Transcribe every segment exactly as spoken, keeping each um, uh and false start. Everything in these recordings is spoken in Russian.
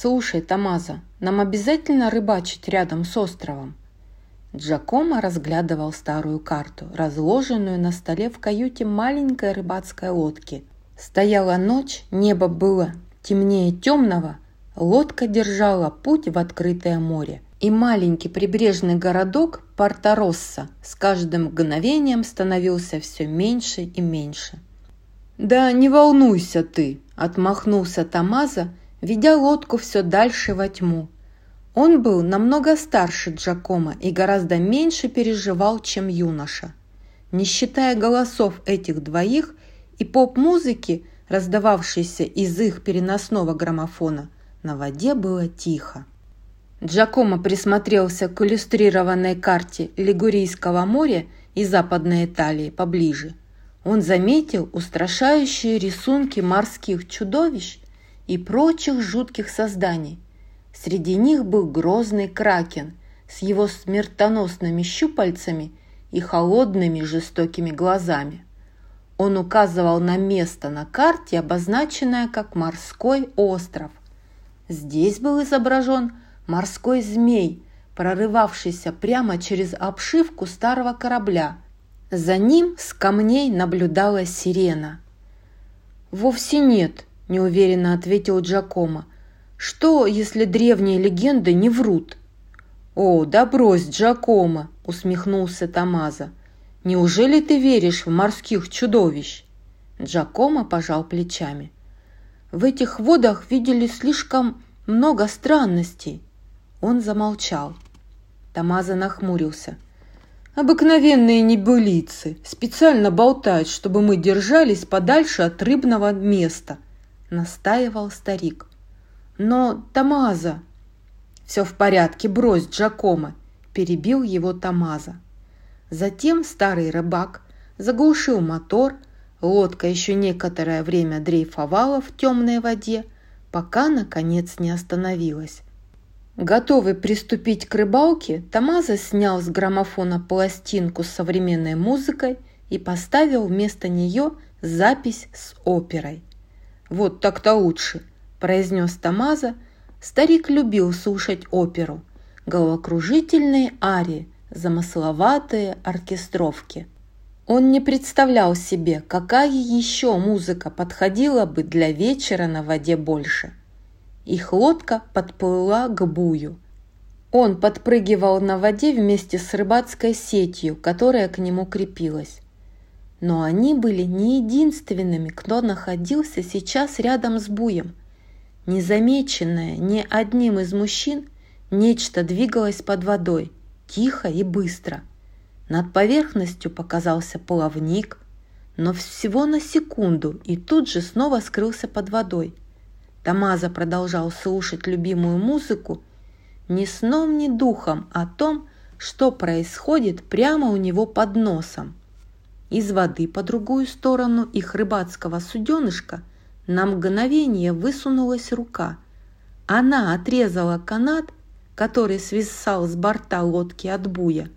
«Слушай, Томмазо, нам обязательно рыбачить рядом с островом?» Джакомо разглядывал старую карту, разложенную на столе в каюте маленькой рыбацкой лодки. Стояла ночь, небо было темнее темного, лодка держала путь в открытое море. И маленький прибрежный городок Порто Россо с каждым мгновением становился все меньше и меньше. «Да не волнуйся ты!» – отмахнулся Томмазо, ведя лодку все дальше во тьму. Он был намного старше Джакомо и гораздо меньше переживал, чем юноша. Не считая голосов этих двоих и поп-музыки, раздававшейся из их переносного граммофона, на воде было тихо. Джакомо присмотрелся к иллюстрированной карте Лигурийского моря и Западной Италии поближе. Он заметил устрашающие рисунки морских чудовищ и прочих жутких созданий. Среди них был грозный кракен с его смертоносными щупальцами и холодными жестокими глазами. Он указывал на место на карте, обозначенное как морской остров. Здесь был изображен морской змей, прорывавшийся прямо через обшивку старого корабля. За ним с камней наблюдала сирена. «Вовсе нет», – неуверенно ответил Джакомо. «Что, если древние легенды не врут?» «О, да брось, Джакомо», – усмехнулся Томмазо. «Неужели ты веришь в морских чудовищ?» Джакомо пожал плечами. «В этих водах видели слишком много странностей». Он замолчал. Томмазо нахмурился. «Обыкновенные небылицы специально болтают, чтобы мы держались подальше от рыбного места», — настаивал старик. «Но, Томмазо...» «Все в порядке, брось, Джакомо», — перебил его Томмазо. Затем старый рыбак заглушил мотор, лодка еще некоторое время дрейфовала в темной воде, пока, наконец, не остановилась. Готовый приступить к рыбалке, Томмазо снял с граммофона пластинку с современной музыкой и поставил вместо нее запись с оперой. «Вот так-то лучше», – произнес Томмазо. Старик любил слушать оперу. Головокружительные арии, замысловатые оркестровки. Он не представлял себе, какая еще музыка подходила бы для вечера на воде больше. Их лодка подплыла к бую. Он подпрыгивал на воде вместе с рыбацкой сетью, которая к нему крепилась. Но они были не единственными, кто находился сейчас рядом с буем. Незамеченное ни одним из мужчин, нечто двигалось под водой, тихо и быстро. Над поверхностью показался плавник, но всего на секунду и тут же снова скрылся под водой. Томмазо продолжал слушать любимую музыку ни сном, ни духом о том, что происходит прямо у него под носом. Из воды по другую сторону их рыбацкого суденышка на мгновение высунулась рука. Она отрезала канат, который свисал с борта лодки от буя.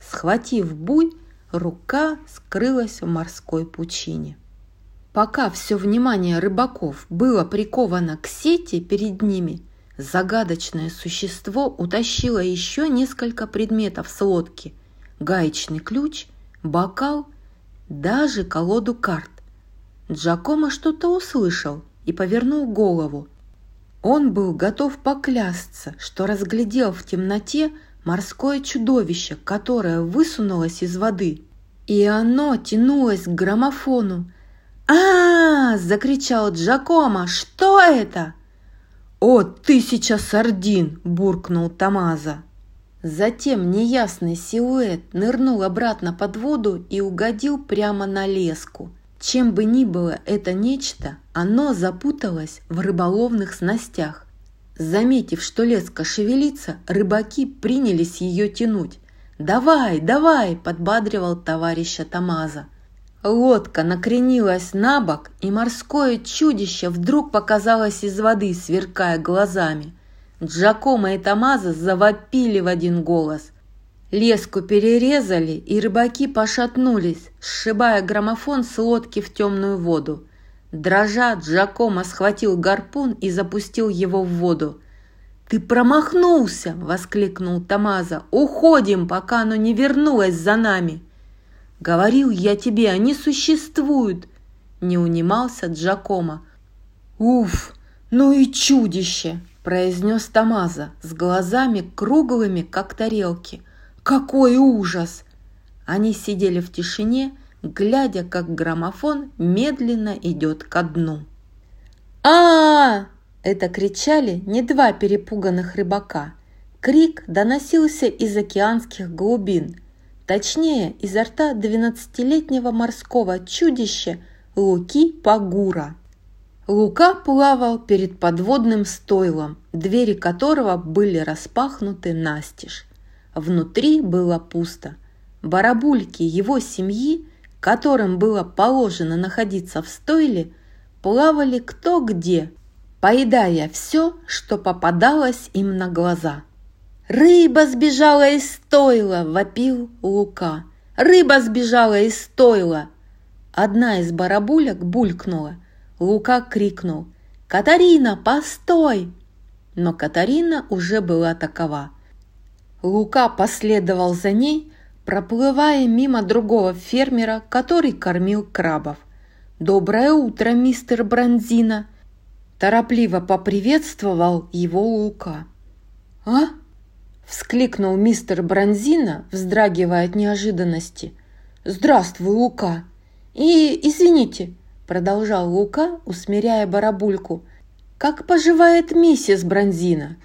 Схватив буй, рука скрылась в морской пучине. Пока все внимание рыбаков было приковано к сети перед ними, загадочное существо утащило еще несколько предметов с лодки – гаечный ключ, бокал, даже колоду карт. Джакомо что-то услышал и повернул голову. Он был готов поклясться, что разглядел в темноте морское чудовище, которое высунулось из воды. И оно тянулось к граммофону. «А-а-а!» – закричал Джакомо. «Что это?» «О, тысяча сардин!» – буркнул Томмазо. Затем неясный силуэт нырнул обратно под воду и угодил прямо на леску. Чем бы ни было это нечто, оно запуталось в рыболовных снастях. Заметив, что леска шевелится, рыбаки принялись ее тянуть. «Давай, давай!» – подбадривал товарища Томмазо. Лодка накренилась на бок, и морское чудище вдруг показалось из воды, сверкая глазами. Джакомо и Томмазо завопили в один голос. Леску перерезали, и рыбаки пошатнулись, сшибая граммофон с лодки в темную воду. Дрожа, Джакомо схватил гарпун и запустил его в воду. «Ты промахнулся!» – воскликнул Томмазо. «Уходим, пока оно не вернулось за нами!» «Говорил я тебе, они существуют!» – не унимался Джакомо. «Уф, ну и чудище!» – произнес Томмазо с глазами круглыми, как тарелки. «Какой ужас!» Они сидели в тишине, глядя, как граммофон медленно идет ко дну. «А-а-а!» – это кричали не два перепуганных рыбака. Крик доносился из океанских глубин, точнее, изо рта двенадцатилетнего морского чудища Луки Пагура. Лука плавал перед подводным стойлом, двери которого были распахнуты настежь. Внутри было пусто. Барабульки его семьи, которым было положено находиться в стойле, плавали кто где, поедая все, что попадалось им на глаза. «Рыба сбежала из стойла!» – вопил Лука. «Рыба сбежала из стойла!» Одна из барабулек булькнула. Лука крикнул: «Катарина, постой!» Но Катарина уже была такова. Лука последовал за ней, проплывая мимо другого фермера, который кормил крабов. «Доброе утро, мистер Бранзина!» – торопливо поприветствовал его Лука. «А?» – вскликнул мистер Бранзина, вздрагивая от неожиданности. «Здравствуй, Лука!» «И, извините!» – продолжал Лука, усмиряя барабульку. «Как поживает миссис Бронзина?»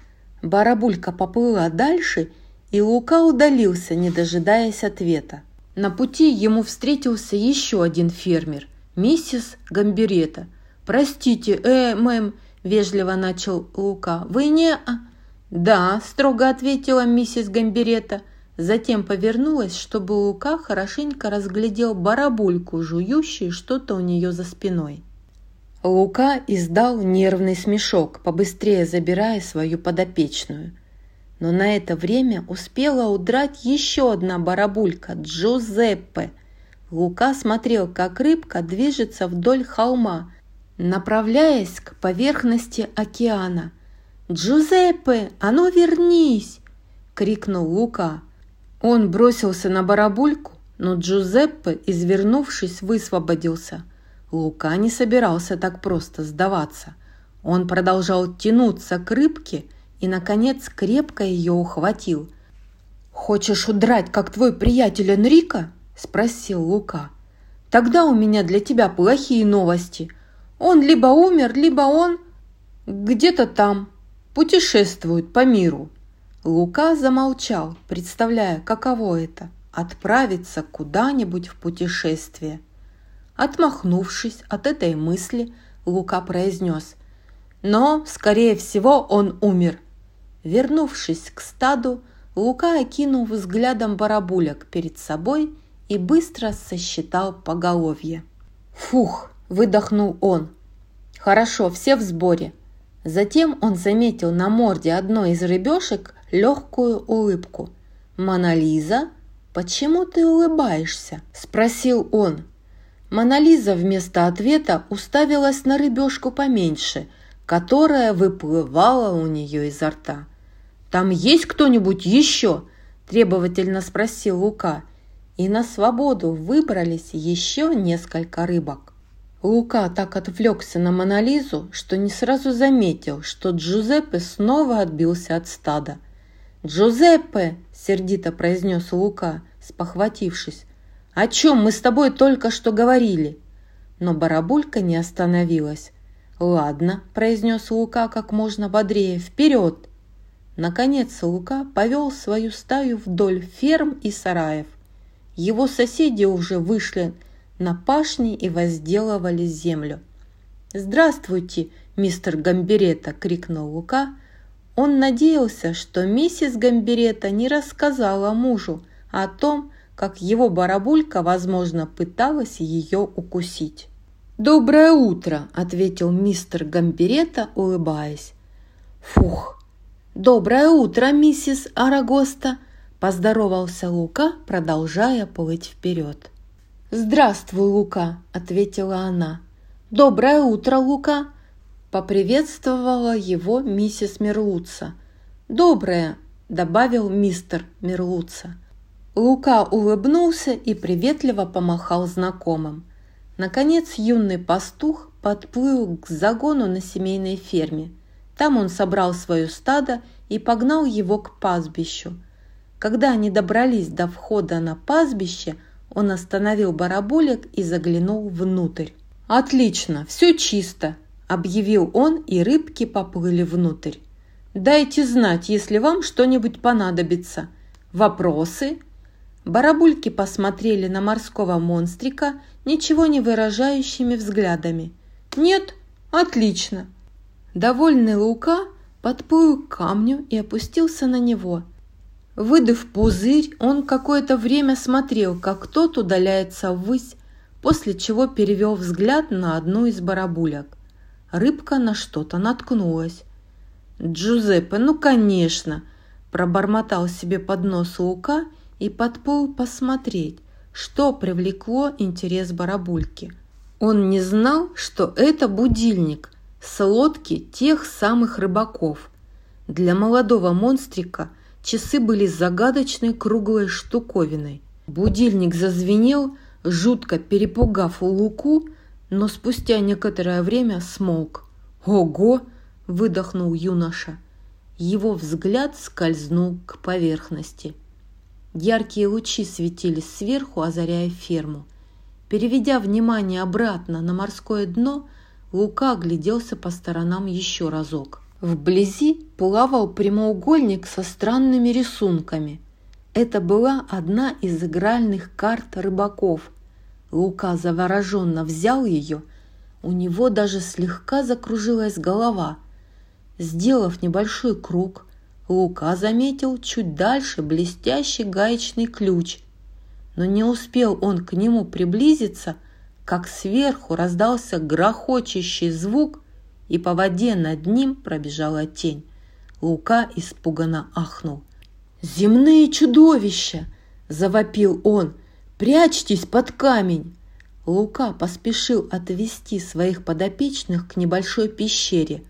Барабулька поплыла дальше, и Лука удалился, не дожидаясь ответа. На пути ему встретился еще один фермер, миссис Гамберета. «Простите, э, мэм», – вежливо начал Лука, – «вы не...» «Да», – строго ответила миссис Гамберета. Затем повернулась, чтобы Лука хорошенько разглядел барабульку, жующую что-то у нее за спиной. Лука издал нервный смешок, побыстрее забирая свою подопечную. Но на это время успела удрать еще одна барабулька – Джузеппе. Лука смотрел, как рыбка движется вдоль холма, направляясь к поверхности океана. «Джузеппе, а ну вернись!» – крикнул Лука. Он бросился на барабульку, но Джузеппе, извернувшись, высвободился. Лука не собирался так просто сдаваться. Он продолжал тянуться к рыбке и, наконец, крепко ее ухватил. «Хочешь удрать, как твой приятель Энрико?» – спросил Лука. «Тогда у меня для тебя плохие новости. Он либо умер, либо он где-то там путешествует по миру». Лука замолчал, представляя, каково это – отправиться куда-нибудь в путешествие. Отмахнувшись от этой мысли, Лука произнес: «Но, скорее всего, он умер». Вернувшись к стаду, Лука окинул взглядом барабулек перед собой и быстро сосчитал поголовье. «Фух!» – выдохнул он. «Хорошо, все в сборе». Затем он заметил на морде одной из рыбешек легкую улыбку. «Монолиза, почему ты улыбаешься?» – спросил он. Монолиза вместо ответа уставилась на рыбешку поменьше, которая выплывала у нее изо рта. «Там есть кто-нибудь еще?» – требовательно спросил Лука. И на свободу выбрались еще несколько рыбок. Лука так отвлекся на Монолизу, что не сразу заметил, что Джузеппе снова отбился от стада. «Джузеппе!» – сердито произнес Лука, спохватившись. «О чем мы с тобой только что говорили?» Но барабулька не остановилась. «Ладно», – произнес Лука как можно бодрее, – «вперед!» Наконец Лука повел свою стаю вдоль ферм и сараев. Его соседи уже вышли на пашни и возделывали землю. «Здравствуйте, мистер Гамберетто!» – крикнул Лука. Он надеялся, что миссис Гамберетто не рассказала мужу о том, как его барабулька, возможно, пыталась ее укусить. «Доброе утро!» – ответил мистер Гамберетто, улыбаясь. «Фух! Доброе утро, миссис Арагоста!» – поздоровался Лука, продолжая плыть вперед. «Здравствуй, Лука!» – ответила она. «Доброе утро, Лука!» – поприветствовала его миссис Мерлуца. «Доброе!» – добавил мистер Мерлуца. Лука улыбнулся и приветливо помахал знакомым. Наконец юный пастух подплыл к загону на семейной ферме. Там он собрал свое стадо и погнал его к пастбищу. Когда они добрались до входа на пастбище, он остановил барабулик и заглянул внутрь. «Отлично, все чисто», – объявил он, и рыбки поплыли внутрь. «Дайте знать, если вам что-нибудь понадобится. Вопросы?» Барабульки посмотрели на морского монстрика ничего не выражающими взглядами. «Нет? Отлично!» Довольный Лука подплыл к камню и опустился на него. Выдав пузырь, он какое-то время смотрел, как тот удаляется ввысь, после чего перевел взгляд на одну из барабулек. Рыбка на что-то наткнулась. «Джузеппе, ну конечно!» – пробормотал себе под нос Лука и подплыл посмотреть, что привлекло интерес барабульки. Он не знал, что это будильник с лодки тех самых рыбаков. Для молодого монстрика часы были загадочной круглой штуковиной. Будильник зазвенел, жутко перепугав Луку, но спустя некоторое время смолк. «Ого!» – выдохнул юноша. Его взгляд скользнул к поверхности. Яркие лучи светились сверху, озаряя ферму. Переведя внимание обратно на морское дно, Лука огляделся по сторонам еще разок. Вблизи плавал прямоугольник со странными рисунками. Это была одна из игральных карт рыбаков. Лука завороженно взял ее, у него даже слегка закружилась голова. Сделав небольшой круг, Лука заметил чуть дальше блестящий гаечный ключ, но не успел он к нему приблизиться, как сверху раздался грохочущий звук, и по воде над ним пробежала тень. Лука испуганно ахнул. «Земные чудовища!» – завопил он. «Прячьтесь под камень!» Лука поспешил отвести своих подопечных к небольшой пещере.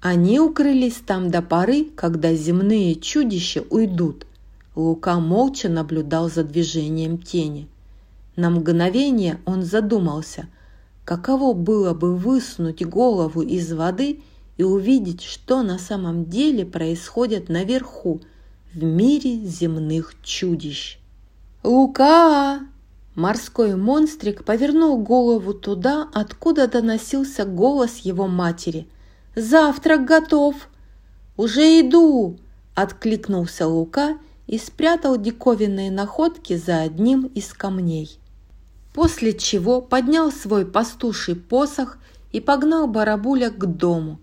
Они укрылись там до поры, когда земные чудища уйдут. Лука молча наблюдал за движением тени. На мгновение он задумался, каково было бы высунуть голову из воды и увидеть, что на самом деле происходит наверху, в мире земных чудищ. «Лука!» Морской монстрик повернул голову туда, откуда доносился голос его матери. «Завтрак готов!» «Уже иду!» – откликнулся Лука и спрятал диковинные находки за одним из камней. После чего поднял свой пастуший посох и погнал барабуля к дому.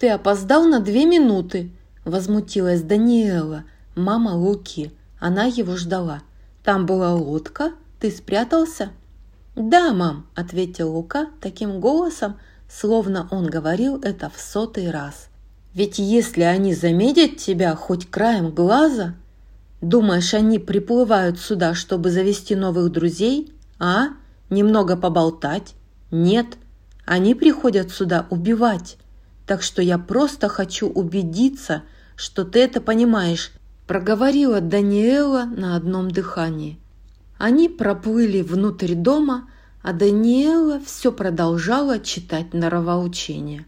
«Ты опоздал на две минуты!» – возмутилась Даниэла, мама Луки. Она его ждала. «Там была лодка, ты спрятался?» «Да, мам!» – ответил Лука таким голосом, словно он говорил это в сотый раз. «Ведь если они заметят тебя хоть краем глаза, думаешь, они приплывают сюда, чтобы завести новых друзей? А? Немного поболтать? Нет, они приходят сюда убивать. Так что я просто хочу убедиться, что ты это понимаешь», – проговорила Даниэла на одном дыхании. Они проплыли внутрь дома, а Даниэла все продолжала читать норовоучение.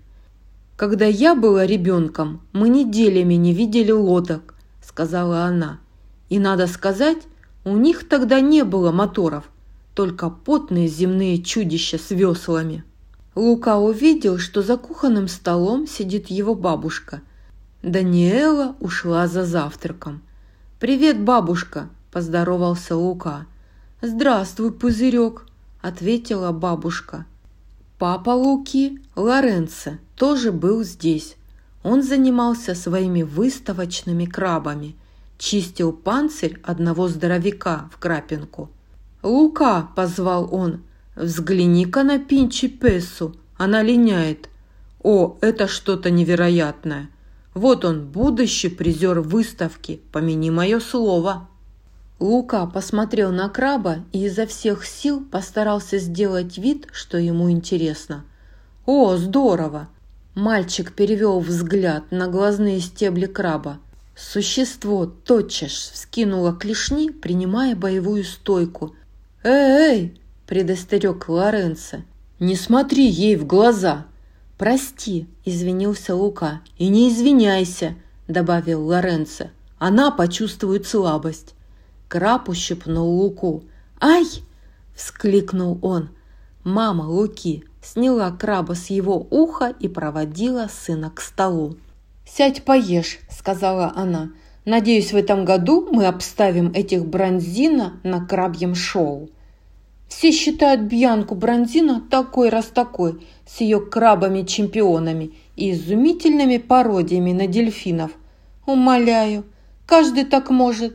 «Когда я была ребенком, мы неделями не видели лодок», – сказала она. «И надо сказать, у них тогда не было моторов, только потные земные чудища с веслами». Лука увидел, что за кухонным столом сидит его бабушка. Даниэла ушла за завтраком. «Привет, бабушка», – поздоровался Лука. «Здравствуй, пузырек», – ответила бабушка. Папа Луки, Лоренцо, тоже был здесь. Он занимался своими выставочными крабами, чистил панцирь одного здоровяка в крапинку. «Лука», – позвал он, – «взгляни-ка на Пинчи Пессу, она линяет. О, это что-то невероятное! Вот он, будущий призер выставки, помяни мое слово!» Лука посмотрел на краба и изо всех сил постарался сделать вид, что ему интересно. «О, здорово!» Мальчик перевел взгляд на глазные стебли краба. Существо тотчас вскинуло клешни, принимая боевую стойку. «Эй, эй!» – предостерег Лоренцо. «Не смотри ей в глаза!» «Прости!» – извинился Лука. «И не извиняйся!» – добавил Лоренцо. «Она почувствует слабость!» Краб ущипнул Луку. «Ай!» – вскликнул он. Мама Луки сняла краба с его уха и проводила сына к столу. «Сядь, поешь», – сказала она. «Надеюсь, в этом году мы обставим этих Бронзина на крабьем шоу». Все считают Бьянку Бронзина такой раз такой, с ее крабами-чемпионами и изумительными пародиями на дельфинов. Умоляю, каждый так может.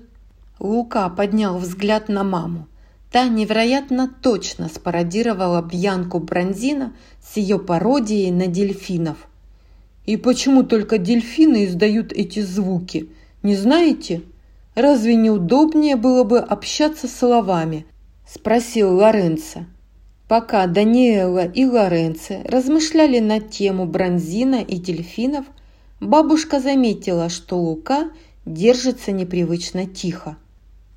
Лука поднял взгляд на маму. Та невероятно точно спародировала Бьянку Бронзина с ее пародией на дельфинов. «И почему только дельфины издают эти звуки? Не знаете? Разве не удобнее было бы общаться словами?» – спросил Лоренцо. Пока Даниэла и Лоренцо размышляли на тему Бронзина и дельфинов, бабушка заметила, что Лука держится непривычно тихо.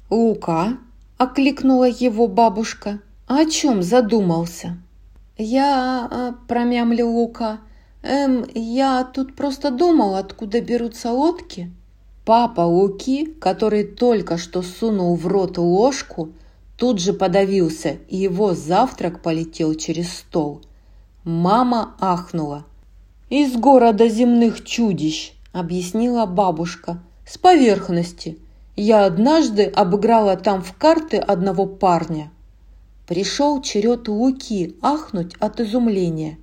«Лука?» – окликнула его бабушка. «О чем задумался?» «Я...» – промямлил Лука. «Эм, я тут просто думал, откуда берутся лодки». Папа Луки, который только что сунул в рот ложку, тут же подавился, и его завтрак полетел через стол. Мама ахнула. «Из города земных чудищ», – объяснила бабушка, – «с поверхности. Я однажды обыграла там в карты одного парня». Пришел черед Луки ахнуть от изумления.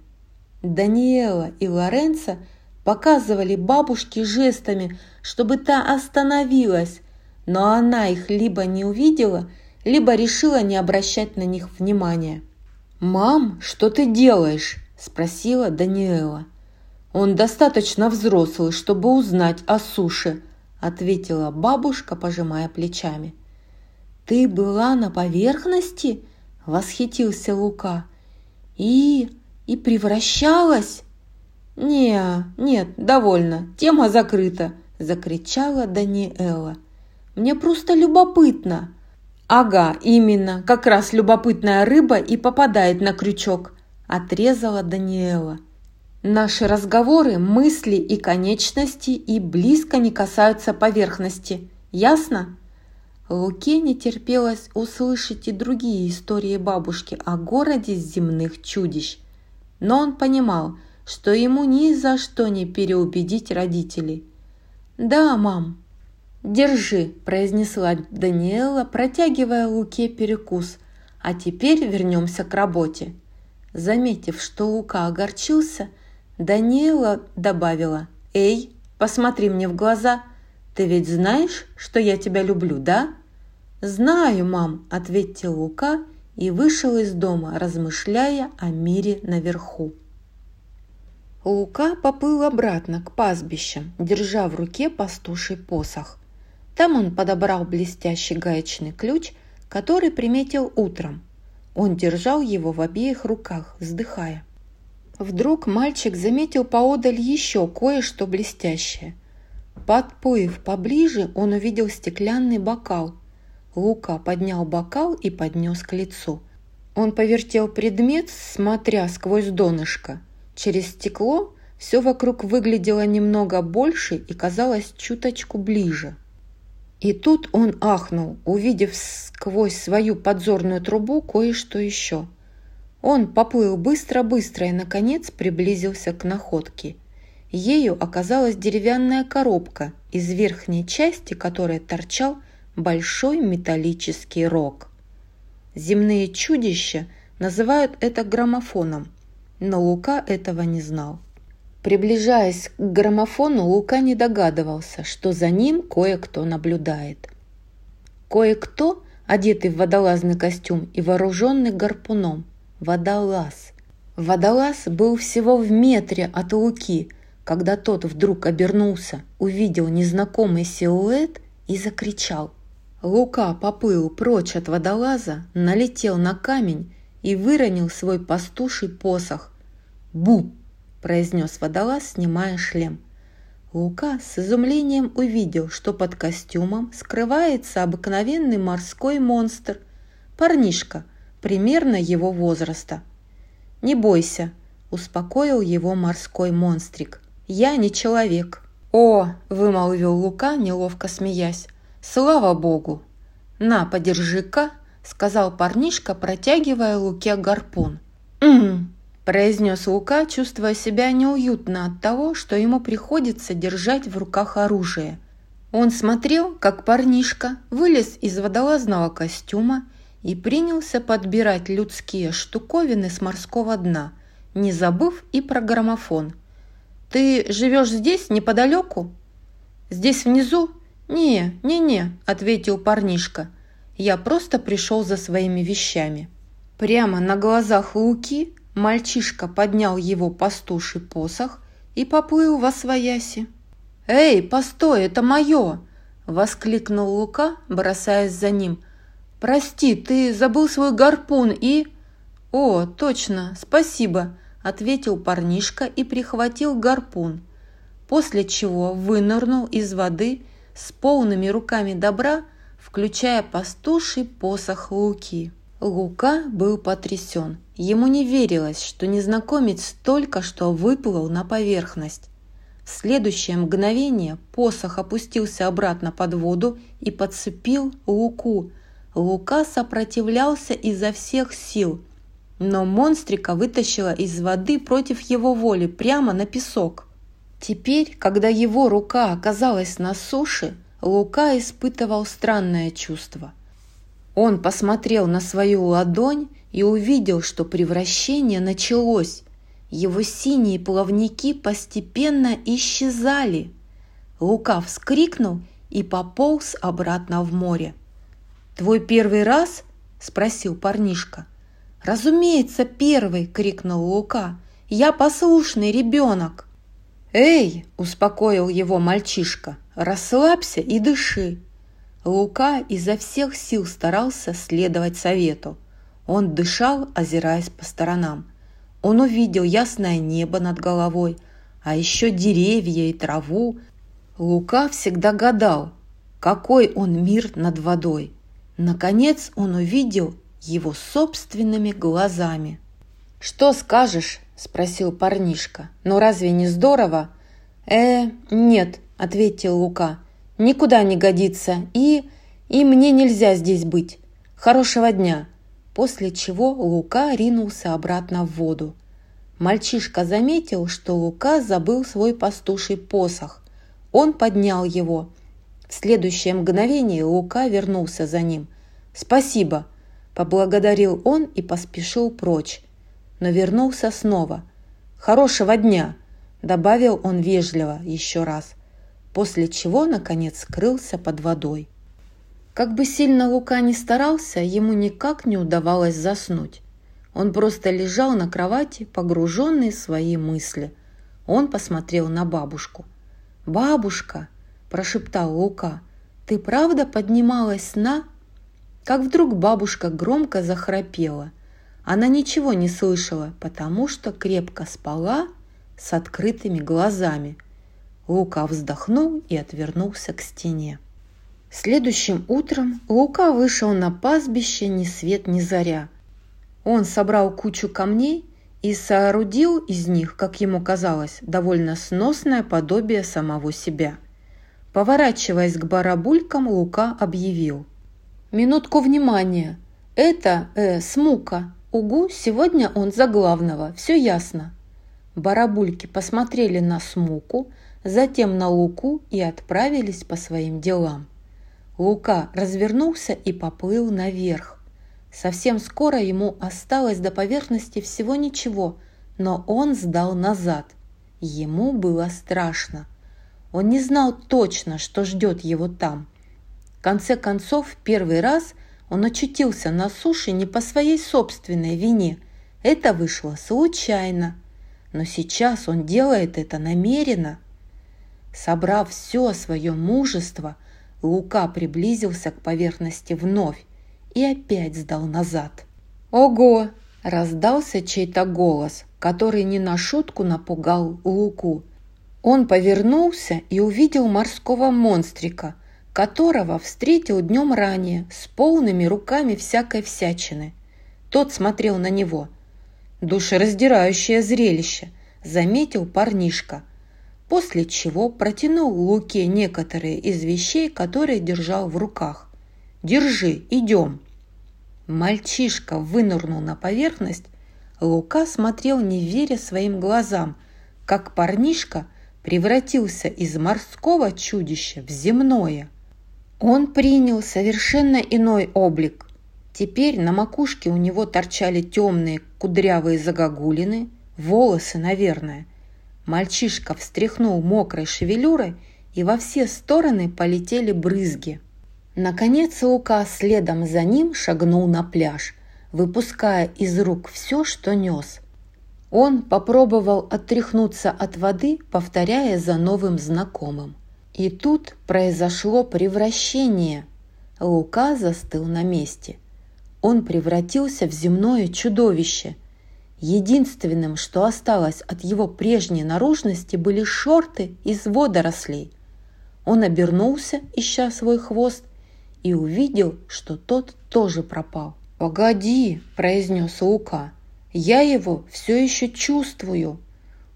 Даниэла и Лоренцо показывали бабушке жестами, чтобы та остановилась, но она их либо не увидела, либо решила не обращать на них внимания. «Мам, что ты делаешь?» – спросила Даниэла. «Он достаточно взрослый, чтобы узнать о суше», – ответила бабушка, пожимая плечами. «Ты была на поверхности?» – восхитился Лука. «И... и превращалась?» «Не, нет, довольно, тема закрыта», – закричала Даниэла. «Мне просто любопытно». «Ага, именно, как раз любопытная рыба и попадает на крючок», – отрезала Даниэла. «Наши разговоры, мысли и конечности и близко не касаются поверхности, ясно?» Луке не терпелось услышать и другие истории бабушки о городе земных чудищ. Но он понимал, что ему ни за что не переубедить родителей. «Да, мам». «Держи», – произнесла Даниэла, протягивая Луке перекус. «А теперь вернемся к работе». Заметив, что Лука огорчился, Даниэла добавила: «Эй, посмотри мне в глаза. Ты ведь знаешь, что я тебя люблю, да?» «Знаю, мам», – ответил Лука, и вышел из дома, размышляя о мире наверху. Лука поплыл обратно к пастбищам, держа в руке пастуший посох. Там он подобрал блестящий гаечный ключ, который приметил утром. Он держал его в обеих руках, вздыхая. Вдруг мальчик заметил поодаль еще кое-что блестящее. Подплыв поближе, он увидел стеклянный бокал. Лука поднял бокал и поднес к лицу. Он повертел предмет, смотря сквозь донышко. Через стекло все вокруг выглядело немного больше и казалось чуточку ближе. И тут он ахнул, увидев сквозь свою подзорную трубу кое-что еще. Он поплыл быстро-быстро и, наконец, приблизился к находке. Ею оказалась деревянная коробка, из верхней части которой торчал большой металлический рог. Земные чудища называют это граммофоном, но Лука этого не знал. Приближаясь к граммофону, Лука не догадывался, что за ним кое-кто наблюдает. Кое-кто, одетый в водолазный костюм и вооруженный гарпуном, водолаз. Водолаз был всего в метре от Луки, когда тот вдруг обернулся, увидел незнакомый силуэт и закричал. Лука поплыл прочь от водолаза, налетел на камень и выронил свой пастуший посох. «Бу!» – произнес водолаз, снимая шлем. Лука с изумлением увидел, что под костюмом скрывается обыкновенный морской монстр, парнишка, примерно его возраста. «Не бойся», – успокоил его морской монстрик, – «я не человек». «О!» – вымолвил Лука, неловко смеясь. «Слава Богу!» «На, подержи-ка!» – сказал парнишка, протягивая Луке гарпун. «М-м-м!» – произнес Лука, чувствуя себя неуютно от того, что ему приходится держать в руках оружие. Он смотрел, как парнишка вылез из водолазного костюма и принялся подбирать людские штуковины с морского дна, не забыв и про граммофон. «Ты живешь здесь, неподалеку?» «Здесь внизу?» «Не, не-не», – ответил парнишка. «Я просто пришел за своими вещами». Прямо на глазах Луки мальчишка поднял его пастуший посох и поплыл восвояси. «Эй, постой, это мое!» – воскликнул Лука, бросаясь за ним. «Прости, ты забыл свой гарпун и...» «О, точно, спасибо!» – ответил парнишка и прихватил гарпун, после чего вынырнул из воды с полными руками добра, включая пастуший посох Луки. Лука был потрясен. Ему не верилось, что незнакомец только что выплыл на поверхность. В следующее мгновение посох опустился обратно под воду и подцепил Луку. Лука сопротивлялся изо всех сил, но монстрика вытащила из воды против его воли прямо на песок. Теперь, когда его рука оказалась на суше, Лука испытывал странное чувство. Он посмотрел на свою ладонь и увидел, что превращение началось. Его синие плавники постепенно исчезали. Лука вскрикнул и пополз обратно в море. «Твой первый раз?» – спросил парнишка. «Разумеется, первый!» – крикнул Лука. «Я послушный ребенок!» «Эй!» – успокоил его мальчишка. «Расслабься и дыши!» Лука изо всех сил старался следовать совету. Он дышал, озираясь по сторонам. Он увидел ясное небо над головой, а еще деревья и траву. Лука всегда гадал, какой он мир над водой. Наконец он увидел его собственными глазами. «Что скажешь?» – спросил парнишка. «Ну разве не здорово?» «Э, нет», – ответил Лука. «Никуда не годится, и... и мне нельзя здесь быть. Хорошего дня!» После чего Лука ринулся обратно в воду. Мальчишка заметил, что Лука забыл свой пастуший посох. Он поднял его. В следующее мгновение Лука вернулся за ним. «Спасибо!» – поблагодарил он и поспешил прочь, но вернулся снова. «Хорошего дня!» – добавил он вежливо еще раз, после чего, наконец, скрылся под водой. Как бы сильно Лука ни старался, ему никак не удавалось заснуть. Он просто лежал на кровати, погруженный в свои мысли. Он посмотрел на бабушку. «Бабушка!» – прошептал Лука. «Ты правда поднималась на...» Как вдруг бабушка громко захрапела. Она ничего не слышала, потому что крепко спала с открытыми глазами. Лука вздохнул и отвернулся к стене. Следующим утром Лука вышел на пастбище ни свет ни заря. Он собрал кучу камней и соорудил из них, как ему казалось, довольно сносное подобие самого себя. Поворачиваясь к барабулькам, Лука объявил: «Минутку внимания! Это э, Смука! Угу, сегодня он за главного, все ясно!» Барабульки посмотрели на Смуку, затем на Луку и отправились по своим делам. Лука развернулся и поплыл наверх. Совсем скоро ему осталось до поверхности всего ничего, но он сдал назад. Ему было страшно. Он не знал точно, что ждет его там. В конце концов, в первый раз он очутился на суше не по своей собственной вине. Это вышло случайно. Но сейчас он делает это намеренно. Собрав все свое мужество, Лука приблизился к поверхности вновь и опять сдал назад. «Ого!» – раздался чей-то голос, который не на шутку напугал Луку. Он повернулся и увидел морского монстрика, которого встретил днем ранее с полными руками всякой всячины. Тот смотрел на него. «Душераздирающее зрелище», – заметил парнишка, после чего протянул Луке некоторые из вещей, которые держал в руках. «Держи, идем». Мальчишка вынырнул на поверхность. Лука смотрел, не веря своим глазам, как парнишка превратился из морского чудища в земное. Он принял совершенно иной облик. Теперь на макушке у него торчали темные кудрявые загогулины, волосы, наверное. Мальчишка встряхнул мокрой шевелюрой, и во все стороны полетели брызги. Наконец Лука следом за ним шагнул на пляж, выпуская из рук все, что нес. Он попробовал отряхнуться от воды, повторяя за новым знакомым. И тут произошло превращение. Лука застыл на месте. Он превратился в земное чудовище. Единственным, что осталось от его прежней наружности, были шорты из водорослей. Он обернулся, ища свой хвост, и увидел, что тот тоже пропал. «Погоди», – произнес Лука, – «я его все еще чувствую».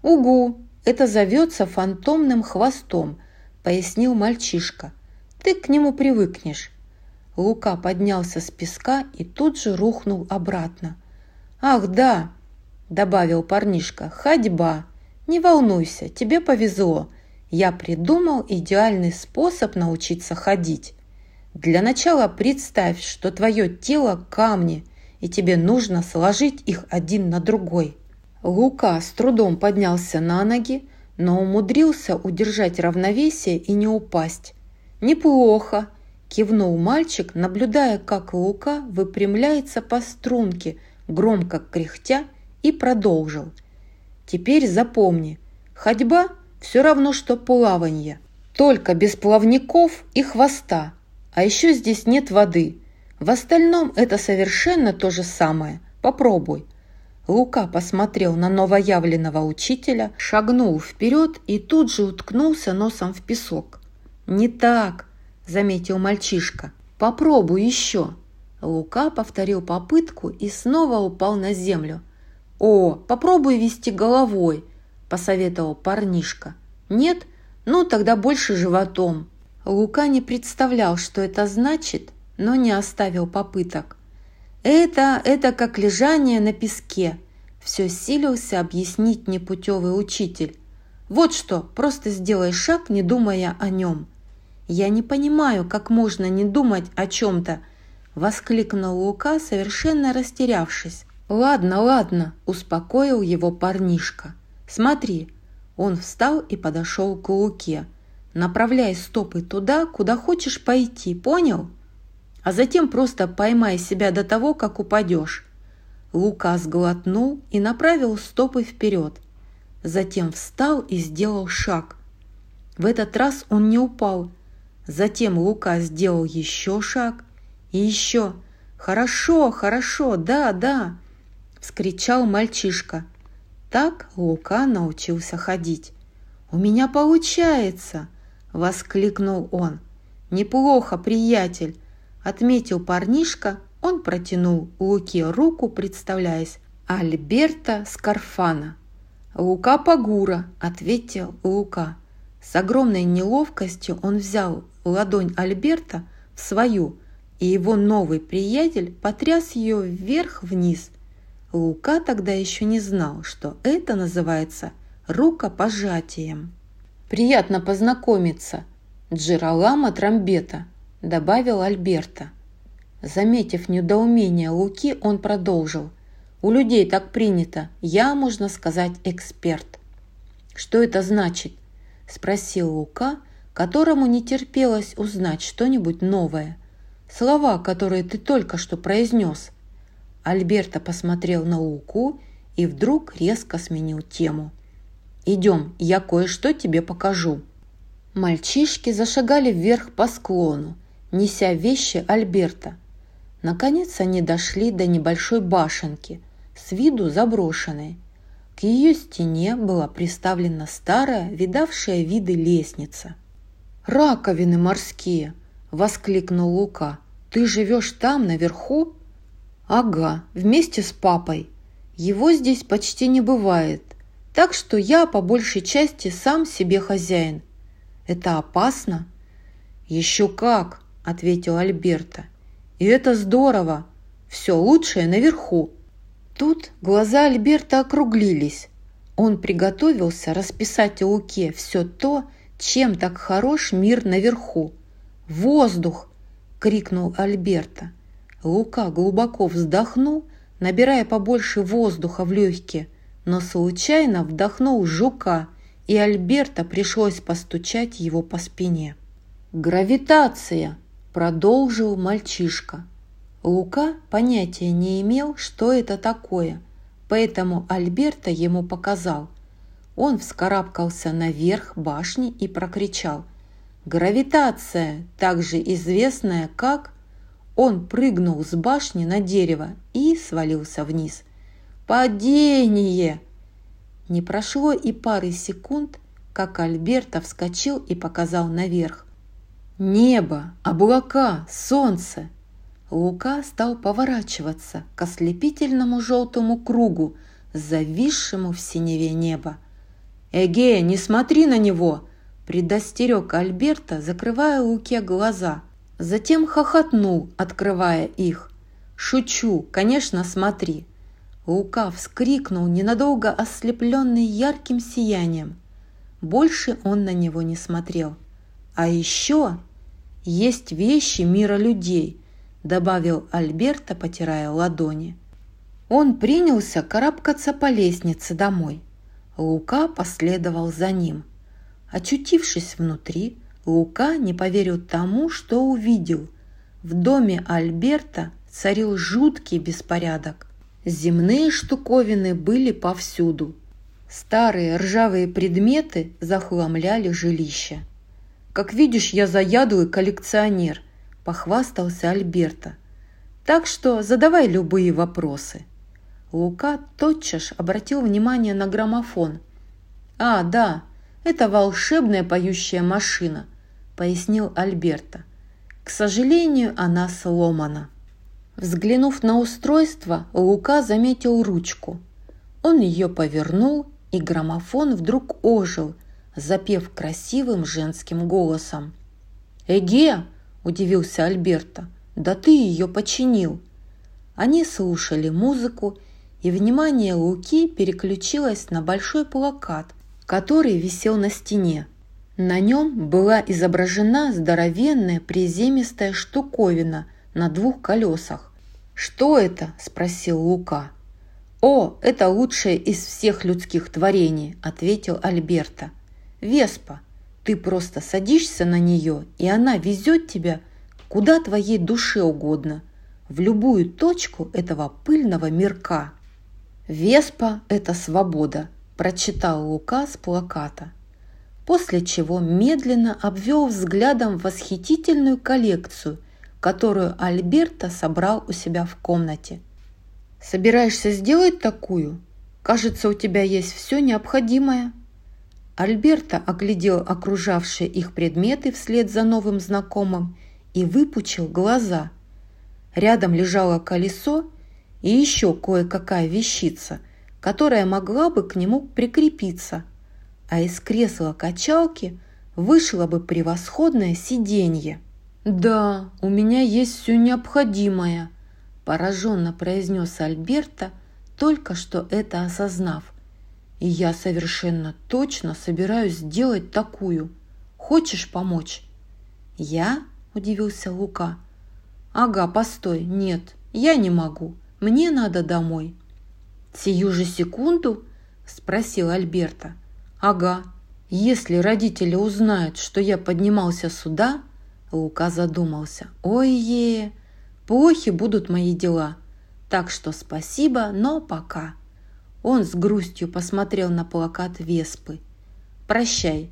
«Угу, это зовется фантомным хвостом», – пояснил мальчишка. «Ты к нему привыкнешь». Лука поднялся с песка и тут же рухнул обратно. «Ах, да», – добавил парнишка, – «ходьба. Не волнуйся, тебе повезло. Я придумал идеальный способ научиться ходить. Для начала представь, что твое тело – камни, и тебе нужно сложить их один на другой». Лука с трудом поднялся на ноги, но умудрился удержать равновесие и не упасть. «Неплохо», – кивнул мальчик, наблюдая, как Лука выпрямляется по струнке, громко кряхтя, и продолжил. «Теперь запомни, ходьба – все равно, что плаванье, только без плавников и хвоста. А еще здесь нет воды. В остальном это совершенно то же самое. Попробуй». Лука посмотрел на новоявленного учителя, шагнул вперед и тут же уткнулся носом в песок. «Не так», – заметил мальчишка. «Попробуй еще». Лука повторил попытку и снова упал на землю. «О, попробуй вести головой», – посоветовал парнишка. «Нет? Ну тогда больше животом». Лука не представлял, что это значит, но не оставил попыток. «Это, это как лежание на песке», – все силился объяснить непутевый учитель. «Вот что, просто сделай шаг, не думая о нем». «Я не понимаю, как можно не думать о чем-то», – воскликнул Лука, совершенно растерявшись. «Ладно, ладно», – успокоил его парнишка. «Смотри». Он встал и подошел к Луке. «Направляй стопы туда, куда хочешь пойти, понял? А затем просто поймай себя до того, как упадешь». Лука сглотнул и направил стопы вперед. Затем встал и сделал шаг. В этот раз он не упал. Затем Лука сделал еще шаг и еще. «Хорошо, хорошо, да, да!» – вскричал мальчишка. Так Лука научился ходить. «У меня получается!» – воскликнул он. «Неплохо, приятель», – отметил парнишка. Он протянул Луке руку, представляясь. «Альберто Скорфано». «Лука Пагура», – ответил Лука. С огромной неловкостью он взял ладонь Альберто в свою, и его новый приятель потряс ее вверх-вниз. Лука тогда еще не знал, что это называется рукопожатием. «Приятно познакомиться, Джиролама Трамбета», – добавил Альберто. Заметив недоумение Луки, он продолжил. «У людей так принято. Я, можно сказать, эксперт». «Что это значит?» – спросил Лука, которому не терпелось узнать что-нибудь новое. «Слова, которые ты только что произнес». Альберто посмотрел на Луку и вдруг резко сменил тему. «Идем, я кое-что тебе покажу». Мальчишки зашагали вверх по склону, неся вещи Альберто. Наконец они дошли до небольшой башенки, с виду заброшенной. К ее стене была приставлена старая, видавшая виды лестница. «Раковины морские!» – воскликнул Лука. «Ты живешь там, наверху?» «Ага, вместе с папой. Его здесь почти не бывает, так что я по большей части сам себе хозяин. Это опасно?» «Еще как!» – ответил Альберто. «И это здорово! Все лучшее наверху!» Тут глаза Альберта округлились. Он приготовился расписать Луке все то, чем так хорош мир наверху. «Воздух!» – крикнул Альберто. Лука глубоко вздохнул, набирая побольше воздуха в легкие, но случайно вдохнул жука, и Альберто пришлось постучать его по спине. «Гравитация!» – продолжил мальчишка. Лука понятия не имел, что это такое, поэтому Альберто ему показал. Он вскарабкался наверх башни и прокричал: «Гравитация, также известная как…» Он прыгнул с башни на дерево и свалился вниз. «Падение!» Не прошло и пары секунд, как Альберто вскочил и показал наверх. «Небо, облака, солнце!» Лука стал поворачиваться к ослепительному желтому кругу, зависшему в синеве неба. «Эгей, не смотри на него!» – предостерег Альберто, закрывая Луке глаза. Затем хохотнул, открывая их. «Шучу, конечно, смотри!» Лука вскрикнул, ненадолго ослепленный ярким сиянием. Больше он на него не смотрел. «А еще есть вещи мира людей», – добавил Альберто, потирая ладони. Он принялся карабкаться по лестнице домой. Лука последовал за ним. Очутившись внутри, Лука не поверил тому, что увидел. В доме Альберто царил жуткий беспорядок. Земные штуковины были повсюду. Старые ржавые предметы захламляли жилище. «Как видишь, я заядлый коллекционер», – похвастался Альберто. «Так что задавай любые вопросы». Лука тотчас обратил внимание на граммофон. «А, да, это волшебная поющая машина», – пояснил Альберто. «К сожалению, она сломана». Взглянув на устройство, Лука заметил ручку. Он ее повернул, и граммофон вдруг ожил, запев красивым женским голосом. «Эге!» – удивился Альберто. «Да ты ее починил!» Они слушали музыку, и внимание Луки переключилось на большой плакат, который висел на стене. На нем была изображена здоровенная приземистая штуковина на двух колесах. «Что это?» – спросил Лука. «О, это лучшее из всех людских творений!» – ответил Альберто. «Веспа, ты просто садишься на нее, и она везет тебя куда твоей душе угодно, в любую точку этого пыльного мирка». «Веспа – это свобода», – прочитал Лука с плаката, после чего медленно обвел взглядом восхитительную коллекцию, которую Альберто собрал у себя в комнате. «Собираешься сделать такую? Кажется, у тебя есть все необходимое». Альберто оглядел окружавшие их предметы вслед за новым знакомым и выпучил глаза. Рядом лежало колесо и еще кое-какая вещица, которая могла бы к нему прикрепиться, а из кресла качалки вышло бы превосходное сиденье. «Да, у меня есть все необходимое», – пораженно произнес Альберто, только что это осознав. «И я совершенно точно собираюсь сделать такую. Хочешь помочь?» «Я?» – удивился Лука. «Ага, постой, нет, я не могу. Мне надо домой». «Сию же секунду?» – спросил Альберто. «Ага, если родители узнают, что я поднимался сюда…» Лука задумался. «Ой-е, плохи будут мои дела. Так что спасибо, но пока». Он с грустью посмотрел на плакат Веспы. «Прощай».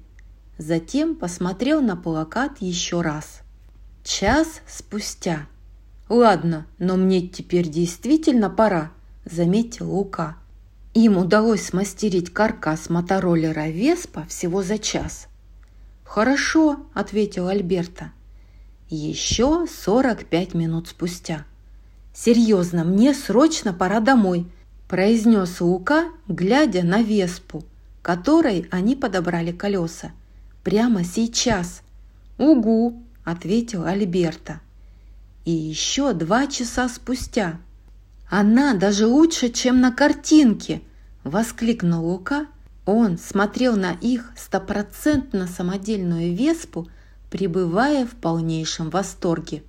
Затем посмотрел на плакат еще раз. Час спустя. «Ладно, но мне теперь действительно пора», – заметил Лука. Им удалось смастерить каркас мотороллера «Веспа» всего за час. «Хорошо», – ответил Альберто. Еще сорок пять минут спустя. «Серьезно, мне срочно пора домой», – произнес Лука, глядя на «Веспу», которой они подобрали колеса. «Прямо сейчас». «Угу», – ответил Альберто. И еще два часа спустя. «Она даже лучше, чем на картинке!» – воскликнул Лука. Он смотрел на их стопроцентно самодельную «Веспу», пребывая в полнейшем восторге.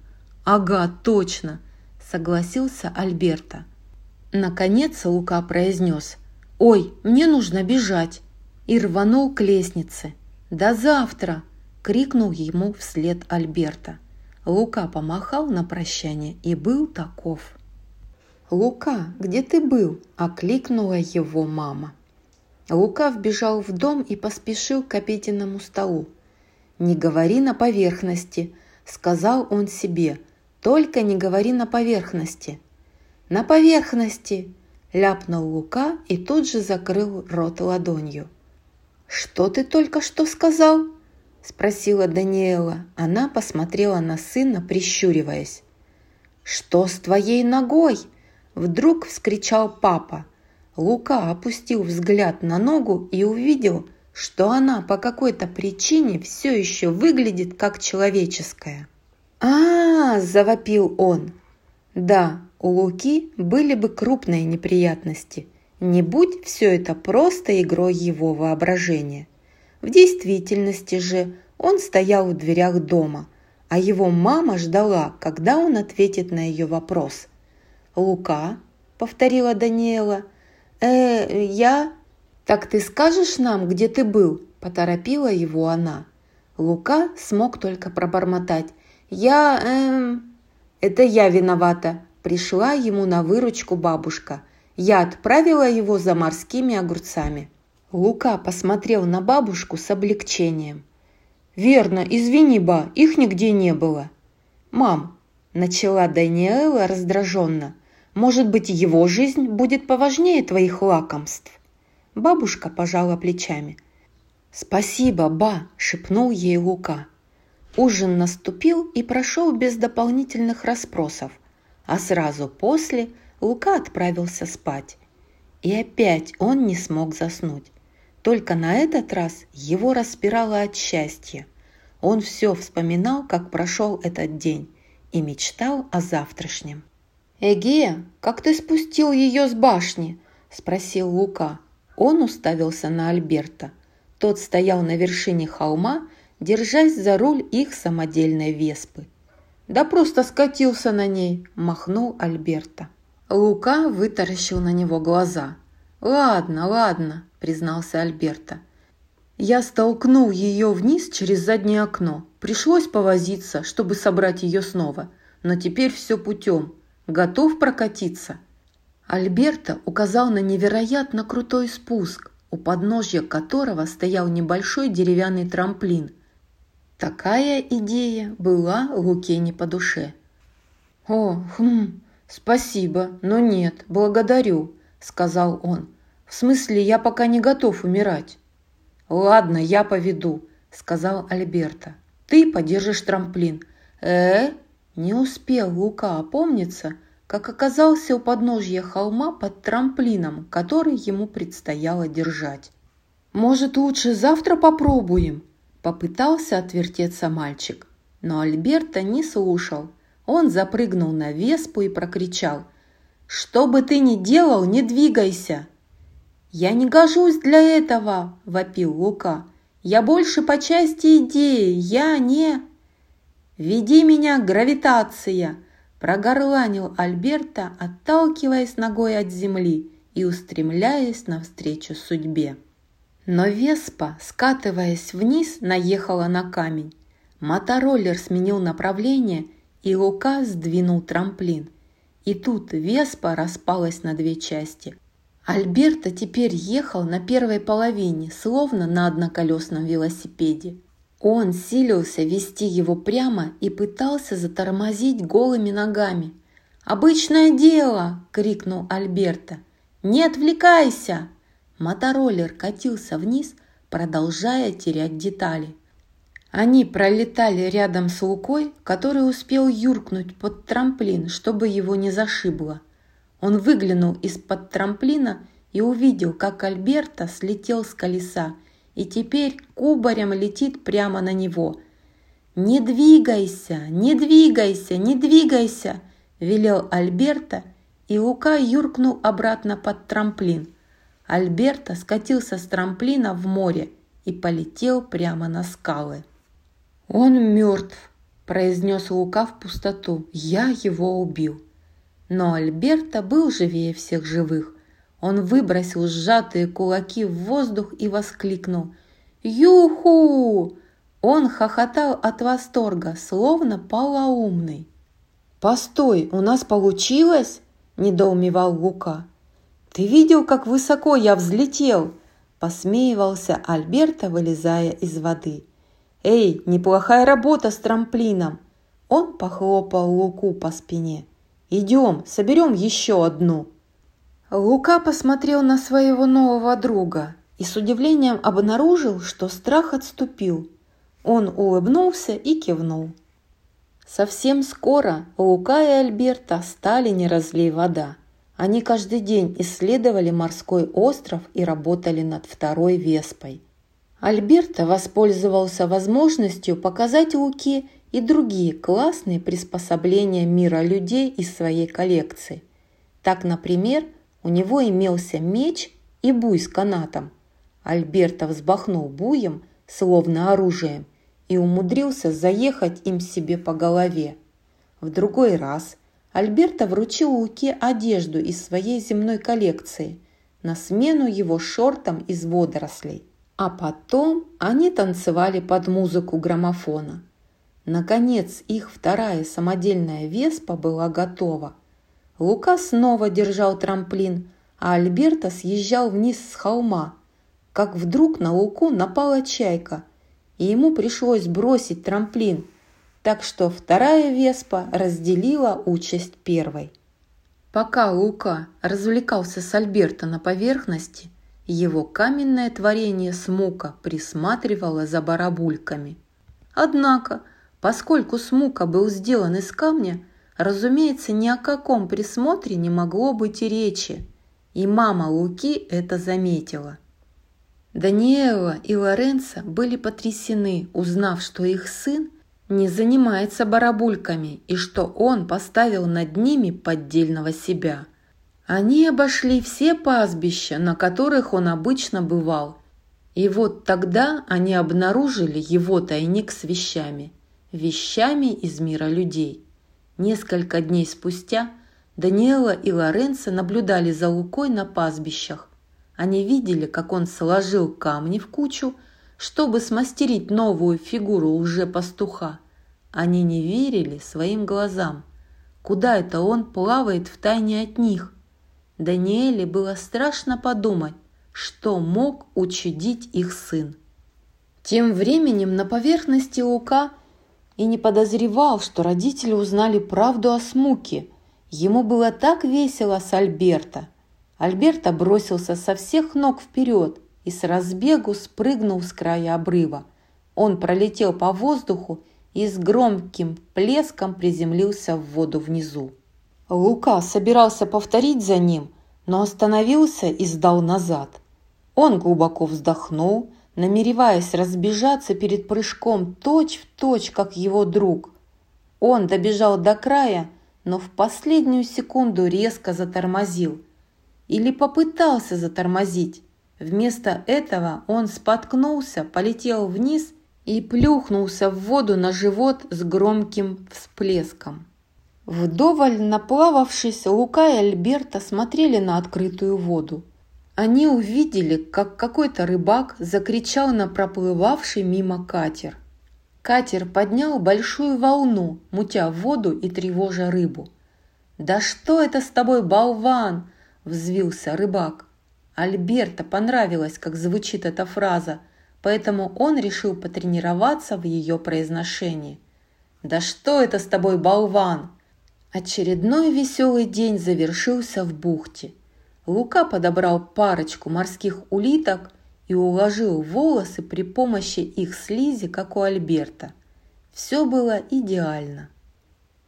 «Ага, точно!» – согласился Альберто. Наконец Лука произнес: «Ой, мне нужно бежать!» и рванул к лестнице. «До завтра!» – крикнул ему вслед Альберто. Лука помахал на прощание и был таков. «Лука, где ты был?» – окликнула его мама. Лука вбежал в дом и поспешил к обеденному столу. «Не говори на поверхности», – сказал он себе, – «только не говори на поверхности». «На поверхности!» – ляпнул Лука и тут же закрыл рот ладонью. «Что ты только что сказал?» – спросила Даниэла. Она посмотрела на сына, прищуриваясь. «Что с твоей ногой?» Вдруг вскричал папа. Лука опустил взгляд на ногу и увидел, что она по какой-то причине все еще выглядит как человеческая. «А-а-а!» – завопил он. Да, у Луки были бы крупные неприятности. Не будь все это просто игрой его воображения. В действительности же он стоял в дверях дома, а его мама ждала, когда он ответит на ее вопрос. «Лука», – повторила Даниэла, – «э, я...» «Так ты скажешь нам, где ты был?» – поторопила его она. Лука смог только пробормотать. «Я... эм...» «Это я виновата», – пришла ему на выручку бабушка. «Я отправила его за морскими огурцами». Лука посмотрел на бабушку с облегчением. «Верно, извини, ба, их нигде не было». «Мам», – начала Даниэла раздраженно, – «может быть, его жизнь будет поважнее твоих лакомств?» Бабушка пожала плечами. «Спасибо, ба!» – шепнул ей Лука. Ужин наступил и прошел без дополнительных расспросов, а сразу после Лука отправился спать. И опять он не смог заснуть. Только на этот раз его распирало от счастья. Он все вспоминал, как прошел этот день, и мечтал о завтрашнем. «Эгея, как ты спустил ее с башни?» – спросил Лука. Он уставился на Альберто. Тот стоял на вершине холма, держась за руль их самодельной «Веспы». «Да просто скатился на ней!» – махнул Альберто. Лука вытаращил на него глаза. «Ладно, ладно!» – признался Альберто. «Я столкнул ее вниз через заднее окно. Пришлось повозиться, чтобы собрать ее снова. Но теперь все путем. Готов прокатиться?» Альберто указал на невероятно крутой спуск, у подножья которого стоял небольшой деревянный трамплин. Такая идея была Луке не по душе. «О, хм, спасибо, но нет, благодарю», – сказал он. «В смысле, я пока не готов умирать». «Ладно, я поведу», – сказал Альберто. «Ты подержишь трамплин». «Э-э?» Не успел Лука опомниться, как оказался у подножья холма под трамплином, который ему предстояло держать. «Может, лучше завтра попробуем?» – попытался отвертеться мальчик. Но Альберто не слушал. Он запрыгнул на «Веспу» и прокричал: «Что бы ты ни делал, не двигайся!» «Я не гожусь для этого!» – вопил Лука. «Я больше по части идеи, я не...» «Веди меня, гравитация!» – прогорланил Альберто, отталкиваясь ногой от земли и устремляясь навстречу судьбе. Но «Веспа», скатываясь вниз, наехала на камень. Мотороллер сменил направление, и Лука сдвинул трамплин. И тут «Веспа» распалась на две части. Альберто теперь ехал на первой половине, словно на одноколесном велосипеде. Он силился вести его прямо и пытался затормозить голыми ногами. «Обычное дело!» – крикнул Альберто. «Не отвлекайся!» Мотороллер катился вниз, продолжая терять детали. Они пролетали рядом с Лукой, который успел юркнуть под трамплин, чтобы его не зашибло. Он выглянул из-под трамплина и увидел, как Альберто слетел с колеса и теперь кубарем летит прямо на него. «Не двигайся, не двигайся, не двигайся!» – велел Альберто, и Лука юркнул обратно под трамплин. Альберто скатился с трамплина в море и полетел прямо на скалы. «Он мертв», – произнес Лука в пустоту. «Я его убил». Но Альберто был живее всех живых. Он выбросил сжатые кулаки в воздух и воскликнул: «Юху!» Он хохотал от восторга, словно полоумный. «Постой, у нас получилось?» – недоумевал Лука. «Ты видел, как высоко я взлетел?» – посмеивался Альберто, вылезая из воды. «Эй, неплохая работа с трамплином!» Он похлопал Луку по спине. «Идем, соберем еще одну!» Лука посмотрел на своего нового друга и с удивлением обнаружил, что страх отступил. Он улыбнулся и кивнул. Совсем скоро Лука и Альберто стали не разлей вода. Они каждый день исследовали морской остров и работали над второй Веспой. Альберто воспользовался возможностью показать Луке и другие классные приспособления мира людей из своей коллекции. Так, например, у него имелся меч и буй с канатом. Альберто взбахнул буем, словно оружием, и умудрился заехать им себе по голове. В другой раз Альберто вручил Луке одежду из своей земной коллекции на смену его шортам из водорослей. А потом они танцевали под музыку граммофона. Наконец, их вторая самодельная Веспа была готова. Лука снова держал трамплин, а Альберто съезжал вниз с холма, как вдруг на Луку напала чайка, и ему пришлось бросить трамплин, так что вторая Веспа разделила участь первой. Пока Лука развлекался с Альберто на поверхности, его каменное творение Смука присматривало за барабульками. Однако, поскольку Смука был сделан из камня, разумеется, ни о каком присмотре не могло быть и речи, и мама Луки это заметила. Даниэла и Лоренцо были потрясены, узнав, что их сын не занимается барабульками и что он поставил над ними поддельного себя. Они обошли все пастбища, на которых он обычно бывал, и вот тогда они обнаружили его тайник с вещами, вещами из мира людей. Несколько дней спустя Даниэла и Лоренцо наблюдали за Лукой на пастбищах. Они видели, как он сложил камни в кучу, чтобы смастерить новую фигуру лже-пастуха. Они не верили своим глазам. Куда это он плавает втайне от них? Даниэле было страшно подумать, что мог учудить их сын. Тем временем на поверхности Лука и не подозревал, что родители узнали правду о Смуке. Ему было так весело с Альберто. Альберто бросился со всех ног вперед и с разбегу спрыгнул с края обрыва. Он пролетел по воздуху и с громким плеском приземлился в воду внизу. Лука собирался повторить за ним, но остановился и сдал назад. Он глубоко вздохнул, намереваясь разбежаться перед прыжком точь-в-точь, как его друг. Он добежал до края, но в последнюю секунду резко затормозил. Или попытался затормозить. Вместо этого он споткнулся, полетел вниз и плюхнулся в воду на живот с громким всплеском. Вдоволь наплававшись, Лука и Альберто смотрели на открытую воду. Они увидели, как какой-то рыбак закричал на проплывавший мимо катер. Катер поднял большую волну, мутя воду и тревожа рыбу. «Да что это с тобой, болван?» – взвился рыбак. Альберто понравилось, как звучит эта фраза, поэтому он решил потренироваться в ее произношении. «Да что это с тобой, болван?» Очередной веселый день завершился в бухте. Лука подобрал парочку морских улиток и уложил волосы при помощи их слизи, как у Альберта. Все было идеально.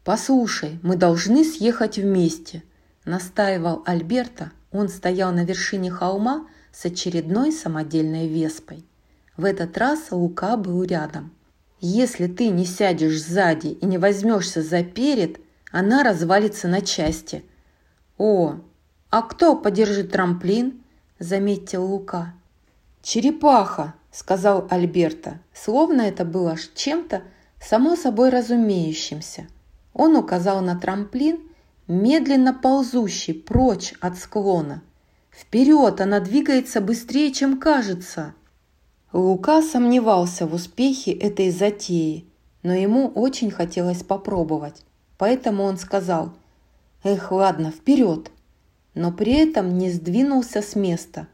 «Послушай, мы должны съехать вместе», – настаивал Альберто. Он стоял на вершине холма с очередной самодельной веспой. В этот раз Лука был рядом. «Если ты не сядешь сзади и не возьмешься за перед, она развалится на части». «О, а кто подержит трамплин?» – заметил Лука. «Черепаха», – сказал Альберто, словно это было чем-то само собой разумеющимся. Он указал на трамплин, медленно ползущий прочь от склона. «Вперед, она двигается быстрее, чем кажется!» Лука сомневался в успехе этой затеи, но ему очень хотелось попробовать, поэтому он сказал: «Эх, ладно, вперед!» Но при этом не сдвинулся с места.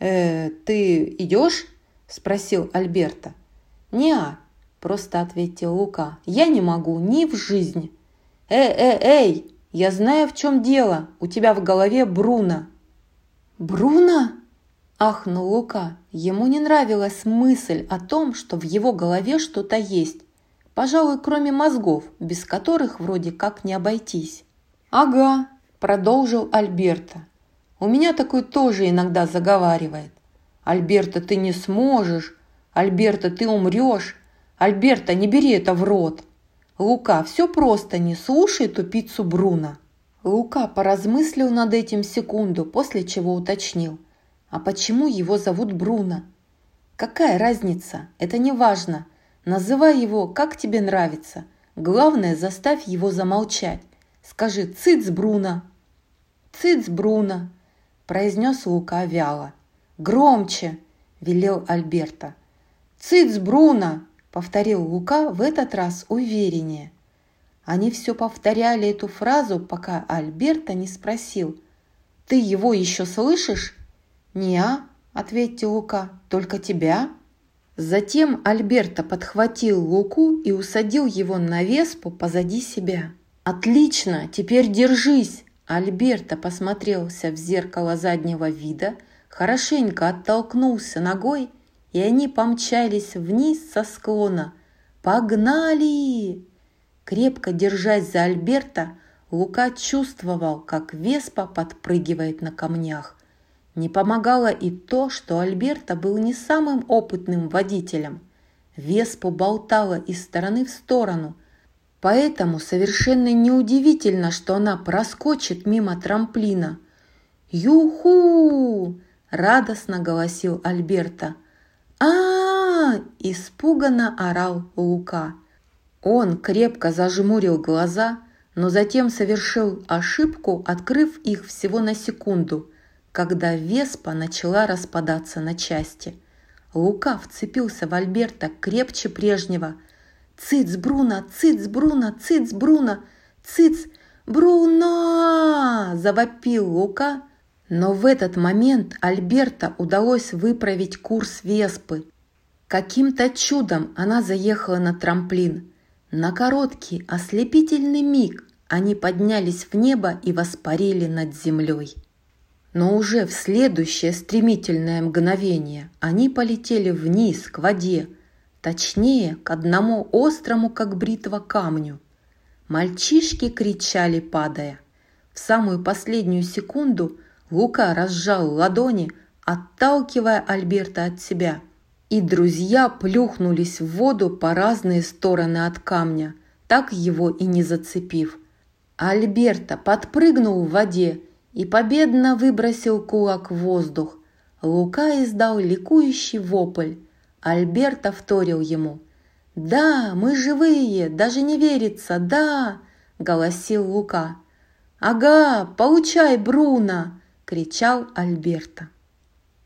«Э, ты идешь?» – спросил Альберто. «Неа», – просто ответил Лука, – «я не могу ни в жизнь». «Эй, эй, эй! Я знаю, в чем дело. У тебя в голове Бруно». «Бруно?» – ахнул Лука. Ему не нравилась мысль о том, что в его голове что-то есть. Пожалуй, кроме мозгов, без которых вроде как не обойтись. «Ага», – продолжил Альберто. «У меня такой тоже иногда заговаривает. Альберто, ты не сможешь. Альберто, ты умрешь. Альберто, не бери это в рот». «Лука, все просто, не слушай тупицу Бруно». Лука поразмыслил над этим секунду, после чего уточнил: «А почему его зовут Бруно?» «Какая разница? Это не важно. Называй его, как тебе нравится. Главное, заставь его замолчать. Скажи: „Цыц, Бруно!“» «Цыц, Бруно!» – произнес Лука вяло. «Громче!» – велел Альберто. «Цыц, Бруно!» — повторил Лука в этот раз увереннее. Они все повторяли эту фразу, пока Альберто не спросил: «Ты его еще слышишь?» «Неа», — ответил Лука, — «только тебя». Затем Альберто подхватил Луку и усадил его на веспу позади себя. «Отлично, теперь держись!» Альберто посмотрелся в зеркало заднего вида, хорошенько оттолкнулся ногой, и они помчались вниз со склона. «Погнали!» Крепко держась за Альберто, Лука чувствовал, как веспа подпрыгивает на камнях. Не помогало и то, что Альберто был не самым опытным водителем. Веспу болтала из стороны в сторону, поэтому совершенно неудивительно, что она проскочит мимо трамплина. «Юху!» – радостно голосил Альберто. «А-а-а!» – испуганно орал Лука. Он крепко зажмурил глаза, но затем совершил ошибку, открыв их всего на секунду, когда веспа начала распадаться на части. Лука вцепился в Альберто крепче прежнего. «Цыц, Бруно! Цыц, Бруно! Цыц, Бруно! Цыц, Бруно!» – завопил Лука. Но в этот момент Альберто удалось выправить курс веспы. Каким-то чудом она заехала на трамплин. На короткий, ослепительный миг они поднялись в небо и воспарили над землей. Но уже в следующее стремительное мгновение они полетели вниз к воде, точнее, к одному острому, как бритва, камню. Мальчишки кричали, падая. В самую последнюю секунду Лука разжал ладони, отталкивая Альберто от себя, и друзья плюхнулись в воду по разные стороны от камня, так его и не зацепив. Альберто подпрыгнул в воде и победно выбросил кулак в воздух. Лука издал ликующий вопль. Альберто вторил ему. «Да, мы живые, даже не верится, да!» – голосил Лука. «Ага, получай, Бруно!» – кричал Альберто.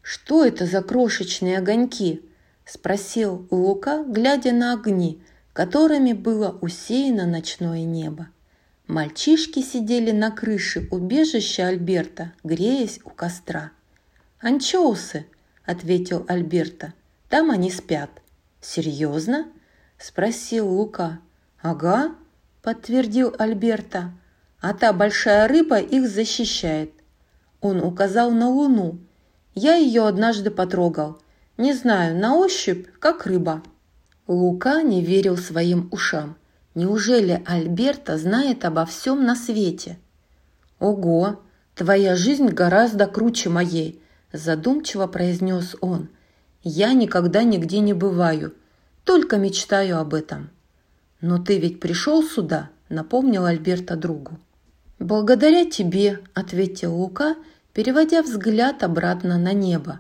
«Что это за крошечные огоньки?» – спросил Лука, глядя на огни, которыми было усеяно ночное небо. Мальчишки сидели на крыше убежища Альберто, греясь у костра. «Анчоусы!» – ответил Альберто. «Там они спят». «Серьезно?» – спросил Лука. «Ага!» – подтвердил Альберто. «А та большая рыба их защищает». Он указал на луну. Я ее однажды потрогал. Не знаю, на ощупь, как рыба. Лука не верил своим ушам. Неужели Альберто знает обо всем на свете? Ого, твоя жизнь гораздо круче моей, задумчиво произнес он. Я никогда нигде не бываю, только мечтаю об этом. Но ты ведь пришел сюда, напомнил Альберто другу. Благодаря тебе, ответил Лука, переводя взгляд обратно на небо.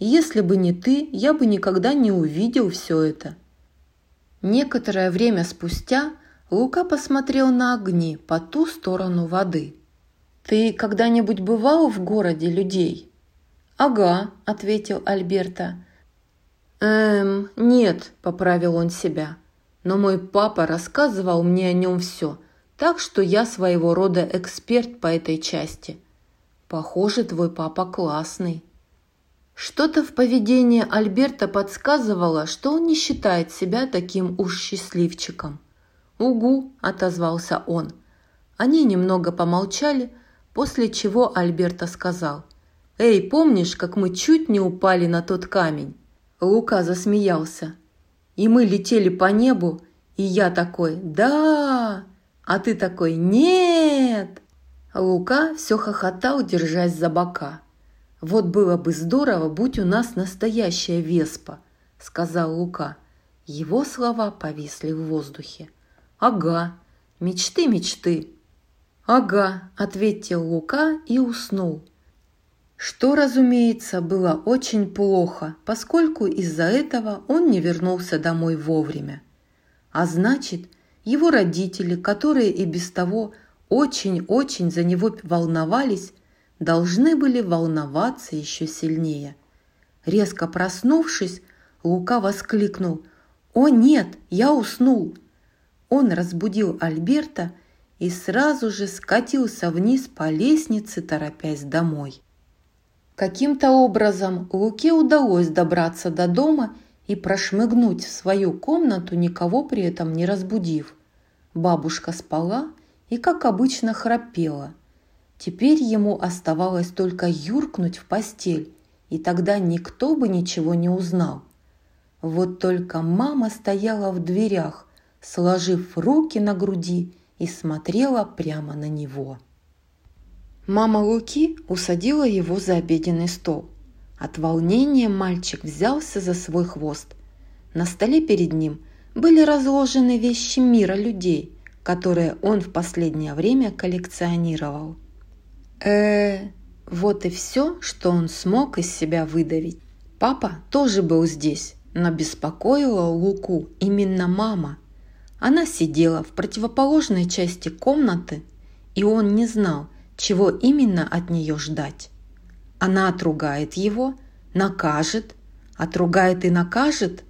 «Если бы не ты, я бы никогда не увидел все это». Некоторое время спустя Лука посмотрел на огни по ту сторону воды. «Ты когда-нибудь бывал в городе людей?» «Ага», – ответил Альберто. «Эм, нет», – поправил он себя. «Но мой папа рассказывал мне о нем все, так что я своего рода эксперт по этой части». «Похоже, твой папа классный». Что-то в поведении Альберто подсказывало, что он не считает себя таким уж счастливчиком. «Угу», – отозвался он. Они немного помолчали, после чего Альберто сказал: «Эй, помнишь, как мы чуть не упали на тот камень?» Лука засмеялся. «И мы летели по небу, и я такой: да! А ты такой: нет!» Лука все хохотал, держась за бока. «Вот было бы здорово, будь у нас настоящая Веспа», – сказал Лука. Его слова повисли в воздухе. «Ага, мечты, мечты». «Ага», – ответил Лука и уснул. Что, разумеется, было очень плохо, поскольку из-за этого он не вернулся домой вовремя. А значит, его родители, которые и без того очень-очень за него волновались, должны были волноваться еще сильнее. Резко проснувшись, Лука воскликнул: «О нет, я уснул!» Он разбудил Альберто и сразу же скатился вниз по лестнице, торопясь домой. Каким-то образом Луке удалось добраться до дома и прошмыгнуть в свою комнату, никого при этом не разбудив. Бабушка спала и, как обычно, храпела. Теперь ему оставалось только юркнуть в постель, и тогда никто бы ничего не узнал. Вот только мама стояла в дверях, сложив руки на груди, и смотрела прямо на него. Мама Луки усадила его за обеденный стол. От волнения мальчик взялся за свой хвост. На столе перед ним были разложены вещи мира людей, которые он в последнее время коллекционировал. Э, вот и все, что он смог из себя выдавить. Папа тоже был здесь, но беспокоила Луку именно мама. Она сидела в противоположной части комнаты, и он не знал, чего именно от нее ждать. Она отругает его, накажет, отругает и накажет.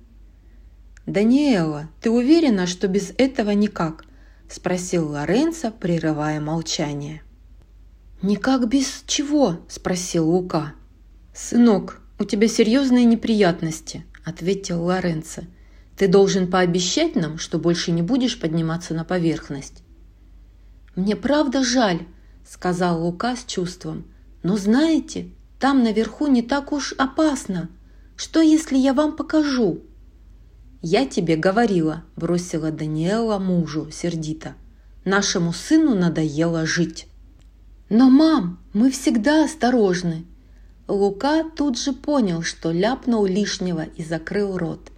«Даниэла, ты уверена, что без этого никак?» — спросил Лоренцо, прерывая молчание. «Никак без чего?» – спросил Лука. «Сынок, у тебя серьезные неприятности», – ответил Лоренцо. «Ты должен пообещать нам, что больше не будешь подниматься на поверхность». «Мне правда жаль», – сказал Лука с чувством. «Но знаете, там наверху не так уж опасно. Что, если я вам покажу?» «Я тебе говорила», – бросила Даниэла мужу сердито. «Нашему сыну надоело жить». «Но, мам, мы всегда осторожны». Лука тут же понял, что ляпнул лишнего, и закрыл рот.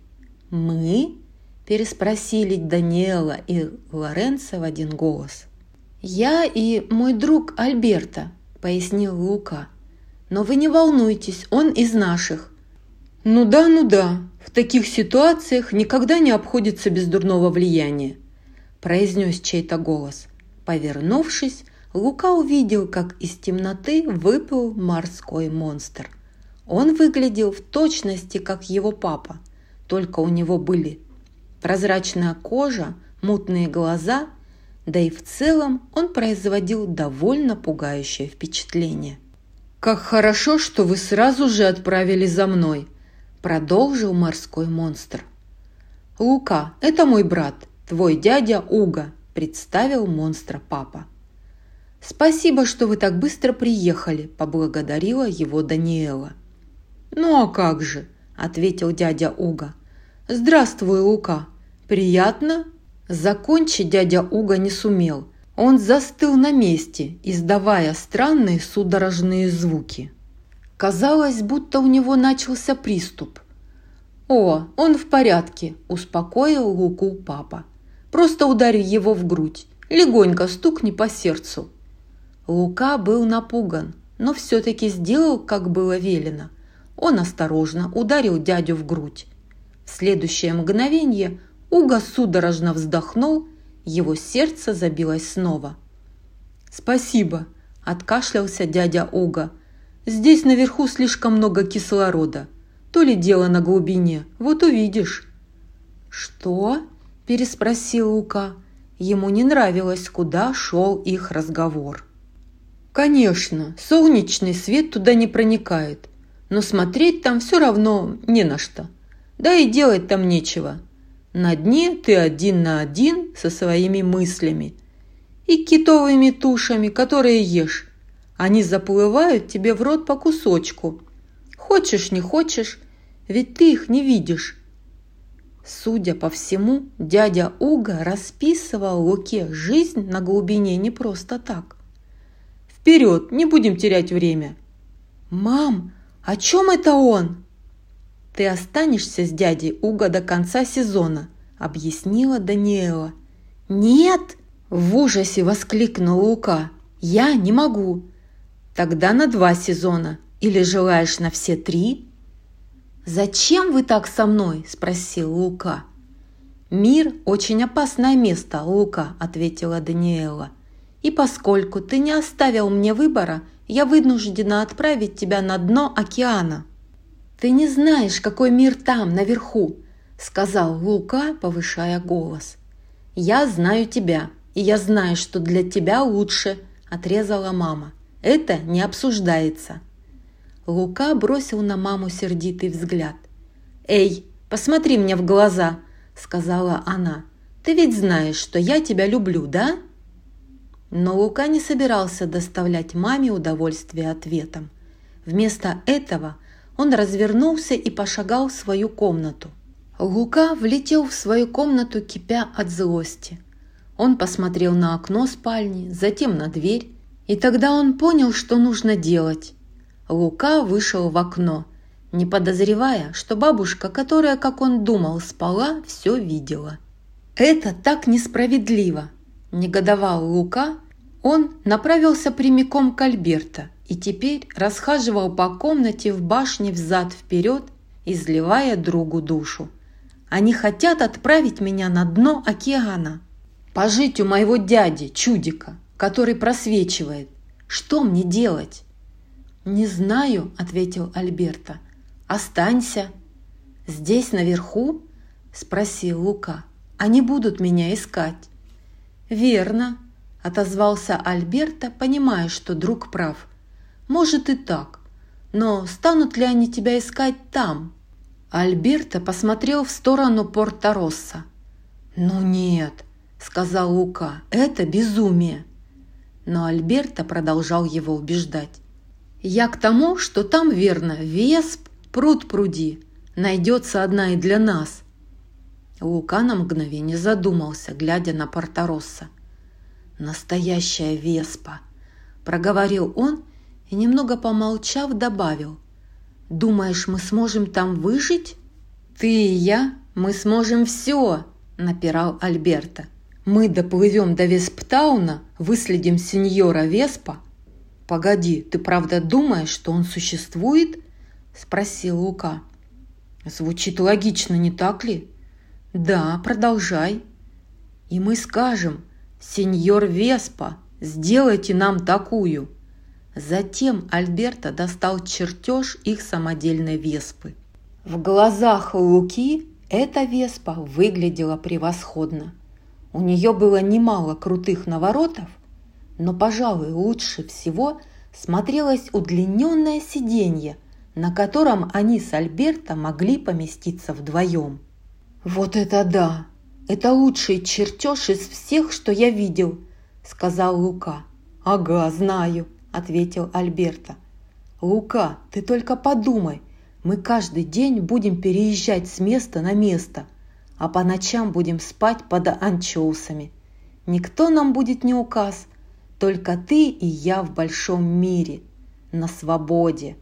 «Мы?» – переспросили Даниэла и Лоренцо в один голос. «Я и мой друг Альберто», – пояснил Лука. «Но вы не волнуйтесь, он из наших». «Ну да, ну да, в таких ситуациях никогда не обходится без дурного влияния», – произнес чей-то голос. Повернувшись, Лука увидел, как из темноты выплыл морской монстр. Он выглядел в точности, как его папа, только у него были прозрачная кожа, мутные глаза, да и в целом он производил довольно пугающее впечатление. «Как хорошо, что вы сразу же отправились за мной», — продолжил морской монстр. «Лука, это мой брат, твой дядя Уга», — представил монстра папа. «Спасибо, что вы так быстро приехали», – поблагодарила его Даниэла. «Ну а как же», – ответил дядя Уга. «Здравствуй, Лука. Приятно?» Закончить дядя Уга не сумел. Он застыл на месте, издавая странные судорожные звуки. Казалось, будто у него начался приступ. «О, он в порядке», – успокоил Луку папа. «Просто ударь его в грудь, легонько стукни по сердцу». Лука был напуган, но все-таки сделал, как было велено. Он осторожно ударил дядю в грудь. В следующее мгновение Уга судорожно вздохнул, его сердце забилось снова. «Спасибо», – откашлялся дядя Уга. «Здесь наверху слишком много кислорода. То ли дело на глубине, вот увидишь». «Что?» – переспросил Лука. Ему не нравилось, куда шел их разговор. «Конечно, солнечный свет туда не проникает, но смотреть там все равно не на что. Да и делать там нечего. На дне ты один на один со своими мыслями и китовыми тушами, которые ешь. Они заплывают тебе в рот по кусочку. Хочешь, не хочешь, ведь ты их не видишь». Судя по всему, дядя Уга расписывал Луке жизнь на глубине не просто так. «Вперед, не будем терять время!» «Мам, о чем это он?» «Ты останешься с дядей Уга до конца сезона», – объяснила Даниэла. «Нет!» – в ужасе воскликнул Лука. «Я не могу». «Тогда на два сезона. Или желаешь на все три?» «Зачем вы так со мной?» – спросил Лука. «Мир – очень опасное место, Лука», – ответила Даниэла. «И поскольку ты не оставил мне выбора, я вынуждена отправить тебя на дно океана». «Ты не знаешь, какой мир там, наверху», – сказал Лука, повышая голос. «Я знаю тебя, и я знаю, что для тебя лучше», – отрезала мама. «Это не обсуждается». Лука бросил на маму сердитый взгляд. «Эй, посмотри мне в глаза», – сказала она. «Ты ведь знаешь, что я тебя люблю, да?» Но Лука не собирался доставлять маме удовольствие ответом. Вместо этого он развернулся и пошагал в свою комнату. Лука влетел в свою комнату, кипя от злости. Он посмотрел на окно спальни, затем на дверь, и тогда он понял, что нужно делать. Лука вышел в окно, не подозревая, что бабушка, которая, как он думал, спала, все видела. «Это так несправедливо!» – негодовал Лука. Он направился прямиком к Альберто и теперь расхаживал по комнате в башне взад-вперед, изливая другу душу. «Они хотят отправить меня на дно океана, пожить у моего дяди, чудика, который просвечивает. Что мне делать?» «Не знаю», – ответил Альберто. «Останься». «Здесь, наверху?» – спросил Лука. «Они будут меня искать». «Верно», – отозвался Альберто, понимая, что друг прав. «Может и так, но станут ли они тебя искать там?» Альберто посмотрел в сторону Порто Росса. «Ну нет», – сказал Лука, – «это безумие». Но Альберто продолжал его убеждать. «Я к тому, что там, верно, Весп, пруд пруди, найдется одна и для нас». Лука на мгновение задумался, глядя на Порто Росса. «Настоящая Веспа», – проговорил он, и, немного помолчав, добавил: «Думаешь, мы сможем там выжить?» «Ты и я, мы сможем все», – напирал Альберто. «Мы доплывем до Весптауна, выследим сеньора Веспа». «Погоди, ты правда думаешь, что он существует?» – спросил Лука. «Звучит логично, не так ли?» «Да, продолжай». «И мы скажем: сеньор Веспа, сделайте нам такую». Затем Альберто достал чертеж их самодельной веспы. В глазах Луки эта веспа выглядела превосходно. У нее было немало крутых наворотов, но, пожалуй, лучше всего смотрелось удлиненное сиденье, на котором они с Альберто могли поместиться вдвоем. «Вот это да! Это лучший чертеж из всех, что я видел», – сказал Лука. «Ага, знаю», – ответил Альберто. «Лука, ты только подумай, мы каждый день будем переезжать с места на место, а по ночам будем спать под анчоусами. Никто нам будет не указ, только ты и я в большом мире, на свободе».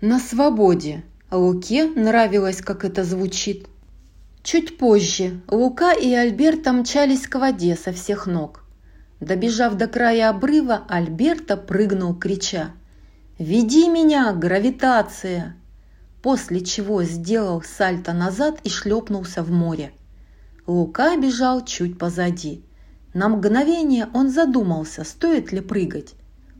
«На свободе» Луке нравилось, как это звучит. Чуть позже Лука и Альберто мчались к воде со всех ног. Добежав до края обрыва, Альберто прыгнул, крича: «Веди меня, гравитация!», после чего сделал сальто назад и шлепнулся в море. Лука бежал чуть позади. На мгновение он задумался, стоит ли прыгать.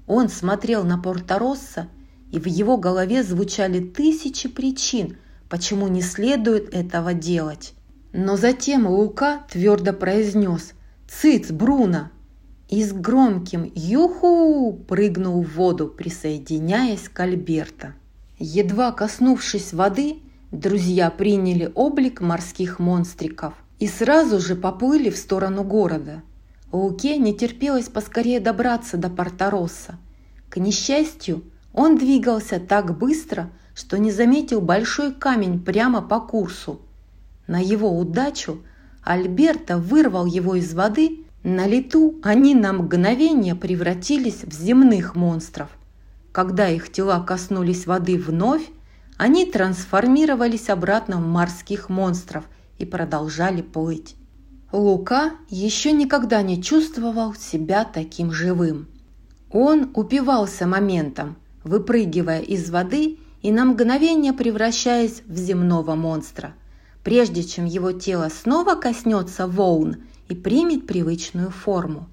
Он смотрел на Порто Россо, и в его голове звучали тысячи причин, почему не следует этого делать. Но затем Лука твердо произнес: «Цыц, Бруно!», и с громким «Юху!» прыгнул в воду, присоединяясь к Альберто. Едва коснувшись воды, друзья приняли облик морских монстриков и сразу же поплыли в сторону города. Луке не терпелось поскорее добраться до Порто Россо. К несчастью, он двигался так быстро, что не заметил большой камень прямо по курсу. На его удачу Альберто вырвал его из воды. На лету они на мгновение превратились в земных монстров. Когда их тела коснулись воды вновь, они трансформировались обратно в морских монстров и продолжали плыть. Лука еще никогда не чувствовал себя таким живым. Он упивался моментом, выпрыгивая из воды и на мгновение превращаясь в земного монстра, прежде чем его тело снова коснется волн и примет привычную форму.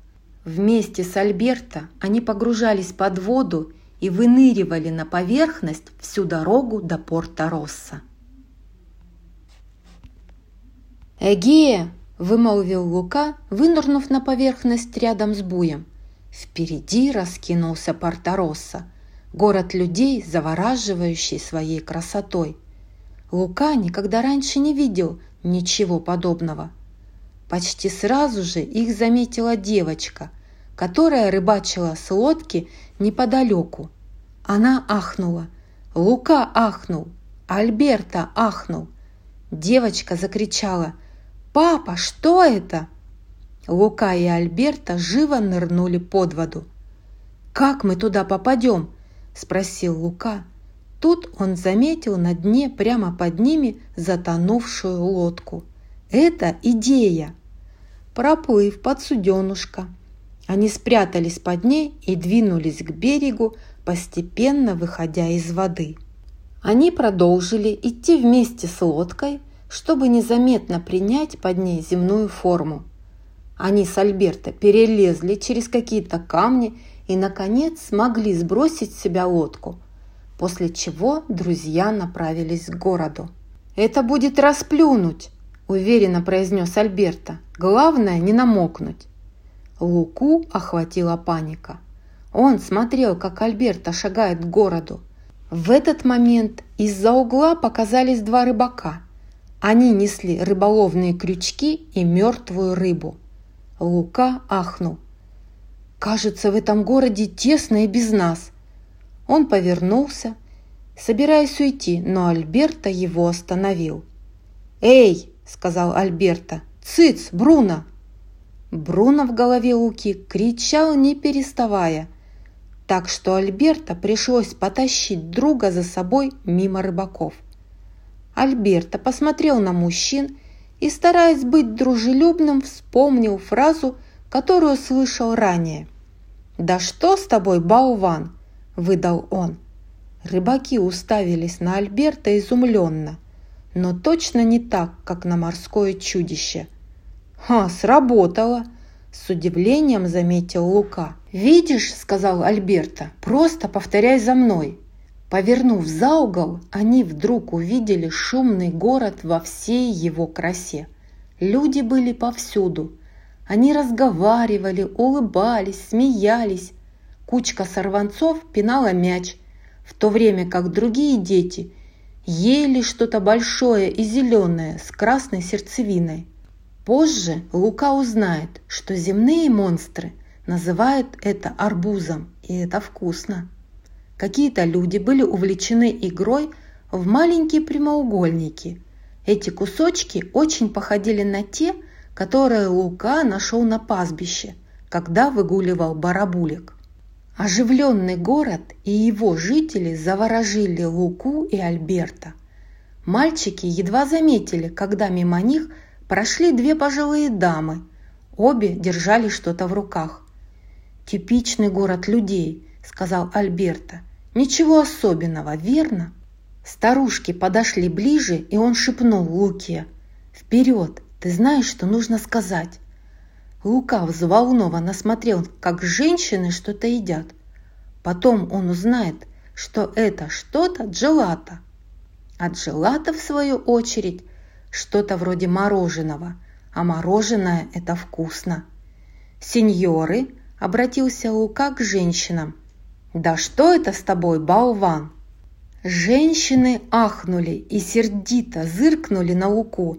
Вместе с Альберто они погружались под воду и выныривали на поверхность всю дорогу до Порто Россо. «Эгея!» – вымолвил Лука, вынырнув на поверхность рядом с буем. Впереди раскинулся Порто Россо, город людей, завораживающий своей красотой. Лука никогда раньше не видел ничего подобного. Почти сразу же их заметила девочка, которая рыбачила с лодки неподалеку. Она ахнула, Лука ахнул, Альберто ахнул. Девочка закричала: «Папа, что это?». Лука и Альберто живо нырнули под воду. «Как мы туда попадем?» – спросил Лука. Тут он заметил на дне прямо под ними затонувшую лодку. «Это идея!» Проплыв под суденушка, они спрятались под ней и двинулись к берегу, постепенно выходя из воды. Они продолжили идти вместе с лодкой, чтобы незаметно принять под ней земную форму. Они с Альберто перелезли через какие-то камни и, наконец, смогли сбросить с себя лодку, после чего друзья направились к городу. «Это будет расплюнуть», – уверенно произнес Альберто. «Главное, не намокнуть». Луку охватила паника. Он смотрел, как Альберто шагает к городу. В этот момент из-за угла показались два рыбака. Они несли рыболовные крючки и мертвую рыбу. Лука ахнул. «Кажется, в этом городе тесно и без нас». Он повернулся, собираясь уйти, но Альберто его остановил. «Эй!» – сказал Альберто. «Цыц, Бруно!» Бруно в голове Луки кричал, не переставая, так что Альберто пришлось потащить друга за собой мимо рыбаков. Альберто посмотрел на мужчин и, стараясь быть дружелюбным, вспомнил фразу, которую слышал ранее. «Да что с тобой, болван!» – выдал он. Рыбаки уставились на Альберто изумленно, но точно не так, как на морское чудище. «Ха, сработало!» – с удивлением заметил Лука. «Видишь, – сказал Альберто, – просто повторяй за мной». Повернув за угол, они вдруг увидели шумный город во всей его красе. Люди были повсюду. Они разговаривали, улыбались, смеялись. Кучка сорванцов пинала мяч, в то время как другие дети ели что-то большое и зеленое с красной сердцевиной. Позже Лука узнает, что земные монстры называют это арбузом, и это вкусно. Какие-то люди были увлечены игрой в маленькие прямоугольники. Эти кусочки очень походили на те, которые Лука нашел на пастбище, когда выгуливал барабулик. Оживленный город и его жители заворожили Луку и Альберто. Мальчики едва заметили, когда мимо них прошли две пожилые дамы. Обе держали что-то в руках. «Типичный город людей», – сказал Альберто. «Ничего особенного, верно?» Старушки подошли ближе, и он шепнул Луке: «Вперед, ты знаешь, что нужно сказать». Лука взволнованно смотрел, как женщины что-то едят. Потом он узнает, что это что-то джелато. А джелато, в свою очередь, что-то вроде мороженого, а мороженое – это вкусно. «Синьоры», – обратился Лука к женщинам, – «да что это с тобой, болван?» Женщины ахнули и сердито зыркнули на Луку.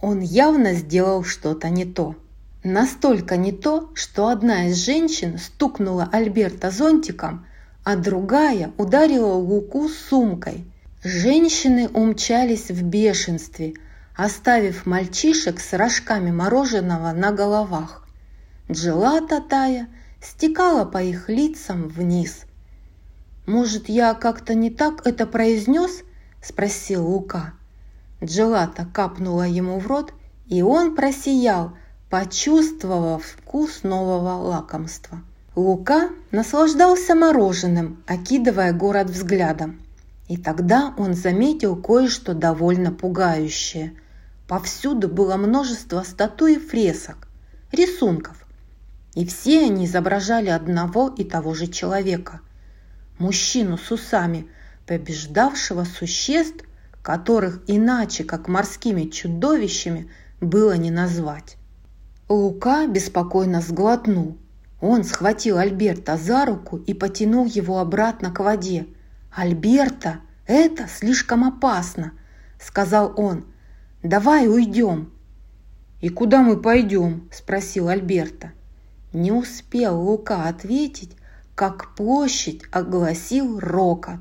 Он явно сделал что-то не то. Настолько не то, что одна из женщин стукнула Альберто зонтиком, а другая ударила Луку сумкой. Женщины умчались в бешенстве, оставив мальчишек с рожками мороженого на головах. Джелато, тая, стекала по их лицам вниз. «Может, я как-то не так это произнес?» – спросил Лука. Джелато капнула ему в рот, и он просиял, почувствовав вкус нового лакомства. Лука наслаждался мороженым, окидывая город взглядом. И тогда он заметил кое-что довольно пугающее. Повсюду было множество статуй и фресок, рисунков. И все они изображали одного и того же человека. Мужчину с усами, побеждавшего существ, которых иначе, как морскими чудовищами, было не назвать. Лука беспокойно сглотнул. Он схватил Альберто за руку и потянул его обратно к воде. «Альберто, это слишком опасно», – сказал он. «Давай уйдем». «И куда мы пойдем?» – спросил Альберто. Не успел Лука ответить, как площадь огласил рокот.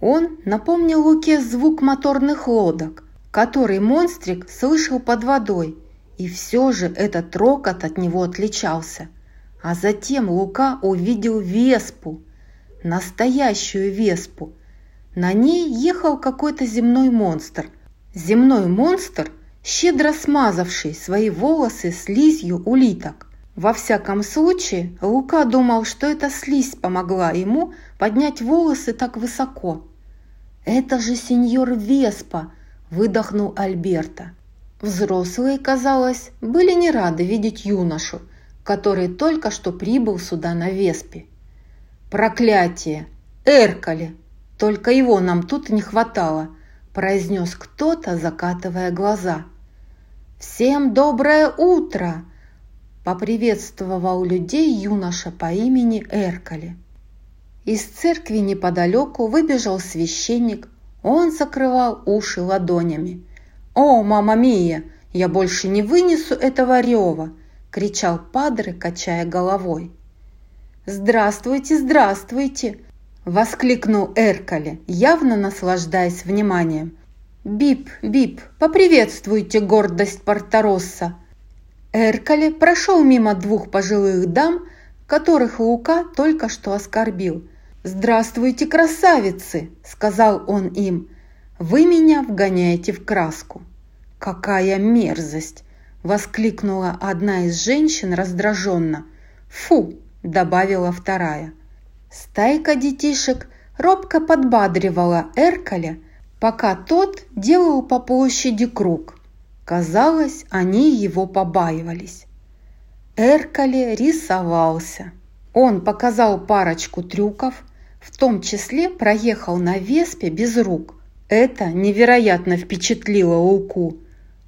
Он напомнил Луке звук моторных лодок, который монстрик слышал под водой, и все же этот рокот от него отличался. А затем Лука увидел веспу, настоящую веспу. На ней ехал какой-то земной монстр. Земной монстр, щедро смазавший свои волосы слизью улиток. Во всяком случае, Лука думал, что эта слизь помогла ему поднять волосы так высоко. «Это же сеньор Веспа!» – выдохнул Альберто. Взрослые, казалось, были не рады видеть юношу, который только что прибыл сюда на веспе. «Проклятие! Эркали! Только его нам тут не хватало!» – произнес кто-то, закатывая глаза. «Всем доброе утро!» – поприветствовал людей юноша по имени Эркали. Из церкви неподалеку выбежал священник, он закрывал уши ладонями. «О, мамма мия! Я больше не вынесу этого рева!» – кричал падре, качая головой. «Здравствуйте, здравствуйте!» – воскликнул Эркали, явно наслаждаясь вниманием. «Бип, бип, поприветствуйте гордость Порторосса!» Эркали прошел мимо двух пожилых дам, которых Лука только что оскорбил. «Здравствуйте, красавицы!» – сказал он им. «Вы меня вгоняете в краску!» «Какая мерзость!» – воскликнула одна из женщин раздраженно. «Фу!» – добавила вторая. Стайка детишек робко подбадривала Эркали, пока тот делал по площади круг. Казалось, они его побаивались. Эркали рисовался. Он показал парочку трюков, в том числе проехал на веспе без рук. Это невероятно впечатлило Луку.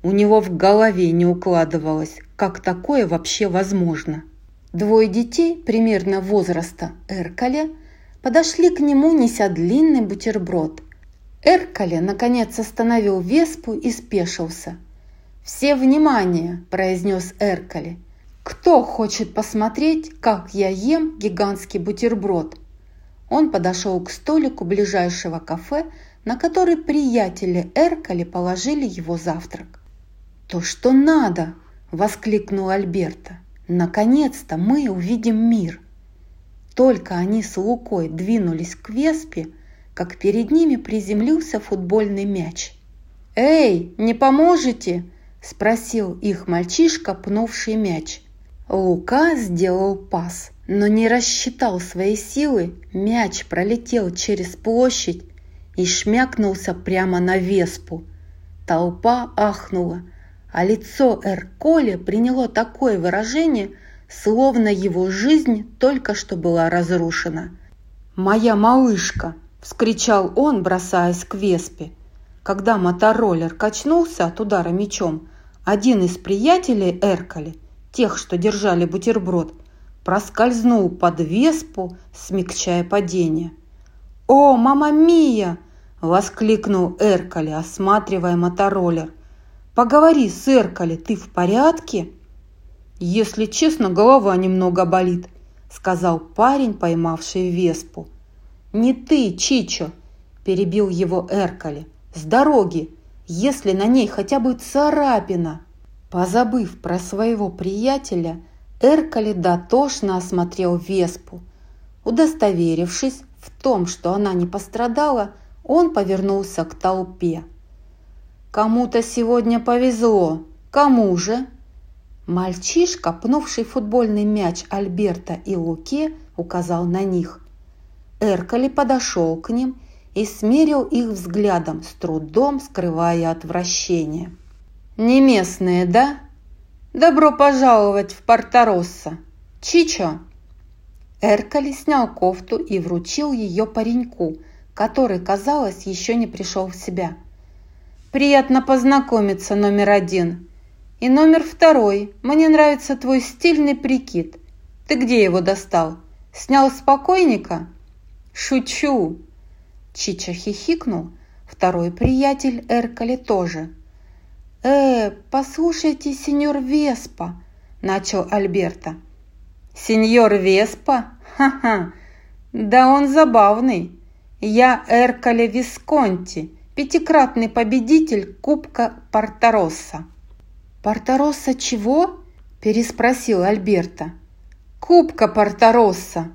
У него в голове не укладывалось, как такое вообще возможно. Двое детей примерно возраста Эркали подошли к нему, неся длинный бутерброд. Эркали наконец остановил веспу и спешился. «Все внимание!» – произнес Эркали. «Кто хочет посмотреть, как я ем гигантский бутерброд?» Он подошел к столику ближайшего кафе, на который приятели Эркали положили его завтрак. «То, что надо!» – воскликнул Альберто. «Наконец-то мы увидим мир!» Только они с Лукой двинулись к Веспе, как перед ними приземлился футбольный мяч. «Эй, не поможете?» – спросил их мальчишка, пнувший мяч. Лука сделал пас, но не рассчитал свои силы, мяч пролетел через площадь и шмякнулся прямо на Веспу. Толпа ахнула, а лицо Эркали приняло такое выражение, словно его жизнь только что была разрушена. «Моя малышка!» – вскричал он, бросаясь к Веспе. Когда мотороллер качнулся от удара мячом, один из приятелей Эркали, тех, что держали бутерброд, проскользнул под Веспу, смягчая падение. «О, мамма мия!» – воскликнул Эркали, осматривая мотороллер. «Поговори с Эркали, ты в порядке?» «Если честно, голова немного болит», – сказал парень, поймавший Веспу. «Не ты, Чичо!» – перебил его Эркали. «С дороги, если на ней хотя бы царапина!» Позабыв про своего приятеля, Эркали дотошно осмотрел Веспу. Удостоверившись в том, что она не пострадала, он повернулся к толпе. «Кому-то сегодня повезло. Кому же?» Мальчишка, пнувший футбольный мяч Альберто и Луке, указал на них. Эркали подошел к ним и смерил их взглядом, с трудом скрывая отвращение. «Не местные, да? Добро пожаловать в Порто Россо! Чичо!» Эркали снял кофту и вручил ее пареньку, который, казалось, еще не пришел в себя. «Приятно познакомиться, номер один. И номер второй. Мне нравится твой стильный прикид. Ты где его достал? Снял с покойника?» «Шучу!» Чичо хихикнул, второй приятель Эркали тоже. «Э, послушайте, сеньор Веспа», – начал Альберто. «Сеньор Веспа? Ха-ха! Да он забавный! Я Эркале Висконти, пятикратный победитель Кубка Порторосса». «Порторосса чего?» – переспросил Альберто. «Кубка Порторосса!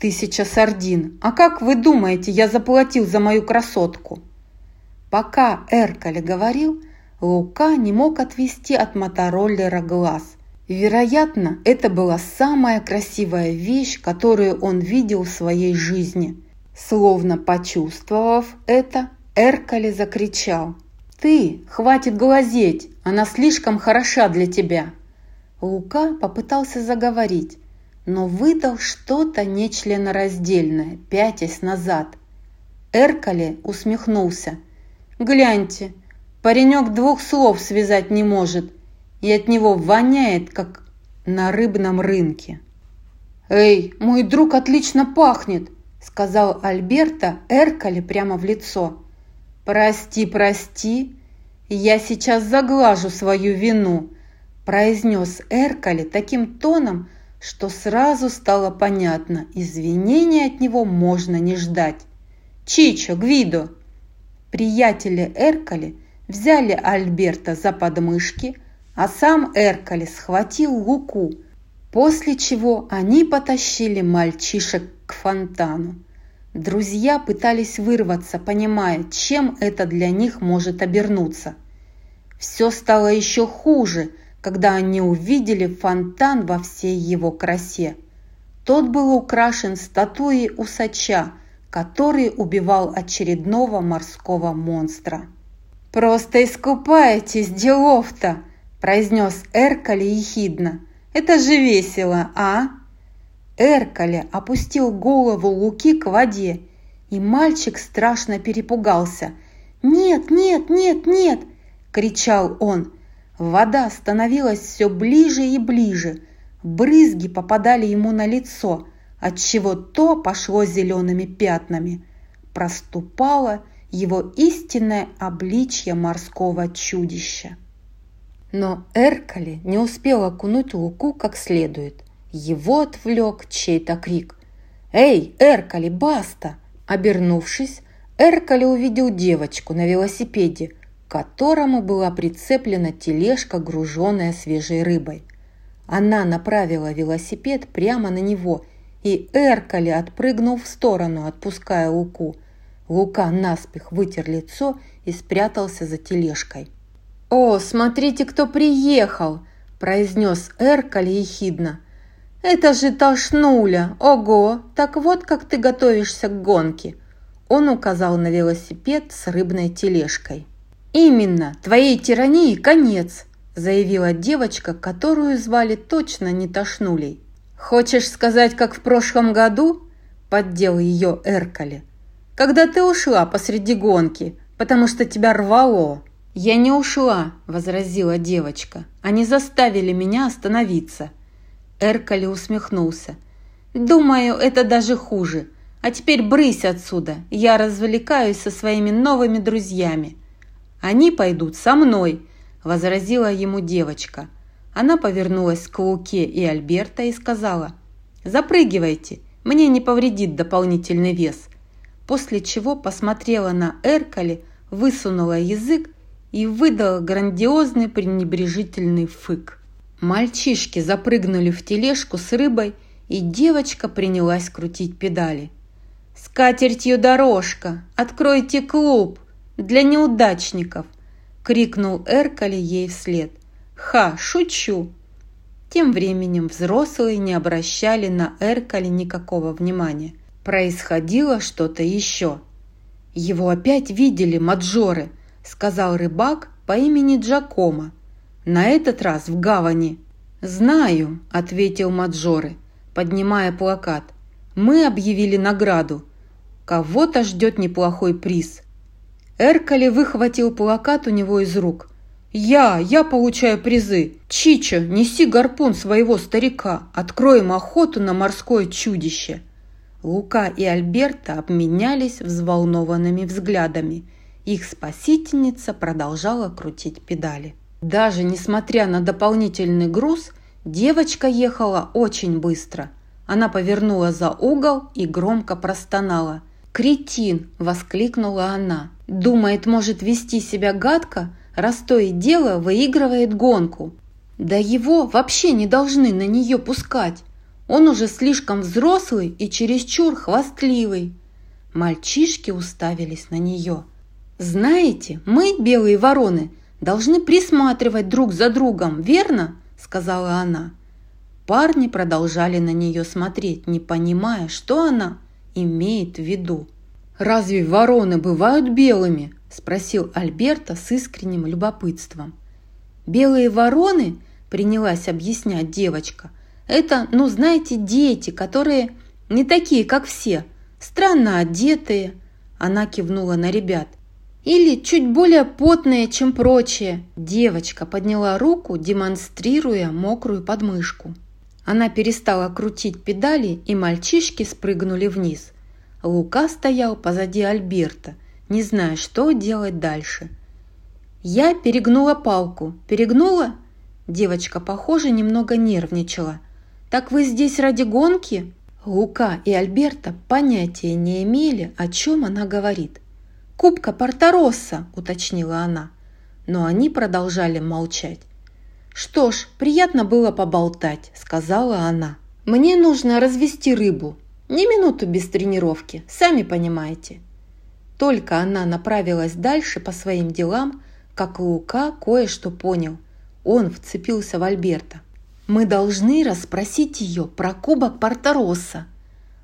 Тысяча сардин! А как вы думаете, я заплатил за мою красотку?» Пока Эркале говорил, Лука не мог отвести от мотороллера глаз. Вероятно, это была самая красивая вещь, которую он видел в своей жизни. Словно почувствовав это, Эркали закричал: «Ты, хватит глазеть, она слишком хороша для тебя!» Лука попытался заговорить, но выдал что-то нечленораздельное, пятясь назад. Эркали усмехнулся. «Гляньте! Паренек двух слов связать не может, и от него воняет, как на рыбном рынке». «Эй, мой друг отлично пахнет», – сказал Альберто Эркали прямо в лицо. «Прости, прости, я сейчас заглажу свою вину», – произнес Эркали таким тоном, что сразу стало понятно, извинения от него можно не ждать. «Чичо, Гвидо!» Приятели Эркали взяли Альберто за подмышки, а сам Эркали схватил Луку, после чего они потащили мальчишек к фонтану. Друзья пытались вырваться, понимая, чем это для них может обернуться. Все стало еще хуже, когда они увидели фонтан во всей его красе. Тот был украшен статуей усача, который убивал очередного морского монстра. «Просто искупаетесь, делов-то!» – произнес Эркали ехидно. «Это же весело, а?» Эркали опустил голову Луки к воде, и мальчик страшно перепугался. «Нет, нет, нет, нет!» – кричал он. Вода становилась все ближе и ближе. Брызги попадали ему на лицо, отчего то пошло зелеными пятнами. Проступало его истинное обличье морского чудища. Но Эркали не успел окунуть Луку как следует. Его отвлек чей-то крик. «Эй, Эркали, баста!» Обернувшись, Эркали увидел девочку на велосипеде, к которому была прицеплена тележка, груженная свежей рыбой. Она направила велосипед прямо на него, и Эркали отпрыгнул в сторону, отпуская Луку. Лука наспех вытер лицо и спрятался за тележкой. «О, смотрите, кто приехал!» – произнес Эркали ехидно. «Это же Толшнуля! Ого! Так вот, как ты готовишься к гонке!» Он указал на велосипед с рыбной тележкой. «Именно! Твоей тирании конец!» – заявила девочка, которую звали точно не Толшнулей. «Хочешь сказать, как в прошлом году?» – поддел ее Эркали. «Когда ты ушла посреди гонки, потому что тебя рвало!» «Я не ушла!» – возразила девочка. «Они заставили меня остановиться!» Эркали усмехнулся. «Думаю, это даже хуже. А теперь брысь отсюда, я развлекаюсь со своими новыми друзьями». «Они пойдут со мной», – возразила ему девочка. Она повернулась к Луке и Альберто и сказала: «Запрыгивайте, мне не повредит дополнительный вес». После чего посмотрела на Эркали, высунула язык и выдала грандиозный пренебрежительный фык. Мальчишки запрыгнули в тележку с рыбой, и девочка принялась крутить педали. «С катертью дорожка! Откройте клуб! Для неудачников!» – крикнул Эркали ей вслед. «Ха, шучу!» Тем временем взрослые не обращали на Эркали никакого внимания. Происходило что-то еще. «Его опять видели маджоры», – сказал рыбак по имени Джакомо. «На этот раз в гавани». «Знаю», – ответил маджоры, поднимая плакат. «Мы объявили награду. Кого-то ждет неплохой приз». Эркали выхватил плакат у него из рук. «Я, я получаю призы. Чичо, неси гарпун своего старика. Откроем охоту на морское чудище». Лука и Альберто обменялись взволнованными взглядами. Их спасительница продолжала крутить педали. Даже несмотря на дополнительный груз, девочка ехала очень быстро. Она повернула за угол и громко простонала. «Кретин!» – воскликнула она. «Думает, может вести себя гадко, раз то и дело выигрывает гонку. Да его вообще не должны на нее пускать. Он уже слишком взрослый и чересчур хвастливый». Мальчишки уставились на нее. «Знаете, мы, белые вороны, должны присматривать друг за другом, верно?» – сказала она. Парни продолжали на нее смотреть, не понимая, что она имеет в виду. «Разве вороны бывают белыми?» – спросил Альберто с искренним любопытством. «Белые вороны?» – принялась объяснять девочка. «Это, ну знаете, дети, которые не такие, как все, странно одетые», – она кивнула на ребят. «Или чуть более потные, чем прочие». Девочка подняла руку, демонстрируя мокрую подмышку. Она перестала крутить педали, и мальчишки спрыгнули вниз. Лука стоял позади Альберто, не зная, что делать дальше. «Я перегнула палку. Перегнула?» Девочка, похоже, немного нервничала. «Так вы здесь ради гонки?» Лука и Альберто понятия не имели, о чем она говорит. «Кубка Порторосса», – уточнила она. Но они продолжали молчать. «Что ж, приятно было поболтать», – сказала она. «Мне нужно развести рыбу. Ни минуту без тренировки, сами понимаете». Только она направилась дальше по своим делам, как Лука кое-что понял. Он вцепился в Альберто. «Мы должны расспросить ее про Кубок Порторосса».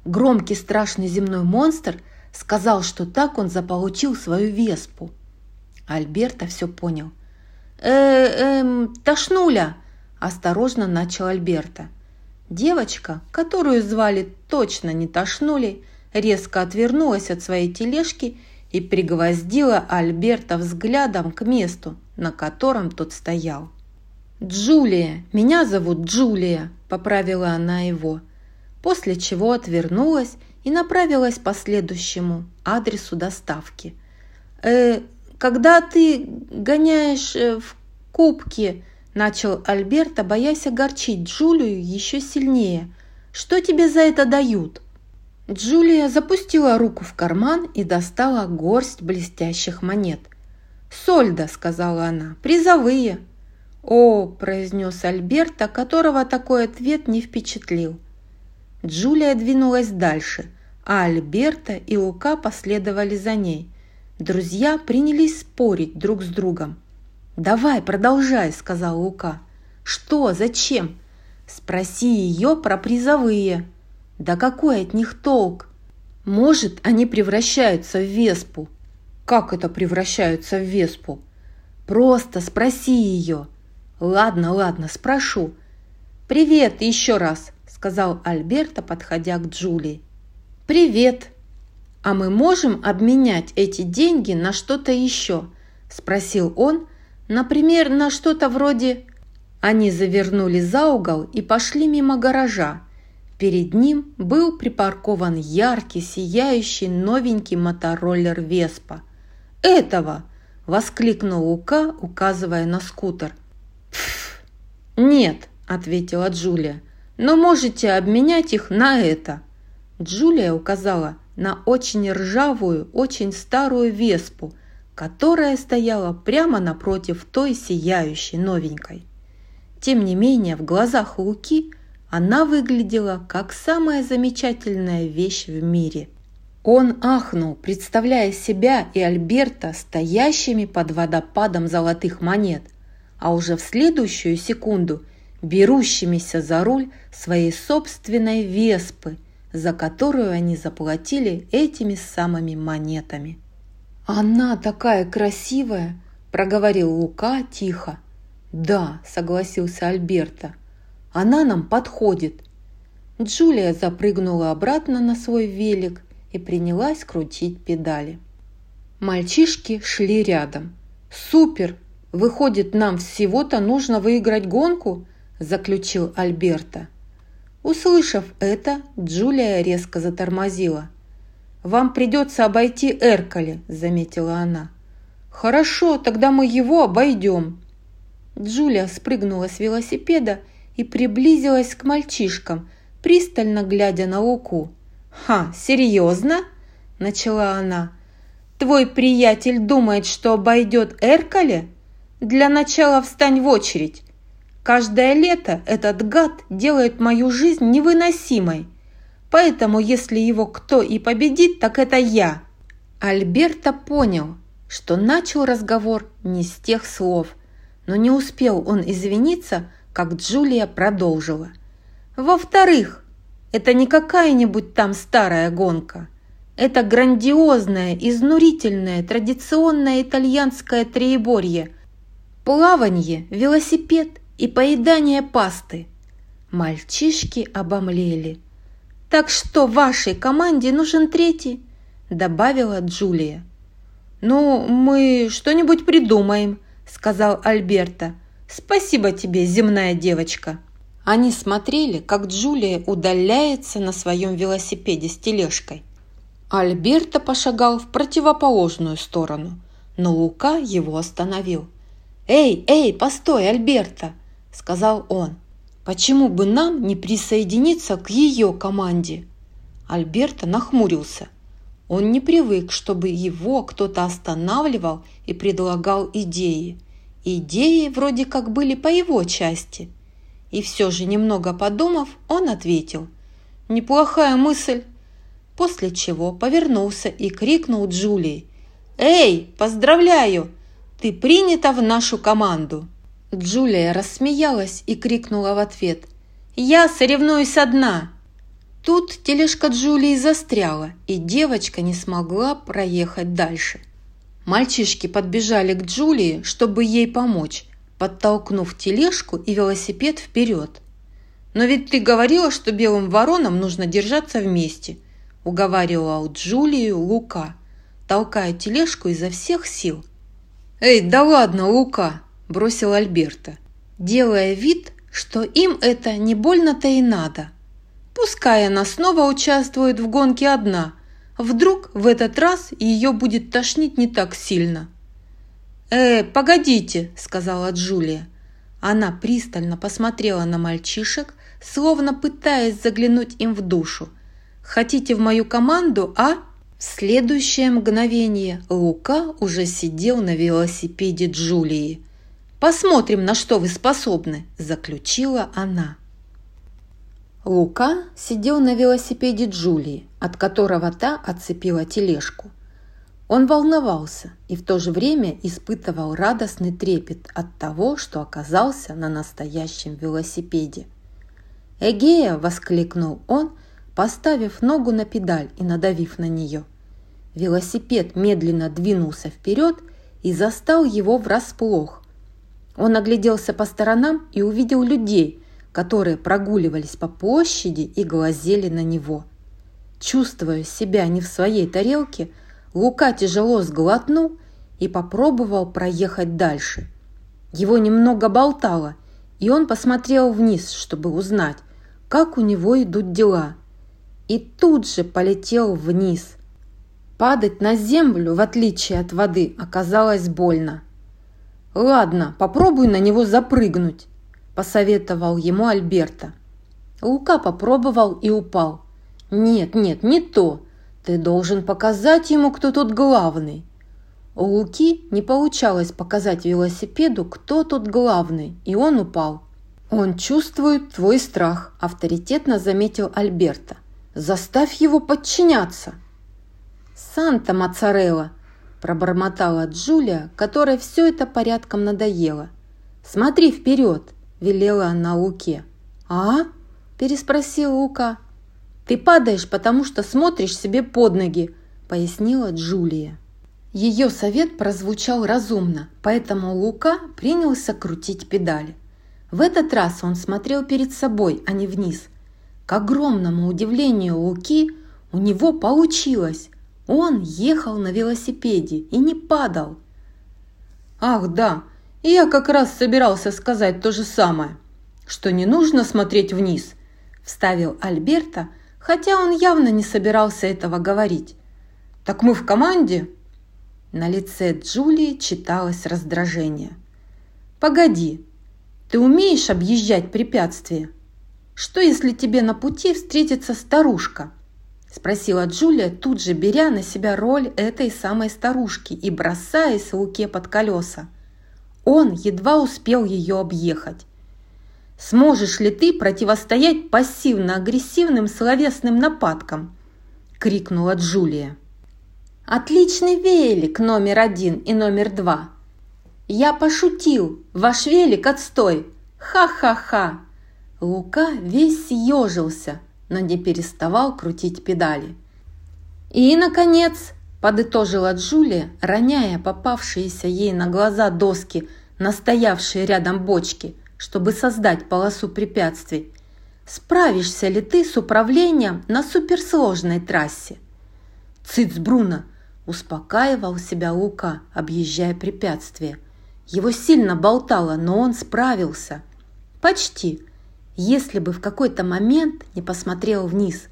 Громкий страшный земной монстр сказал, что так он заполучил свою веспу. Альберто все понял. «Э-эм, Толшнуля!» – осторожно начал Альберто. Девочка, которую звали точно не Толшнулей, резко отвернулась от своей тележки и пригвоздила Альберто взглядом к месту, на котором тот стоял. «Джулия! Меня зовут Джулия!» – поправила она его. После чего отвернулась и направилась по следующему адресу доставки. «Э, когда ты гоняешь в кубке, начал Альберто, боясь огорчить Джулию еще сильнее. «Что тебе за это дают?» Джулия запустила руку в карман и достала горсть блестящих монет. «Сольдо», — сказала она, — «призовые». «О», — произнес Альберто, которого такой ответ не впечатлил. Джулия двинулась дальше, а Альберто и Лука последовали за ней. Друзья принялись спорить друг с другом. «Давай, продолжай», — сказал Лука. «Что? Зачем?» «Спроси ее про призовые». «Да какой от них толк?» «Может, они превращаются в веспу». «Как это превращаются в веспу?» «Просто спроси ее». «Ладно, ладно, спрошу». «Привет еще раз», — сказал Альберто, подходя к Джулии. «Привет. А мы можем обменять эти деньги на что-то еще?» — спросил он. «Например, на что-то вроде...» Они завернули за угол и пошли мимо гаража. Перед ним был припаркован яркий, сияющий новенький мотороллер «Веспа». «Этого!» – воскликнул Лука, указывая на скутер. «Пф, нет!» – ответила Джулия. «Но можете обменять их на это!» Джулия указала на очень ржавую, очень старую «Веспу», которая стояла прямо напротив той сияющей новенькой. Тем не менее, в глазах Луки она выглядела как самая замечательная вещь в мире. Он ахнул, представляя себя и Альберто стоящими под водопадом золотых монет, а уже в следующую секунду берущимися за руль своей собственной «Веспы», за которую они заплатили этими самыми монетами. «Она такая красивая!» – проговорил Лука тихо. «Да», – согласился Альберто. «Она нам подходит». Джулия запрыгнула обратно на свой велик и принялась крутить педали. Мальчишки шли рядом. «Супер! Выходит, нам всего-то нужно выиграть гонку?» – заключил Альберто. Услышав это, Джулия резко затормозила. «Вам придется обойти Эркали», – заметила она. «Хорошо, тогда мы его обойдем». Джулия спрыгнула с велосипеда и приблизилась к мальчишкам, пристально глядя на Луку. «Ха, серьезно?» – начала она. «Твой приятель думает, что обойдет Эркали? Для начала встань в очередь. Каждое лето этот гад делает мою жизнь невыносимой. Поэтому, если его кто и победит, так это я». Альберто понял, что начал разговор не с тех слов, но не успел он извиниться, как Джулия продолжила. «Во-вторых, это не какая-нибудь там старая гонка. Это грандиозное, изнурительное, традиционное итальянское троеборье. Плаванье, велосипед и поедание пасты». Мальчишки обомлели. «Так что вашей команде нужен третий», – добавила Джулия. «Ну, мы что-нибудь придумаем», – сказал Альберто. «Спасибо тебе, земная девочка». Они смотрели, как Джулия удаляется на своем велосипеде с тележкой. Альберто пошагал в противоположную сторону, но Лука его остановил. «Эй, эй, постой, Альберто», – сказал он. «Почему бы нам не присоединиться к ее команде?» Альберто нахмурился. Он не привык, чтобы его кто-то останавливал и предлагал идеи. Идеи вроде как были по его части. И все же, немного подумав, он ответил: «Неплохая мысль», после чего повернулся и крикнул Джулии: «Эй, поздравляю! Ты принята в нашу команду!» Джулия рассмеялась и крикнула в ответ: «Я соревнуюсь одна!» Тут тележка Джулии застряла, и девочка не смогла проехать дальше. Мальчишки подбежали к Джулии, чтобы ей помочь, подтолкнув тележку и велосипед вперед. «Но ведь ты говорила, что белым воронам нужно держаться вместе», – уговаривал Джулию Лука, толкая тележку изо всех сил. «Эй, да ладно, Лука!» – бросил Альберто, делая вид, что им это не больно-то и надо. «Пускай она снова участвует в гонке одна. Вдруг в этот раз ее будет тошнить не так сильно». «Э, погодите», – сказала Джулия. Она пристально посмотрела на мальчишек, словно пытаясь заглянуть им в душу. «Хотите в мою команду, а?» В следующее мгновение Лука уже сидел на велосипеде Джулии. «Посмотрим, на что вы способны», – заключила она. Лука сидел на велосипеде Джулии, от которого та отцепила тележку. Он волновался и в то же время испытывал радостный трепет от того, что оказался на настоящем велосипеде. «Эгея!» – воскликнул он, поставив ногу на педаль и надавив на нее. Велосипед медленно двинулся вперед и застал его врасплох. Он огляделся по сторонам и увидел людей, которые прогуливались по площади и глазели на него. Чувствуя себя не в своей тарелке, Лука тяжело сглотнул и попробовал проехать дальше. Его немного болтало, и он посмотрел вниз, чтобы узнать, как у него идут дела. И тут же полетел вниз. Падать на землю, в отличие от воды, оказалось больно. «Ладно, попробуй на него запрыгнуть», – посоветовал ему Альберто. Лука попробовал и упал. «Нет, нет, не то. Ты должен показать ему, кто тут главный». У Луки не получалось показать велосипеду, кто тут главный, и он упал. «Он чувствует твой страх», – авторитетно заметил Альберто. «Заставь его подчиняться». «Санта моцарелла», – пробормотала Джулия, которой все это порядком надоело. «Смотри вперед», – велела она Луке. «А?» – переспросил Лука. «Ты падаешь, потому что смотришь себе под ноги», – пояснила Джулия. Ее совет прозвучал разумно, поэтому Лука принялся крутить педали. В этот раз он смотрел перед собой, а не вниз. К огромному удивлению Луки у него получилось. Он ехал на велосипеде и не падал. «Ах да, я как раз собирался сказать то же самое, что не нужно смотреть вниз», – вставил Альберто, хотя он явно не собирался этого говорить. «Так мы в команде?» На лице Джулии читалось раздражение. «Погоди, ты умеешь объезжать препятствия? Что, если тебе на пути встретится старушка?» – спросила Джулия, тут же беря на себя роль этой самой старушки и бросаясь Луке под колеса. Он едва успел ее объехать. «Сможешь ли ты противостоять пассивно-агрессивным словесным нападкам?» – крикнула Джулия. «Отличный велик номер один и номер два. Я пошутил, ваш велик отстой. Ха-ха-ха!» Лука весь съежился, но не переставал крутить педали. «И, наконец», – подытожила Джулия, роняя попавшиеся ей на глаза доски, настоявшие рядом бочки, чтобы создать полосу препятствий, «справишься ли ты с управлением на суперсложной трассе?» «Цыц, Бруно!» – успокаивал себя Лука, объезжая препятствия. Его сильно болтало, но он справился. Почти, если бы в какой-то момент не посмотрел вниз.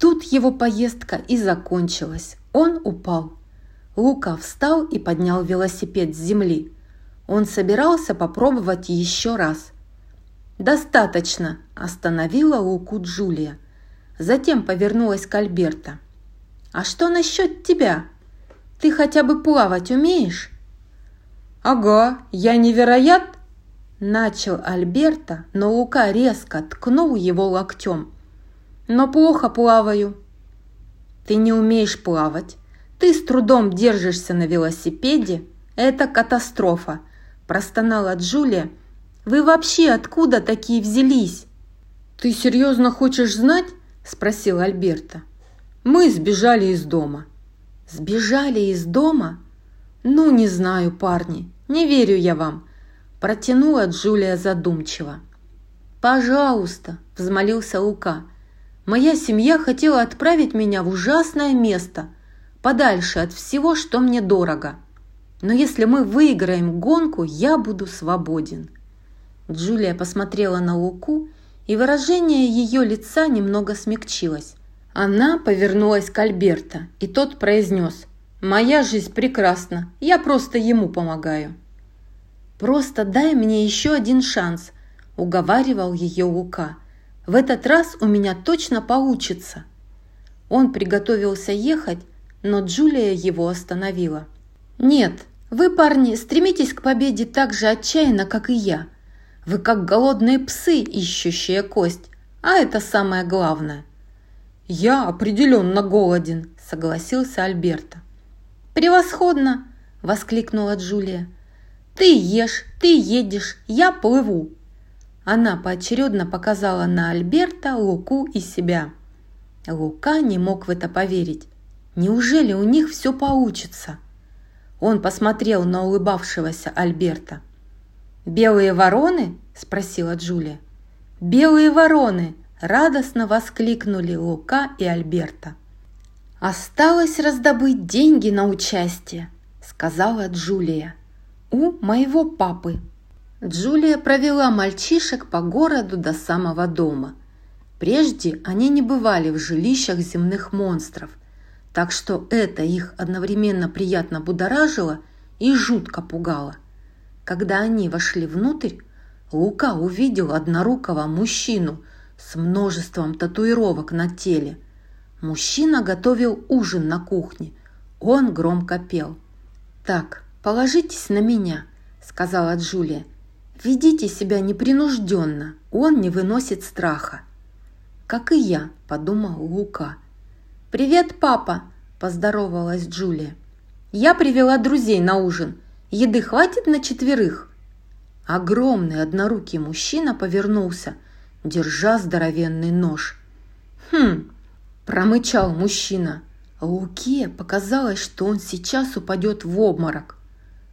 Тут его поездка и закончилась. Он упал. Лука встал и поднял велосипед с земли. Он собирался попробовать еще раз. «Достаточно!» – остановила Луку Джулия. Затем повернулась к Альберто. «А что насчет тебя? Ты хотя бы плавать умеешь?» «Ага, я невероят!» – начал Альберто, но Лука резко ткнул его локтем. «Но плохо плаваю». «Ты не умеешь плавать, ты с трудом держишься на велосипеде. Это катастрофа!» – простонала Джулия. «Вы вообще откуда такие взялись?» «Ты серьезно хочешь знать?» – спросил Альберто. «Мы сбежали из дома». «Сбежали из дома? Ну, не знаю, парни, не верю я вам», – протянула Джулия задумчиво. «Пожалуйста», – взмолился Лука. «Моя семья хотела отправить меня в ужасное место, подальше от всего, что мне дорого. Но если мы выиграем гонку, я буду свободен». Джулия посмотрела на Луку, и выражение ее лица немного смягчилось. Она повернулась к Альберто, и тот произнес: «Моя жизнь прекрасна, я просто ему помогаю». «Просто дай мне еще один шанс», – уговаривал ее Лука. «В этот раз у меня точно получится». Он приготовился ехать, но Джулия его остановила. «Нет, вы, парни, стремитесь к победе так же отчаянно, как и я. Вы как голодные псы, ищущие кость, а это самое главное». «Я определенно голоден», – согласился Альберто. «Превосходно!» – воскликнула Джулия. «Ты ешь, ты едешь, я плыву!» Она поочередно показала на Альберто, Луку и себя. Лука не мог в это поверить. Неужели у них все получится? Он посмотрел на улыбавшегося Альберто. «Белые вороны?» – спросила Джулия. «Белые вороны!» – радостно воскликнули Лука и Альберто. «Осталось раздобыть деньги на участие», – сказала Джулия. «У моего папы». Джулия провела мальчишек по городу до самого дома. Прежде они не бывали в жилищах земных монстров, так что это их одновременно приятно будоражило и жутко пугало. Когда они вошли внутрь, Лука увидел однорукого мужчину с множеством татуировок на теле. Мужчина готовил ужин на кухне. Он громко пел. «Так, положитесь на меня», – сказала Джулия. «Ведите себя непринужденно, он не выносит страха». «Как и я», – подумал Лука. «Привет, папа», – поздоровалась Джулия. «Я привела друзей на ужин. Еды хватит на четверых?» Огромный однорукий мужчина повернулся, держа здоровенный нож. «Хм», – промычал мужчина. Луке показалось, что он сейчас упадет в обморок.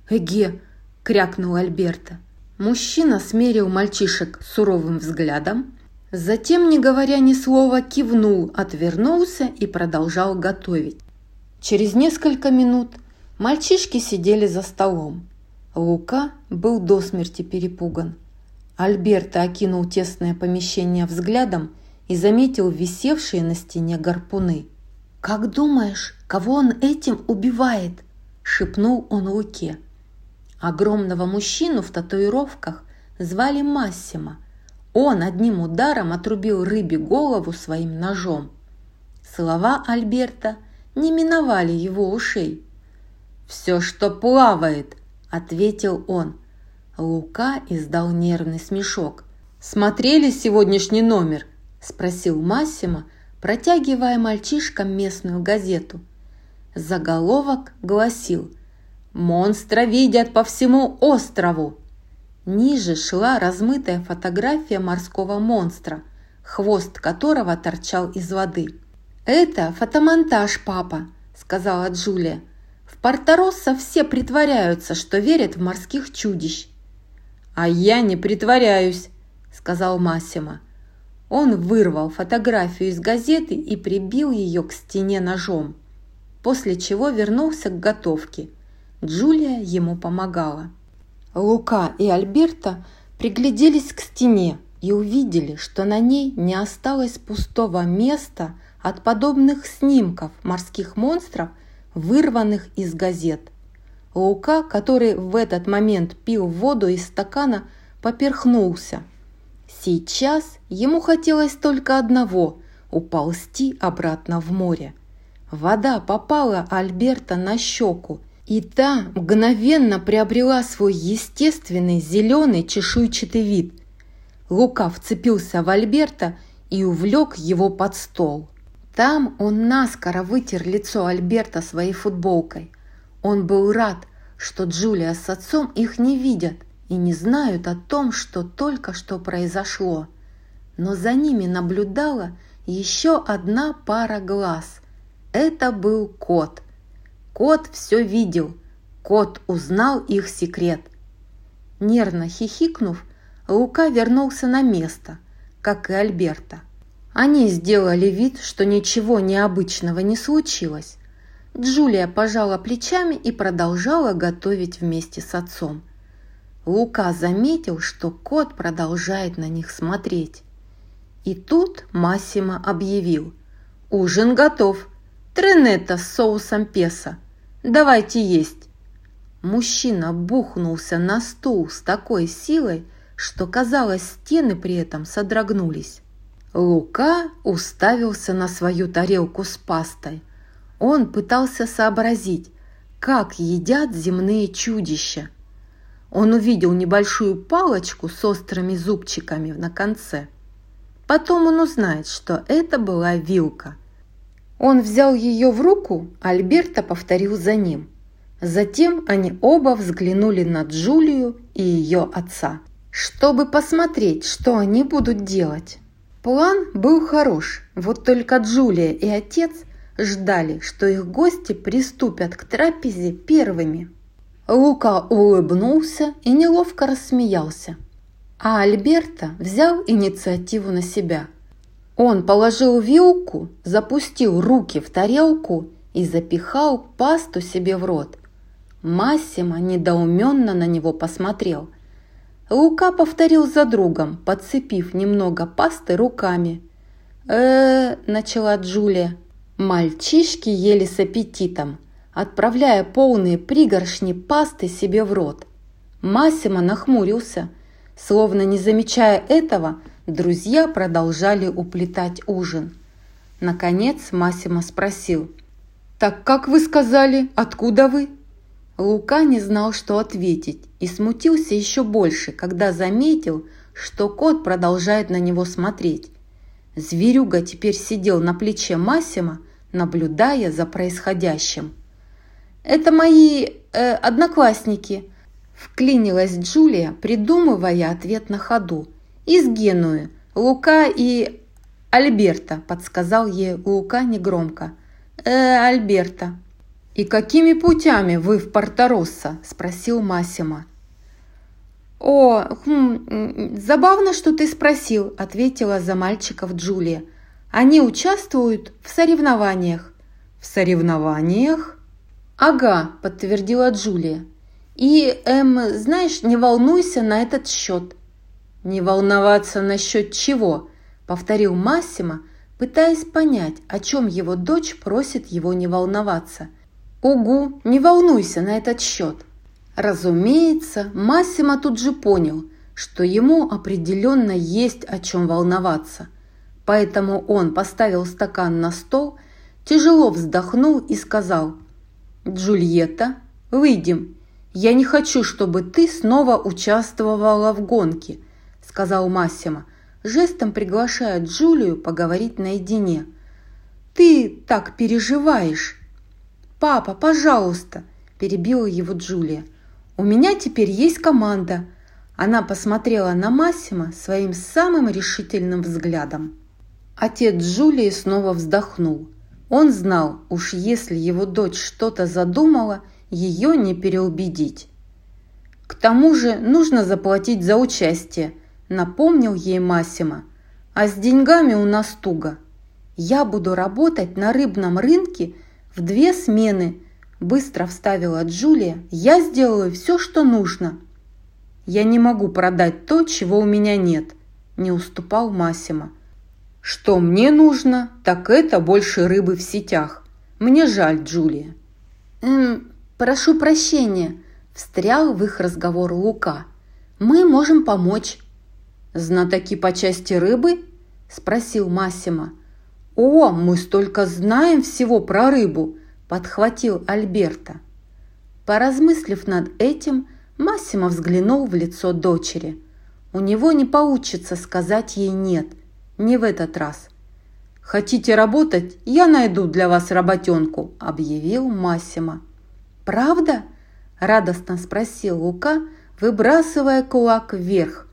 «Эге!» – крякнул Альберто. Мужчина смерил мальчишек суровым взглядом, затем, не говоря ни слова, кивнул, отвернулся и продолжал готовить. Через несколько минут мальчишки сидели за столом. Лука был до смерти перепуган. Альберто окинул тесное помещение взглядом и заметил висевшие на стене гарпуны. «Как думаешь, кого он этим убивает?» – шепнул он Луке. Огромного мужчину в татуировках звали Массимо. Он одним ударом отрубил рыбе голову своим ножом. Слова Альберто не миновали его ушей. «Все, что плавает», – ответил он. Лука издал нервный смешок. «Смотрели сегодняшний номер?» – спросил Массимо, протягивая мальчишкам местную газету. Заголовок гласил: «Монстра видят по всему острову». Ниже шла размытая фотография морского монстра, хвост которого торчал из воды. «Это фотомонтаж, папа», – сказала Джулия. «В Порто Россо все притворяются, что верят в морских чудищ». «А я не притворяюсь», – сказал Массимо. Он вырвал фотографию из газеты и прибил ее к стене ножом, после чего вернулся к готовке. Джулия ему помогала. Лука и Альберто пригляделись к стене и увидели, что на ней не осталось пустого места от подобных снимков морских монстров, вырванных из газет. Лука, который в этот момент пил воду из стакана, поперхнулся. Сейчас ему хотелось только одного – уползти обратно в море. Вода попала Альберто на щеку, и та мгновенно приобрела свой естественный зеленый чешуйчатый вид. Лука вцепился в Альберто и увлек его под стол. Там он наскоро вытер лицо Альберто своей футболкой. Он был рад, что Джулия с отцом их не видят и не знают о том, что только что произошло. Но за ними наблюдала еще одна пара глаз. Это был кот. Кот все видел. Кот узнал их секрет. Нервно хихикнув, Лука вернулся на место, как и Альберто. Они сделали вид, что ничего необычного не случилось. Джулия пожала плечами и продолжала готовить вместе с отцом. Лука заметил, что кот продолжает на них смотреть. И тут Массимо объявил: «Ужин готов. Тренетта с соусом песо. Давайте есть». мужчина бухнулся на стул с такой силой, что, казалось, стены при этом содрогнулись. Лука уставился на свою тарелку с пастой. Он пытался сообразить, как едят земные чудища. Он увидел небольшую палочку с острыми зубчиками на конце. Потом он узнает, что это была вилка. Он взял ее в руку, Альберто повторил за ним. Затем они оба взглянули на Джулию и ее отца, чтобы посмотреть, что они будут делать. План был хорош, вот только Джулия и отец ждали, что их гости приступят к трапезе первыми. Лука улыбнулся и неловко рассмеялся, а Альберто взял инициативу на себя. Он положил вилку, запустил руки в тарелку и запихал пасту себе в рот. Массимо недоуменно на него посмотрел. Лука повторил за другом, подцепив немного пасты руками. «Э-э-э», начала Джулия. Мальчишки ели с аппетитом, отправляя полные пригоршни пасты себе в рот. Массимо нахмурился. Словно не замечая этого, друзья продолжали уплетать ужин. Наконец Массимо спросил: «Так как вы сказали, откуда вы?» Лука не знал, что ответить, и смутился еще больше, когда заметил, что кот продолжает на него смотреть. Зверюга теперь сидел на плече Массимо, наблюдая за происходящим. «Это мои э, одноклассники», – вклинилась Джулия, придумывая ответ на ходу. «Из Генуи, Лука и Альберто», – подсказал ей Лука негромко. «Э, Альберто». «И какими путями вы в Порторосса?» – спросил Массимо. «О, хм, забавно, что ты спросил», – ответила за мальчиков Джулия. «Они участвуют в соревнованиях». «В соревнованиях?» «Ага», – подтвердила Джулия. «И, эм, знаешь, не волнуйся на этот счет». «Не волноваться насчет чего?» – повторил Массимо, пытаясь понять, о чем его дочь просит его не волноваться. «Угу, не волнуйся на этот счет». Разумеется, Массимо тут же понял, что ему определенно есть о чем волноваться. Поэтому он поставил стакан на стол, тяжело вздохнул и сказал: «Джульетта, выйдем. Я не хочу, чтобы ты снова участвовала в гонке», – сказал Массимо, жестом приглашая Джулию поговорить наедине. «Ты так переживаешь». «Папа, пожалуйста», – перебила его Джулия. «У меня теперь есть команда». Она посмотрела на Массимо своим самым решительным взглядом. Отец Джулии снова вздохнул. Он знал, уж если его дочь что-то задумала, ее не переубедить. «К тому же нужно заплатить за участие», – напомнил ей Массимо. «А с деньгами у нас туго. Я буду работать на рыбном рынке в две смены», – быстро вставила Джулия. «Я сделаю все, что нужно». «Я не могу продать то, чего у меня нет», – не уступал Массимо. «Что мне нужно, так это больше рыбы в сетях. Мне жаль, Джулия». «Эм, прошу прощения», – встрял в их разговор Лука. «Мы можем помочь». «Знатоки по части рыбы?» – спросил Массимо. «О, мы столько знаем всего про рыбу!» – подхватил Альберто. Поразмыслив над этим, Массимо взглянул в лицо дочери. У него не получится сказать ей «нет», не в этот раз. «Хотите работать? Я найду для вас работенку», – объявил Массимо. «Правда?» – радостно спросил Лука, выбрасывая кулак вверх.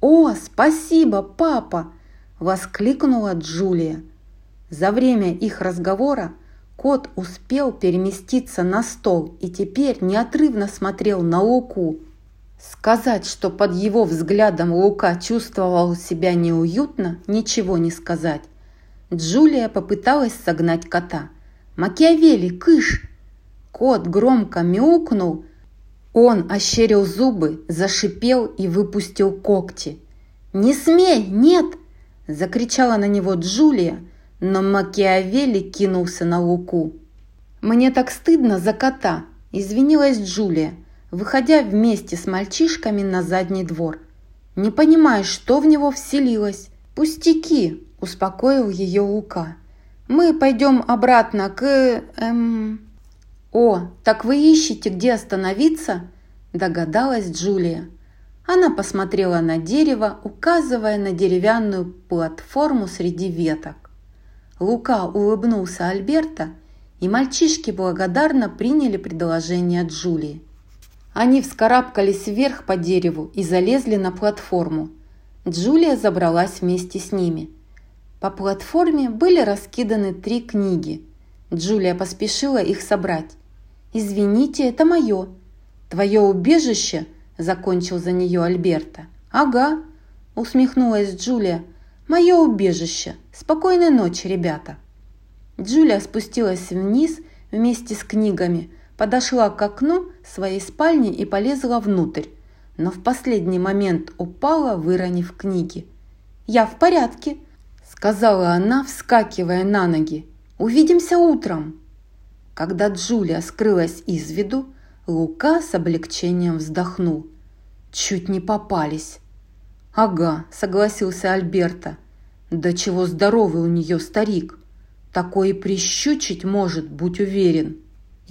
«О, спасибо, папа!» – воскликнула Джулия. За время их разговора кот успел переместиться на стол и теперь неотрывно смотрел на Луку. Сказать, что под его взглядом Лука чувствовал себя неуютно, ничего не сказать. Джулия попыталась согнать кота. «Макиавелли, кыш!» Кот громко мяукнул. Он ощерил зубы, зашипел и выпустил когти. «Не смей, нет!» – закричала на него Джулия, но Макиавелли кинулся на Луку. «Мне так стыдно за кота», – извинилась Джулия. выходя вместе с мальчишками на задний двор. «Не понимаешь, что в него вселилось?» «Пустяки!» – успокоил ее Лука. «Мы пойдем обратно к... Эм... «О, так вы ищете, где остановиться?» – догадалась Джулия. Она посмотрела на дерево, указывая на деревянную платформу среди веток. Лука улыбнулся Альберто, и мальчишки благодарно приняли предложение Джулии. Они вскарабкались вверх по дереву и залезли на платформу. Джулия забралась вместе с ними. По платформе были раскиданы три книги. Джулия поспешила их собрать. «Извините, это мое». «Твое убежище?» — закончил за нее Альберто. «Ага», — усмехнулась Джулия. «Мое убежище. Спокойной ночи, ребята». Джулия спустилась вниз вместе с книгами, подошла к окну своей спальни и полезла внутрь, но в последний момент упала, выронив книги. «Я в порядке», — сказала она, вскакивая на ноги. «Увидимся утром». Когда Джулия скрылась из виду, Лука с облегчением вздохнул. «Чуть не попались». «Ага», — согласился Альберто. «Да чего здоровый у нее старик. Такое прищучить может, будь уверен».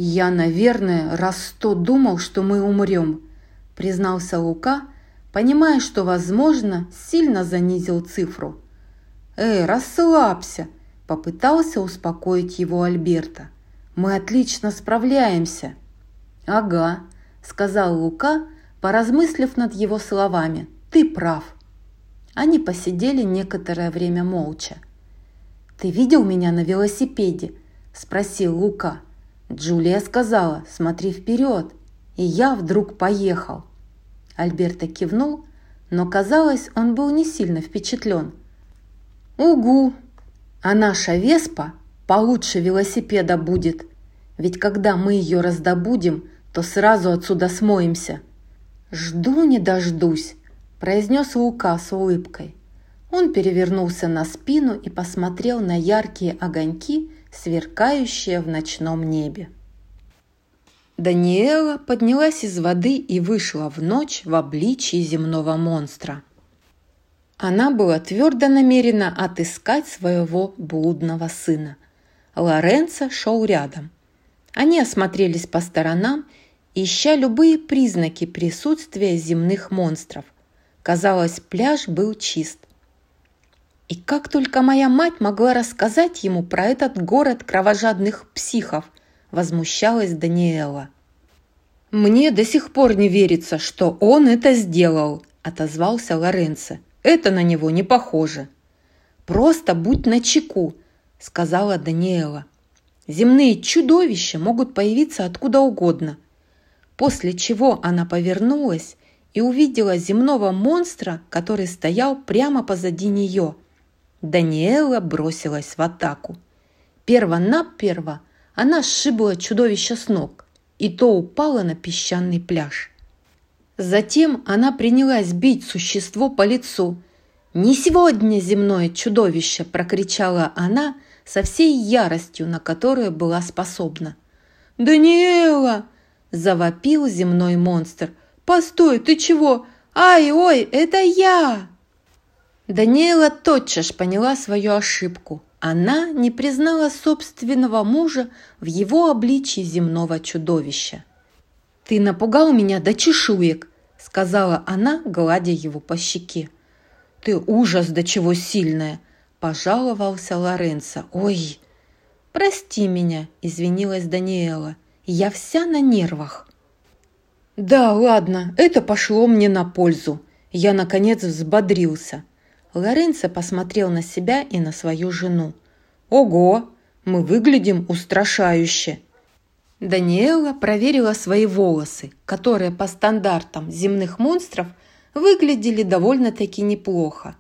«Я, наверное, раз сто думал, что мы умрем», — признался Лука, понимая, что, возможно, сильно занизил цифру. «Эй, расслабься», — попытался успокоить его Альберто. «Мы отлично справляемся». «Ага», — сказал Лука, поразмыслив над его словами. «Ты прав». Они посидели некоторое время молча. «Ты видел меня на велосипеде?» – спросил Лука. Джулия сказала: «Смотри вперед», и я вдруг поехал. Альберто кивнул, но, казалось, он был не сильно впечатлен. «Угу! А наша Веспа получше велосипеда будет, ведь когда мы ее раздобудем, то сразу отсюда смоемся». «Жду не дождусь», — произнес Лука с улыбкой. Он перевернулся на спину и посмотрел на яркие огоньки, сверкающие в ночном небе. Даниэла поднялась из воды и вышла в ночь в обличии земного монстра. Она была твердо намерена отыскать своего блудного сына. Лоренцо шел рядом. Они осмотрелись по сторонам, ища любые признаки присутствия земных монстров. Казалось, пляж был чист. «И как только моя мать могла рассказать ему про этот город кровожадных психов?» — возмущалась Даниэла. «Мне до сих пор не верится, что он это сделал», — отозвался Лоренцо. «Это на него не похоже». «Просто будь начеку», — сказала Даниэла. «Земные чудовища могут появиться откуда угодно». После чего она повернулась и увидела земного монстра, который стоял прямо позади нее. Даниэла бросилась в атаку. Перво-наперво она сшибла чудовище с ног, и то упала на песчаный пляж. Затем она принялась бить существо по лицу. «Не сегодня, земное чудовище!» – прокричала она со всей яростью, на которую была способна. «Даниэла!» – завопил земной монстр. «Постой, ты чего? Ай, ой, это я!» Даниэла тотчас поняла свою ошибку. Она не признала собственного мужа в его обличии земного чудовища. «Ты напугал меня до чешуек», — сказала она, гладя его по щеке. «Ты ужас, до чего сильная», — пожаловался Лоренцо. «Ой, прости меня», — извинилась Даниэла. «Я вся на нервах». «Да ладно, это пошло мне на пользу. Я, наконец, взбодрился». Лоренцо посмотрел на себя и на свою жену. «Ого, мы выглядим устрашающе!» Даниэла проверила свои волосы, которые по стандартам земных монстров выглядели довольно-таки неплохо.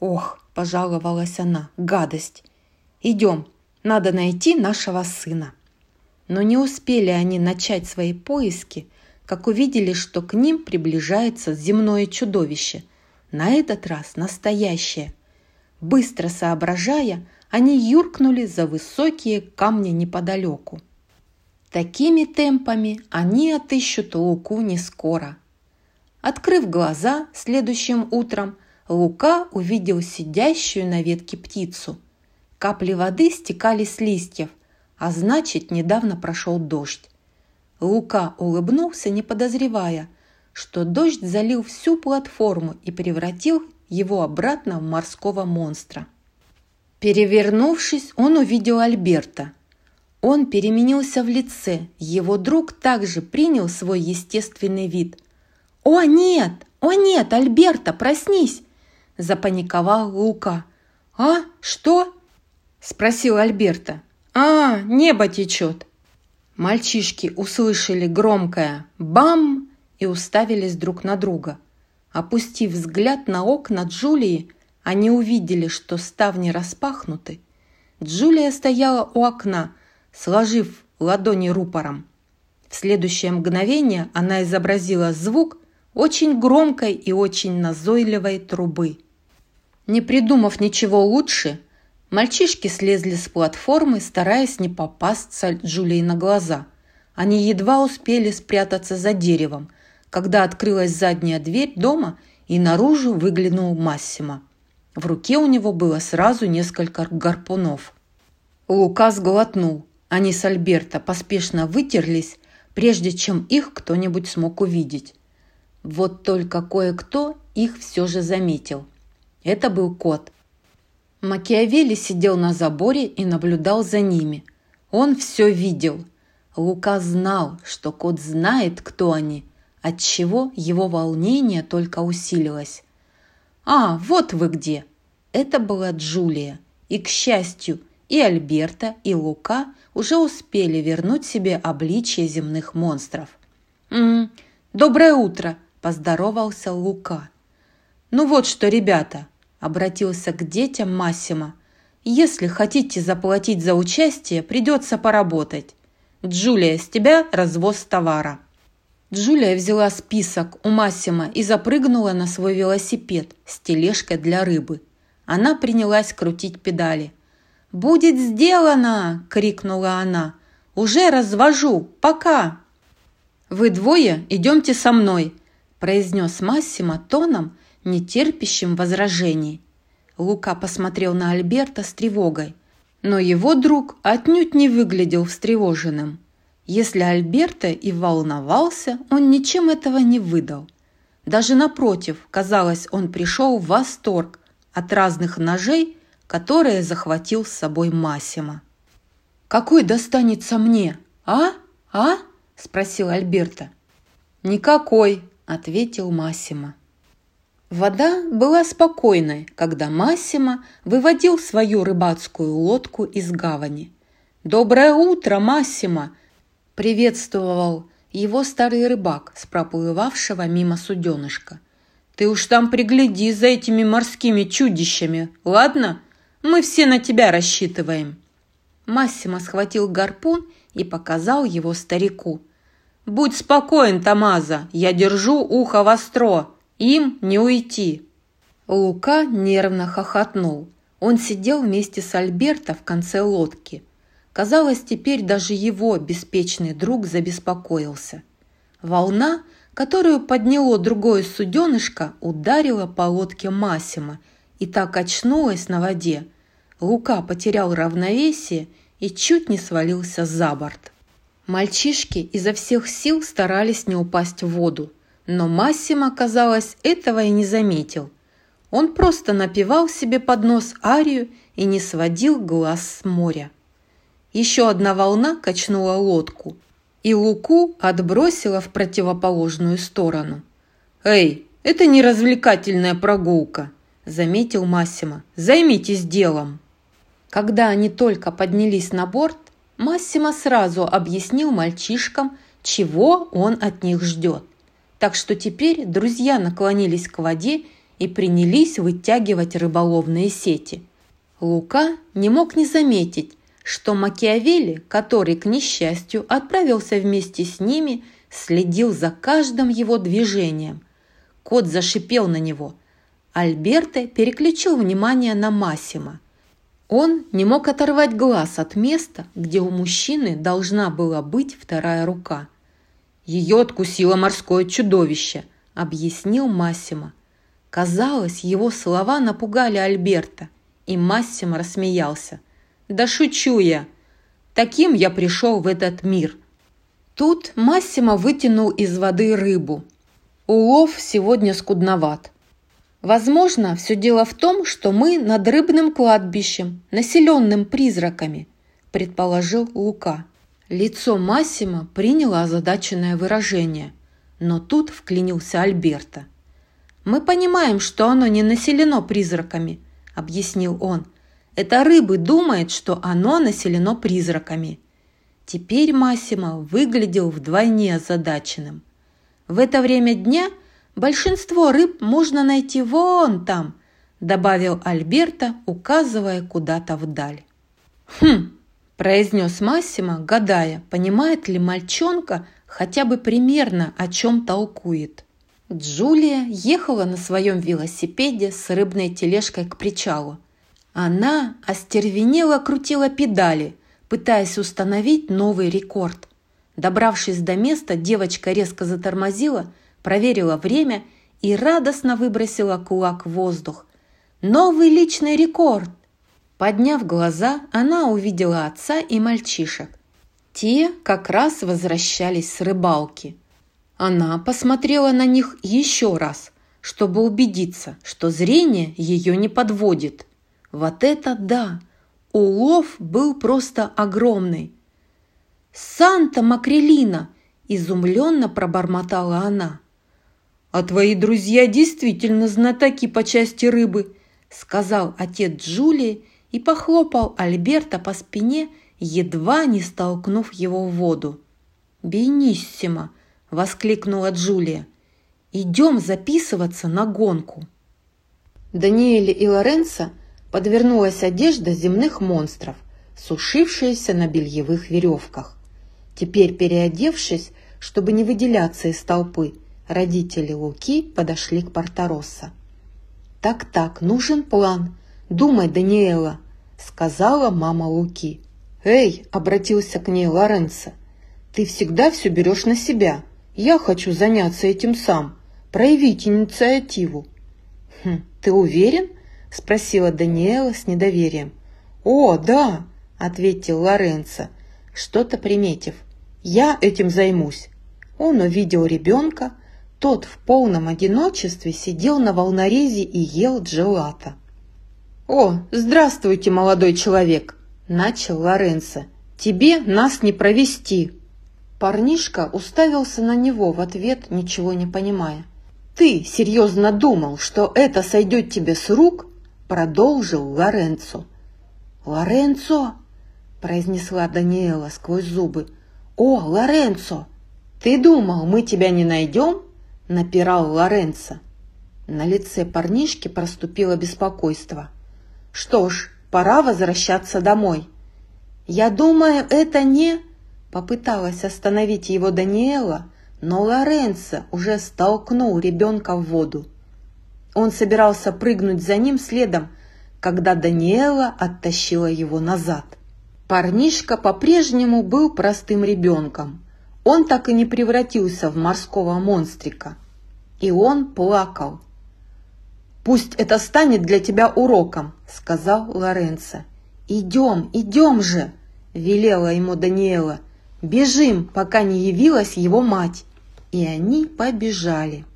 «Ох, — пожаловалась она, — гадость! Идем, надо найти нашего сына». Но не успели они начать свои поиски, как увидели, что к ним приближается земное чудовище, на этот раз настоящее. Быстро соображая, они юркнули за высокие камни неподалеку. Такими темпами они отыщут Луку не скоро. Открыв глаза следующим утром, Лука увидел сидящую на ветке птицу. Капли воды стекали с листьев, а значит, недавно прошел дождь. Лука улыбнулся, не подозревая, что дождь залил всю платформу и превратил его обратно в морского монстра. Перевернувшись, он увидел Альберто. Он переменился в лице, его друг также принял свой естественный вид. «О нет! О нет, Альберто, проснись!» – запаниковал Лука. «А, что?» – спросил Альберто. «А, небо течет!» Мальчишки услышали громкое «бам» и уставились друг на друга. Опустив взгляд на окна Джулии, они увидели, что ставни распахнуты. Джулия стояла у окна, сложив ладони рупором. В следующее мгновение она изобразила звук очень громкой и очень назойливой трубы. Не придумав ничего лучше, мальчишки слезли с платформы, стараясь не попасться Джулии на глаза. Они едва успели спрятаться за деревом, когда открылась задняя дверь дома и наружу выглянул Массимо. В руке у него было сразу несколько гарпунов. Лука сглотнул. Они с Альберто поспешно вытерлись, прежде чем их кто-нибудь смог увидеть. Вот только кое-кто их все же заметил. Это был кот. Макиавелли сидел на заборе и наблюдал за ними. Он все видел. Лука знал, что кот знает, кто они, отчего его волнение только усилилось. «А, вот вы где!» Это была Джулия. И, к счастью, и Альберто, и Лука уже успели вернуть себе обличие земных монстров. «М-м, доброе утро!» – поздоровался Лука. «Ну вот что, ребята!» – обратился к детям Массимо. «Если хотите заплатить за участие, придется поработать. Джулия, с тебя развоз товара!» Джулия взяла список у Массимо и запрыгнула на свой велосипед с тележкой для рыбы. Она принялась крутить педали. «Будет сделано!» – крикнула она. «Уже развожу! Пока!» «Вы двое идемте со мной!» – произнес Массимо тоном, не терпящим возражений. Лука посмотрел на Альберто с тревогой, но его друг отнюдь не выглядел встревоженным. Если Альберто и волновался, он ничем этого не выдал. Даже напротив, казалось, он пришел в восторг от разных ножей, которые захватил с собой Массимо. «Какой достанется мне? А? А?» – спросил Альберто. «Никакой», – ответил Массимо. Вода была спокойной, когда Массимо выводил свою рыбацкую лодку из гавани. «Доброе утро, Массимо!» Приветствовал его старый рыбак с проплывавшего мимо суденышка. «Ты уж там пригляди за этими морскими чудищами, ладно? Мы все на тебя рассчитываем». Массимо схватил гарпун и показал его старику. «Будь спокоен, Томмазо, я держу ухо востро, им не уйти». Лука нервно хохотнул. Он сидел вместе с Альберто в конце лодки. Казалось, теперь даже его беспечный друг забеспокоился. Волна, которую подняло другое суденышко, ударила по лодке Массимо и так очнулась на воде. Лука потерял равновесие и чуть не свалился за борт. Мальчишки изо всех сил старались не упасть в воду, но Массимо, казалось, этого и не заметил. Он просто напевал себе под нос арию и не сводил глаз с моря. Еще одна волна качнула лодку, и Луку отбросила в противоположную сторону. «Эй, это не развлекательная прогулка», – заметил Массимо. «Займитесь делом». Когда они только поднялись на борт, Массимо сразу объяснил мальчишкам, чего он от них ждет. Так что теперь друзья наклонились к воде и принялись вытягивать рыболовные сети. Лука не мог не заметить, что Макиавелли, который, к несчастью, отправился вместе с ними, следил за каждым его движением. Кот зашипел на него. Альберто переключил внимание на Массимо. Он не мог оторвать глаз от места, где у мужчины должна была быть вторая рука. «Ее откусило морское чудовище», – объяснил Массимо. Казалось, его слова напугали Альберто, и Массимо рассмеялся. «Да шучу я! Таким я пришел в этот мир!» Тут Массимо вытянул из воды рыбу. Улов сегодня скудноват. Возможно, все дело в том, что мы над рыбным кладбищем, населенным призраками, предположил Лука. Лицо Массимо приняло озадаченное выражение, но тут вклинился Альберто. «Мы понимаем, что оно не населено призраками», – объяснил он. «Это рыбы думают, что оно населено призраками». Теперь Массимо выглядел вдвойне озадаченным. «В это время дня большинство рыб можно найти вон там», – добавил Альберто, указывая куда-то вдаль. «Хм», – произнес Массимо, гадая, понимает ли мальчонка хотя бы примерно, о чем толкует. Джулия ехала на своем велосипеде с рыбной тележкой к причалу. Она остервенело крутила педали, пытаясь установить новый рекорд. Добравшись до места, девочка резко затормозила, проверила время и радостно выбросила кулак в воздух. «Новый личный рекорд!» Подняв глаза, она увидела отца и мальчишек. Те как раз возвращались с рыбалки. Она посмотрела на них еще раз, чтобы убедиться, что зрение ее не подводит. Вот это да! Улов был просто огромный. «Санта Макрелина!» – изумленно пробормотала она. «А твои друзья действительно знатоки по части рыбы!» – сказал отец Джулии и похлопал Альберто по спине, едва не столкнув его в воду. «Бениссимо!» – воскликнула Джулия. «Идем записываться на гонку!» Даниэле и Лоренцо подвернулась одежда земных монстров, сушившаяся на бельевых веревках. Теперь, переодевшись, чтобы не выделяться из толпы, родители Луки подошли к Порторосса. «Так-так, нужен план. Думай, Даниэла», – сказала мама Луки. «Эй», – обратился к ней Лоренцо, – «ты всегда все берешь на себя. Я хочу заняться этим сам, проявить инициативу». «Хм, ты уверен?» – спросила Даниэла с недоверием. «О, да», – ответил Лоренцо, что-то приметив. «Я этим займусь». Он увидел ребенка, тот в полном одиночестве сидел на волнорезе и ел джелато. «О, здравствуйте, молодой человек!» – начал Лоренцо. «Тебе нас не провести!» Парнишка уставился на него в ответ, ничего не понимая. «Ты серьезно думал, что это сойдет тебе с рук?» – продолжил Лоренцо. «Лоренцо!» – произнесла Даниэла сквозь зубы. «О, Лоренцо! Ты думал, мы тебя не найдем?» – напирал Лоренцо. На лице парнишки проступило беспокойство. «Что ж, пора возвращаться домой». «Я думаю, это не...» – попыталась остановить его Даниэла, но Лоренцо уже столкнул ребенка в воду. Он собирался прыгнуть за ним следом, когда Даниэла оттащила его назад. Парнишка по-прежнему был простым ребенком. Он так и не превратился в морского монстрика. И он плакал. «Пусть это станет для тебя уроком», – сказал Лоренцо. «Идем, идем же», – велела ему Даниэла. «Бежим, пока не явилась его мать». И они побежали.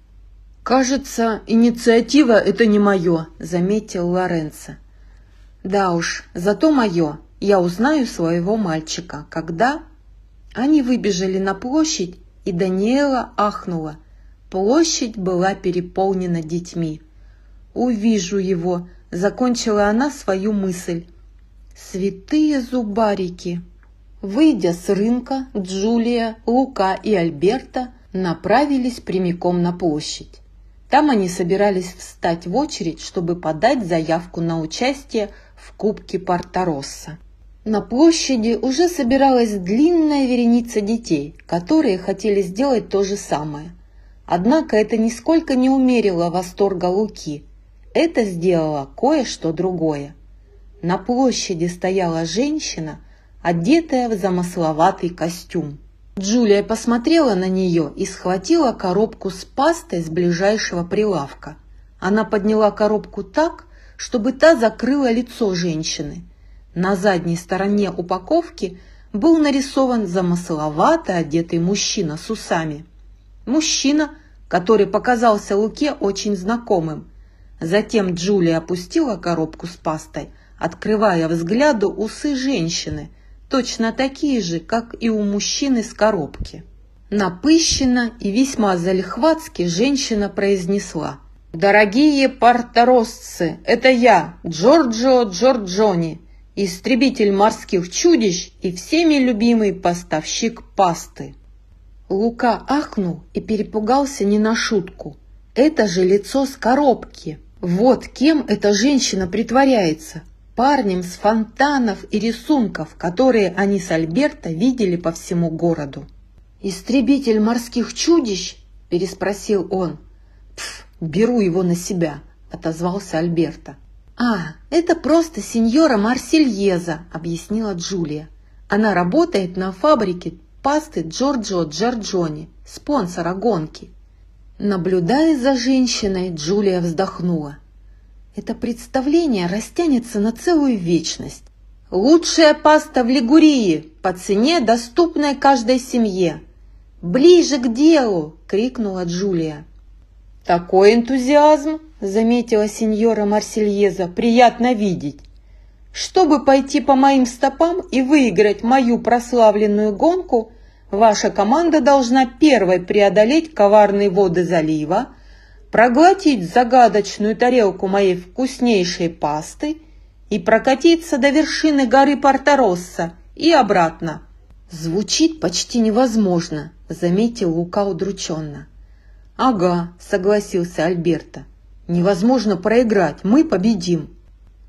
«Кажется, инициатива – это не мое», – заметил Лоренцо. «Да уж, зато мое. Я узнаю своего мальчика, когда…» Они выбежали на площадь, и Даниэла ахнула. Площадь была переполнена детьми. «Увижу его», – закончила она свою мысль. «Святые зубарики!» Выйдя с рынка, Джулия, Лука и Альберто направились прямиком на площадь. Там они собирались встать в очередь, чтобы подать заявку на участие в Кубке Порторосса. На площади уже собиралась длинная вереница детей, которые хотели сделать то же самое. Однако это нисколько не умерило восторга Луки. Это сделало кое-что другое. на площади стояла женщина, одетая в замысловатый костюм. Джулия посмотрела на нее и схватила коробку с пастой с ближайшего прилавка. Она подняла коробку так, чтобы та закрыла лицо женщины. На задней стороне упаковки был нарисован замысловато одетый мужчина с усами. Мужчина, который показался Луке очень знакомым. Затем Джулия опустила коробку с пастой, открывая взгляду усы женщины, точно такие же, как и у мужчины с коробки. Напыщенно и весьма залихватски женщина произнесла: «Дорогие порторосцы, это я, Джорджо Джорджони, истребитель морских чудищ и всеми любимый поставщик пасты». Лука ахнул и перепугался не на шутку. Это же лицо с коробки. Вот кем эта женщина притворяется. Парнем с фонтанов и рисунков, которые они с Альберто видели по всему городу. «Истребитель морских чудищ?» – переспросил он. «Пф, беру его на себя», – отозвался Альберто. «А, это просто синьора Марсильезе», – объяснила Джулия. «Она работает на фабрике пасты Джорджо Джорджони, спонсора гонки». Наблюдая за женщиной, Джулия вздохнула. Это представление растянется на целую вечность. «Лучшая паста в Лигурии, по цене, доступная каждой семье!» «Ближе к делу!» – крикнула Джулия. «Такой энтузиазм!» – заметила синьора Марсильезе. «Приятно видеть! Чтобы пойти по моим стопам и выиграть мою прославленную гонку, ваша команда должна первой преодолеть коварные воды залива, проглотить загадочную тарелку моей вкуснейшей пасты и прокатиться до вершины горы Порторосса и обратно». «Звучит почти невозможно», — заметил Лука удрученно. «Ага», — согласился Альберто. «Невозможно проиграть, мы победим».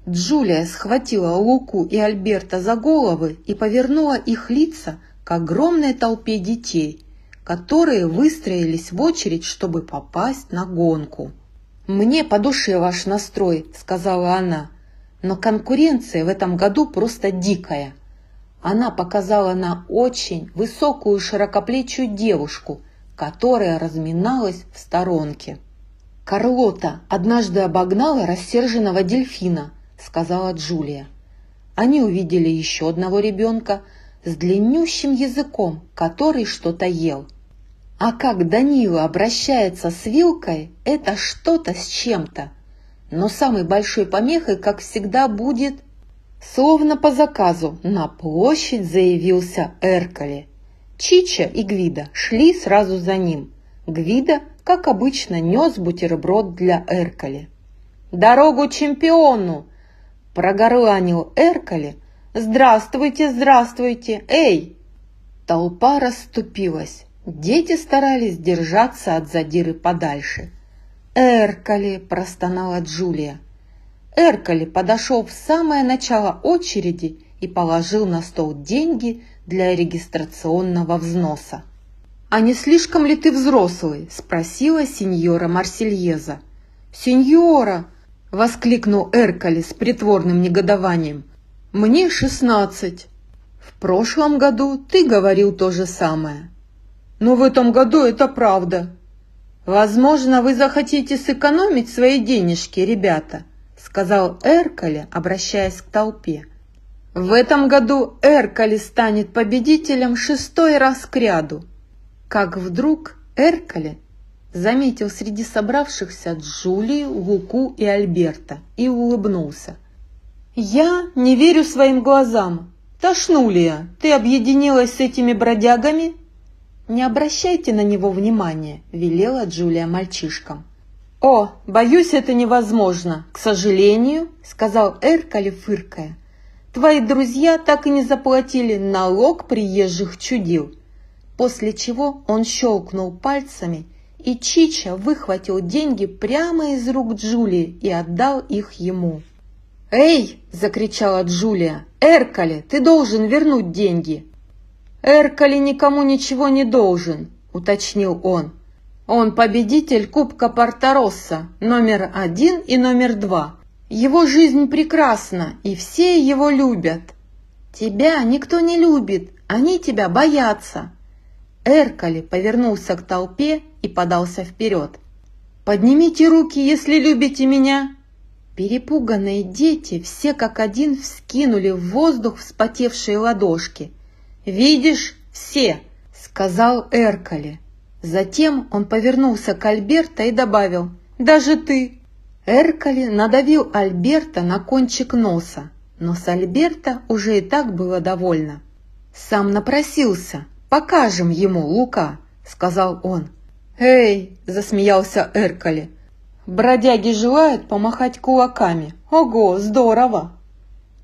Джулия схватила Луку и Альберто за головы и повернула их лица к огромной толпе детей, которые выстроились в очередь, чтобы попасть на гонку. «Мне по душе ваш настрой», — сказала она, «но конкуренция в этом году просто дикая». Она показала на очень высокую широкоплечую девушку, которая разминалась в сторонке. «Карлота однажды обогнала рассерженного дельфина», — сказала Джулия. Они увидели еще одного ребенка с длиннющим языком, который что-то ел. А как Даниэла обращается с вилкой, это что-то с чем-то. Но самой большой помехой, как всегда, будет... Словно по заказу на площадь заявился Эркали. Чичо и Гвидо шли сразу за ним. Гвидо, как обычно, нес бутерброд для Эркали. «Дорогу чемпиону!» – прогорланил Эркали. «Здравствуйте, здравствуйте! Эй!» Толпа расступилась. Дети старались держаться от задиры подальше. «Эркали!» – простонала Джулия. Эркали подошел в самое начало очереди и положил на стол деньги для регистрационного взноса. «А не слишком ли ты взрослый?» – спросила синьора Марсильезе. «Синьора!» – воскликнул Эркали с притворным негодованием. «Мне шестнадцать. В прошлом году ты говорил то же самое». «Но в этом году это правда». «Возможно, вы захотите сэкономить свои денежки, ребята», сказал Эркали, обращаясь к толпе. «В этом году Эркали станет победителем шестой раз к ряду». Как вдруг Эркали заметил среди собравшихся Джулию, Луку и Альберто и улыбнулся. «Я не верю своим глазам. Тошнулия, ты объединилась с этими бродягами?» «Не обращайте на него внимания», – велела Джулия мальчишкам. «О, боюсь, это невозможно, к сожалению», – сказал Эркали, фыркая. «Твои друзья так и не заплатили налог приезжих чудил». После чего он щелкнул пальцами, и Чичо выхватил деньги прямо из рук Джулии и отдал их ему. «Эй!» – закричала Джулия. «Эркали, ты должен вернуть деньги!» «Эркали никому ничего не должен», – уточнил он. «Он победитель Кубка Порторосса, номер один и номер два, Его жизнь прекрасна, и все его любят. Тебя никто не любит, они тебя боятся. Эркали повернулся к толпе и подался вперед. «Поднимите руки, если любите меня!» Перепуганные дети все как один вскинули в воздух вспотевшие ладошки. «Видишь, все!» — сказал Эркали. Затем он повернулся к Альберто и добавил: «Даже ты!» Эркали надавил Альберто на кончик носа, но с Альберто уже и так было довольно. «Сам напросился. Покажем ему, Лука!» — сказал он. «Эй!» — засмеялся Эркали. «Бродяги желают помахать кулаками. Ого, здорово!»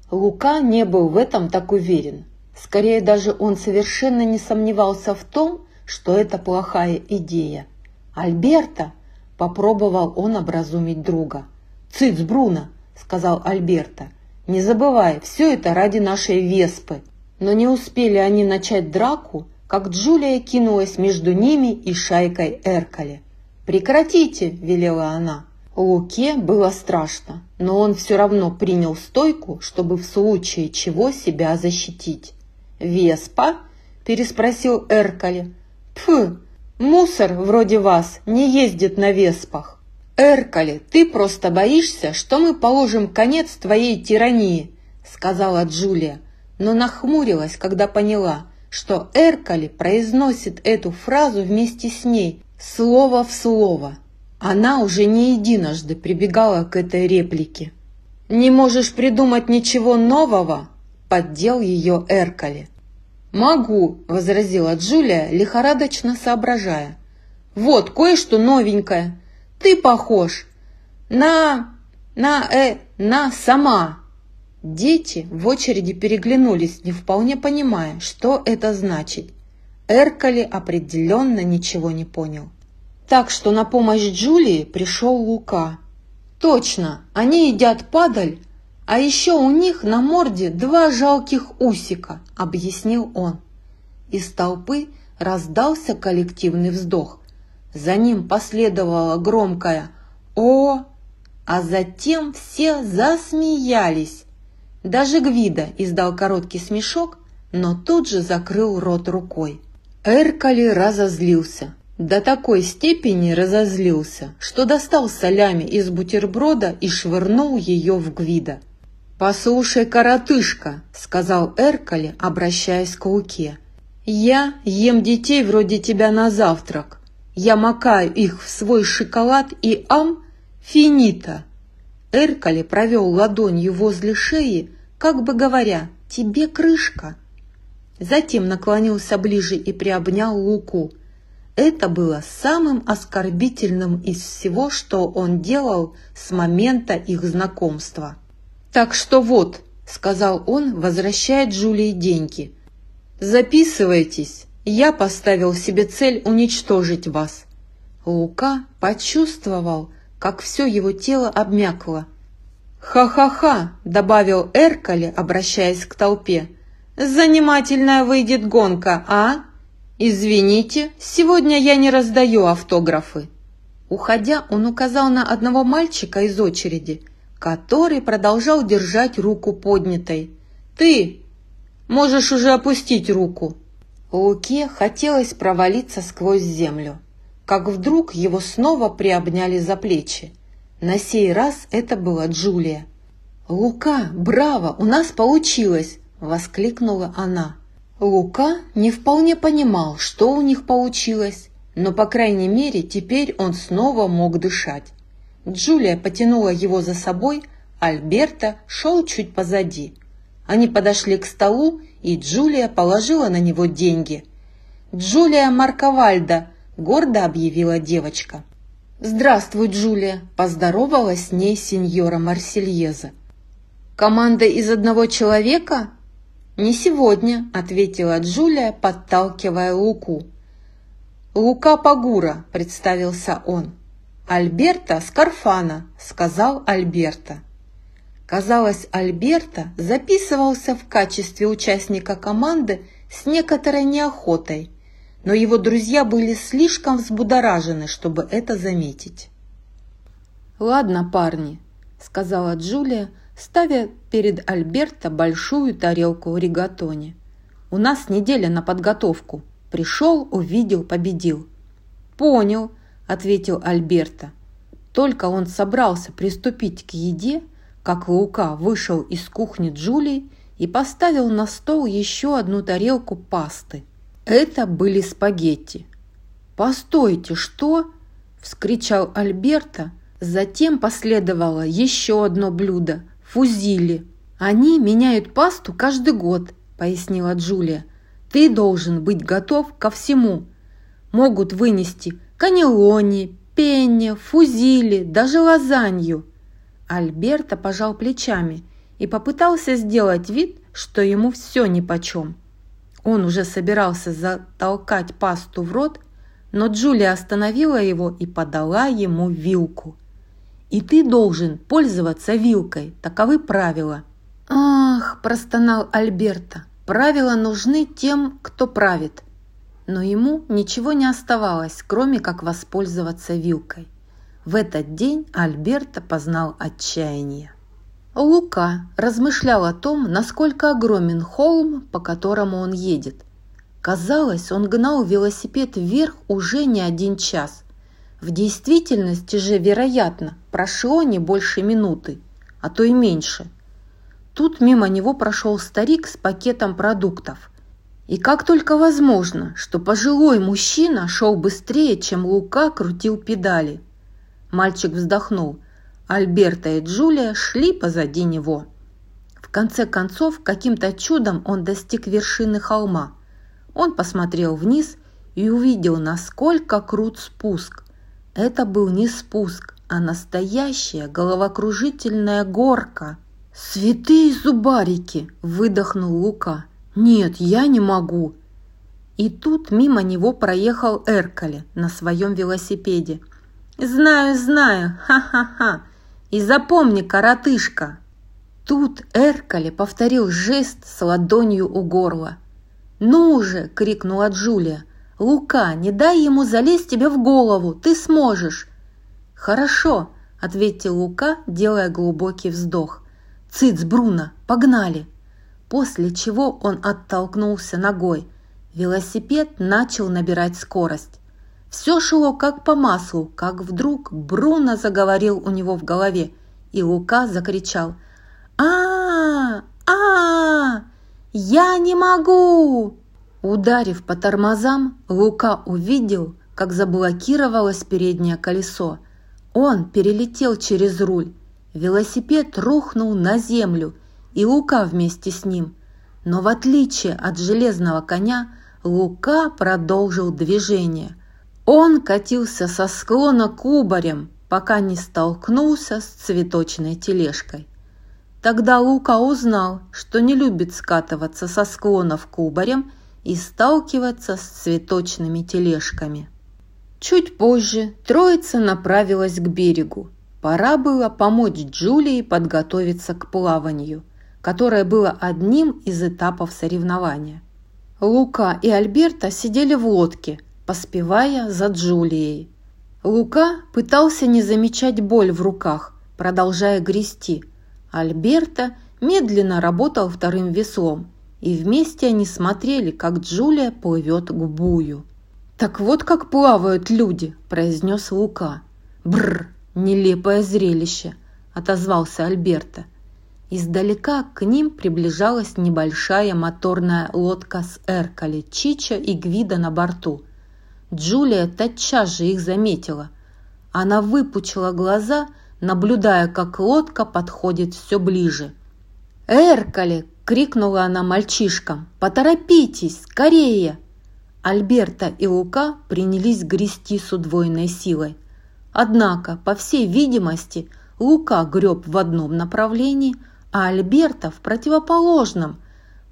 Лука не был в этом так уверен. Скорее даже он совершенно не сомневался в том, что это плохая идея. «Альберто!» – попробовал он образумить друга. «Цыц, Бруно!» – сказал Альберто. «Не забывай, все это ради нашей Веспы!» Но не успели они начать драку, как Джулия кинулась между ними и шайкой Эркали. «Прекратите!» – велела она. Луке было страшно, но он все равно принял стойку, чтобы в случае чего себя защитить. «Веспа?» – переспросил Эркали. «Пф, мусор вроде вас не ездит на веспах». «Эркали, ты просто боишься, что мы положим конец твоей тирании», – сказала Джулия, но нахмурилась, когда поняла, что Эркали произносит эту фразу вместе с ней, слово в слово. Она уже не единожды прибегала к этой реплике. «Не можешь придумать ничего нового?» – поддел ее Эркали. «Могу», – возразила Джулия, лихорадочно соображая. «Вот кое-что новенькое. Ты похож на... на... э... на сама». Дети в очереди переглянулись, не вполне понимая, что это значит. Эркали определенно ничего не понял. Так что на помощь Джулии пришел Лука. «Точно, они едят падаль, а еще у них на морде два жалких усика», — объяснил он. Из толпы раздался коллективный вздох. За ним последовало громкое «О!», а затем все засмеялись. Даже Гвидо издал короткий смешок, но тут же закрыл рот рукой. Эркали разозлился. До такой степени разозлился, что достал салями из бутерброда и швырнул ее в Гвидо. «Послушай, коротышка», — сказал Эркали, обращаясь к Луке, — «я ем детей вроде тебя на завтрак. Я макаю их в свой шоколад и ам финита». Эркали провел ладонью возле шеи, как бы говоря: «Тебе крышка». Затем наклонился ближе и приобнял Луку. Это было самым оскорбительным из всего, что он делал с момента их знакомства. «Так что вот», — сказал он, возвращая Джулии деньги, — «записывайтесь, я поставил себе цель уничтожить вас». Лука почувствовал, как все его тело обмякло. «Ха-ха-ха», — добавил Эркали, обращаясь к толпе, — «занимательная выйдет гонка, а? Извините, сегодня я не раздаю автографы». Уходя, он указал на одного мальчика из очереди, который продолжал держать руку поднятой. «Ты можешь уже опустить руку». Луке хотелось провалиться сквозь землю, как вдруг его снова приобняли за плечи. На сей раз это была Джулия. «Лука, браво, у нас получилось!» – воскликнула она. Лука не вполне понимал, что у них получилось, но, по крайней мере, теперь он снова мог дышать. Джулия потянула его за собой, Альберто шел чуть позади. Они подошли к столу, и Джулия положила на него деньги. «Джулия Марковальда», – гордо объявила девочка. «Здравствуй, Джулия», – поздоровалась с ней синьора Марсильезе. «Команда из одного человека?» «Не сегодня», — ответила Джулия, подталкивая Луку. «Лука Пагура», — представился он. «Альберто Скорфано», — сказал Альберто. Казалось, Альберто записывался в качестве участника команды с некоторой неохотой, но его друзья были слишком взбудоражены, чтобы это заметить. «Ладно, парни, – сказала Джулия, ставя перед Альберто большую тарелку ригатони. «У нас неделя на подготовку. Пришел, увидел, победил». «Понял», – ответил Альберто. Только он собрался приступить к еде, как Лука вышел из кухни Джулии и поставил на стол еще одну тарелку пасты. Это были спагетти. «Постойте, что?» – вскричал Альберто. Затем последовало еще одно блюдо – фузили. «Они меняют пасту каждый год», – пояснила Джулия. «Ты должен быть готов ко всему. Могут вынести каннелони, пенне, фузили, даже лазанью». Альберто пожал плечами и попытался сделать вид, что ему все нипочем. Он уже собирался затолкать пасту в рот, но Джулия остановила его и подала ему вилку. «И ты должен пользоваться вилкой, таковы правила». «Ах», – простонал Альберто, – «правила нужны тем, кто правит». Но ему ничего не оставалось, кроме как воспользоваться вилкой. В этот день Альберто познал отчаяние. Лука размышлял о том, насколько огромен холм, по которому он едет. Казалось, он гнал велосипед вверх уже не один час. В действительности же, вероятно, прошло не больше минуты, а то и меньше. Тут мимо него прошел старик с пакетом продуктов. И как только возможно, что пожилой мужчина шел быстрее, чем Лука крутил педали. Мальчик вздохнул. Альберто и Джулия шли позади него. В конце концов, каким-то чудом он достиг вершины холма. Он посмотрел вниз и увидел, насколько крут спуск. Это был не спуск, а настоящая головокружительная горка. «Святые зубарики!» – выдохнул Лука. «Нет, я не могу!» И тут мимо него проехал Эркали на своем велосипеде. «Знаю, знаю! Ха-ха-ха! И запомни, коротышка!» Тут Эркали повторил жест с ладонью у горла. «Ну же!» – крикнула Джулия. «Лука, не дай ему залезть тебе в голову! Ты сможешь!» «Хорошо!» – ответил Лука, делая глубокий вздох. «Цыц, Бруно! Погнали!» После чего он оттолкнулся ногой. Велосипед начал набирать скорость. Все шло как по маслу, как вдруг Бруно заговорил у него в голове, и Лука закричал: «А-а-а! А-а-а! Я не могу!» Ударив по тормозам, Лука увидел, как заблокировалось переднее колесо. Он перелетел через руль. Велосипед рухнул на землю, и Лука вместе с ним. Но в отличие от железного коня, Лука продолжил движение. Он катился со склона кубарем, пока не столкнулся с цветочной тележкой. Тогда Лука узнал, что не любит скатываться со склонов кубарем и сталкиваться с цветочными тележками. Чуть позже троица направилась к берегу. Пора было помочь Джулии подготовиться к плаванию, которое было одним из этапов соревнования. Лука и Альберто сидели в лодке, поспевая за Джулией. Лука пытался не замечать боль в руках, продолжая грести. Альберто медленно работал вторым веслом, и вместе они смотрели, как Джулия плывет к бую. «Так вот как плавают люди», – произнес Лука. «Бррр, нелепое зрелище», – отозвался Альберто. Издалека к ним приближалась небольшая моторная лодка с Эркали, Чичо и Гвидо на борту. Джулия тотчас же их заметила. Она выпучила глаза, наблюдая, как лодка подходит все ближе. «Эркали!» – крикнула она мальчишкам. «Поторопитесь! Скорее!» Альберто и Лука принялись грести с удвоенной силой. Однако, по всей видимости, Лука греб в одном направлении, а Альберто в противоположном,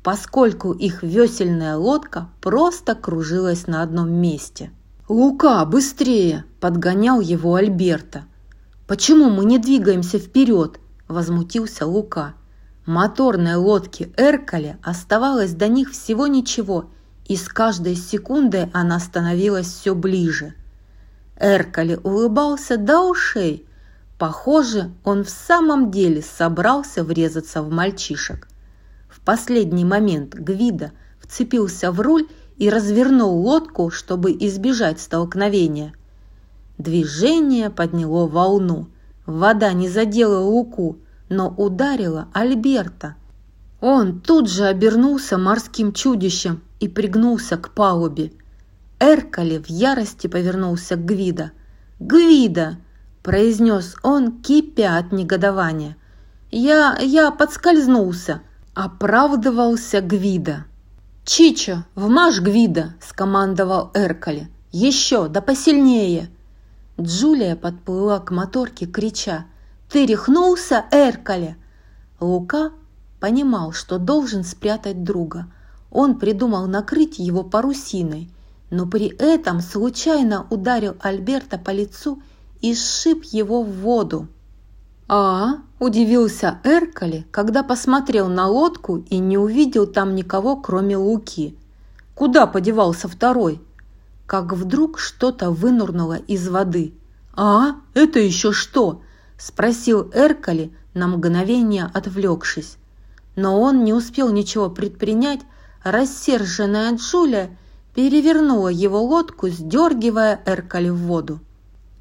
поскольку их весельная лодка просто кружилась на одном месте. «Лука, быстрее!» – подгонял его Альберто. «Почему мы не двигаемся вперед?» – возмутился Лука. Моторной лодке Эркали оставалось до них всего ничего, и с каждой секундой она становилась все ближе. Эркали улыбался до ушей, Похоже, он в самом деле собрался врезаться в мальчишек. В последний момент Гвидо вцепился в руль и развернул лодку, чтобы избежать столкновения. Движение подняло волну. Вода не задела Луку, но ударила Альберто. Он тут же обернулся морским чудищем и пригнулся к палубе. Эркали в ярости повернулся к Гвидо. «Гвидо!» – произнес он, кипя от негодования. «Я... я подскользнулся!» – оправдывался Гвидо. «Чичо, вмажь Гвидо!» – скомандовал Эркали. «Еще, да посильнее!» Джулия подплыла к моторке, крича: «Ты рехнулся, Эркали!» Лука понимал, что должен спрятать друга. Он придумал накрыть его парусиной, но при этом случайно ударил Альберто по лицу и сшиб его в воду. «А?» – удивился Эркали, когда посмотрел на лодку и не увидел там никого, кроме Луки. «Куда подевался второй?» Как вдруг что-то вынурнуло из воды. «А, это еще что?» – спросил Эркали, на мгновение отвлекшись. Но он не успел ничего предпринять. Рассерженная Джулия перевернула его лодку, сдергивая Эркали в воду.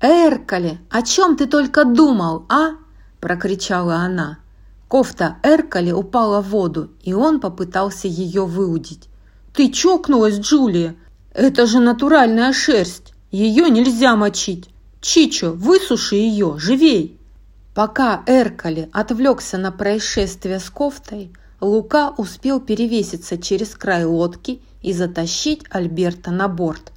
«Эркали, о чем ты только думал, а?» – прокричала она. Кофта Эркали упала в воду, и он попытался ее выудить. «Ты чокнулась, Джулия? Это же натуральная шерсть, ее нельзя мочить. Чичо, высуши ее, живей!» Пока Эркали отвлекся на происшествие с кофтой, Лука успел перевеситься через край лодки и затащить Альберто на борт.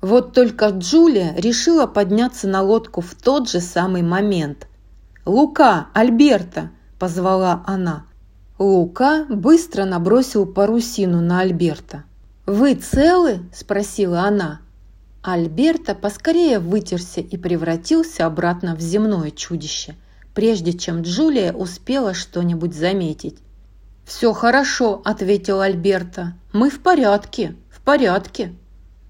Вот только Джулия решила подняться на лодку в тот же самый момент. «Лука, Альберто!» – позвала она. Лука быстро набросил парусину на Альберто. «Вы целы?» – спросила она. Альберто поскорее вытерся и превратился обратно в земное чудище, прежде чем Джулия успела что-нибудь заметить. «Все хорошо», – ответил Альберто. «Мы в порядке, в порядке».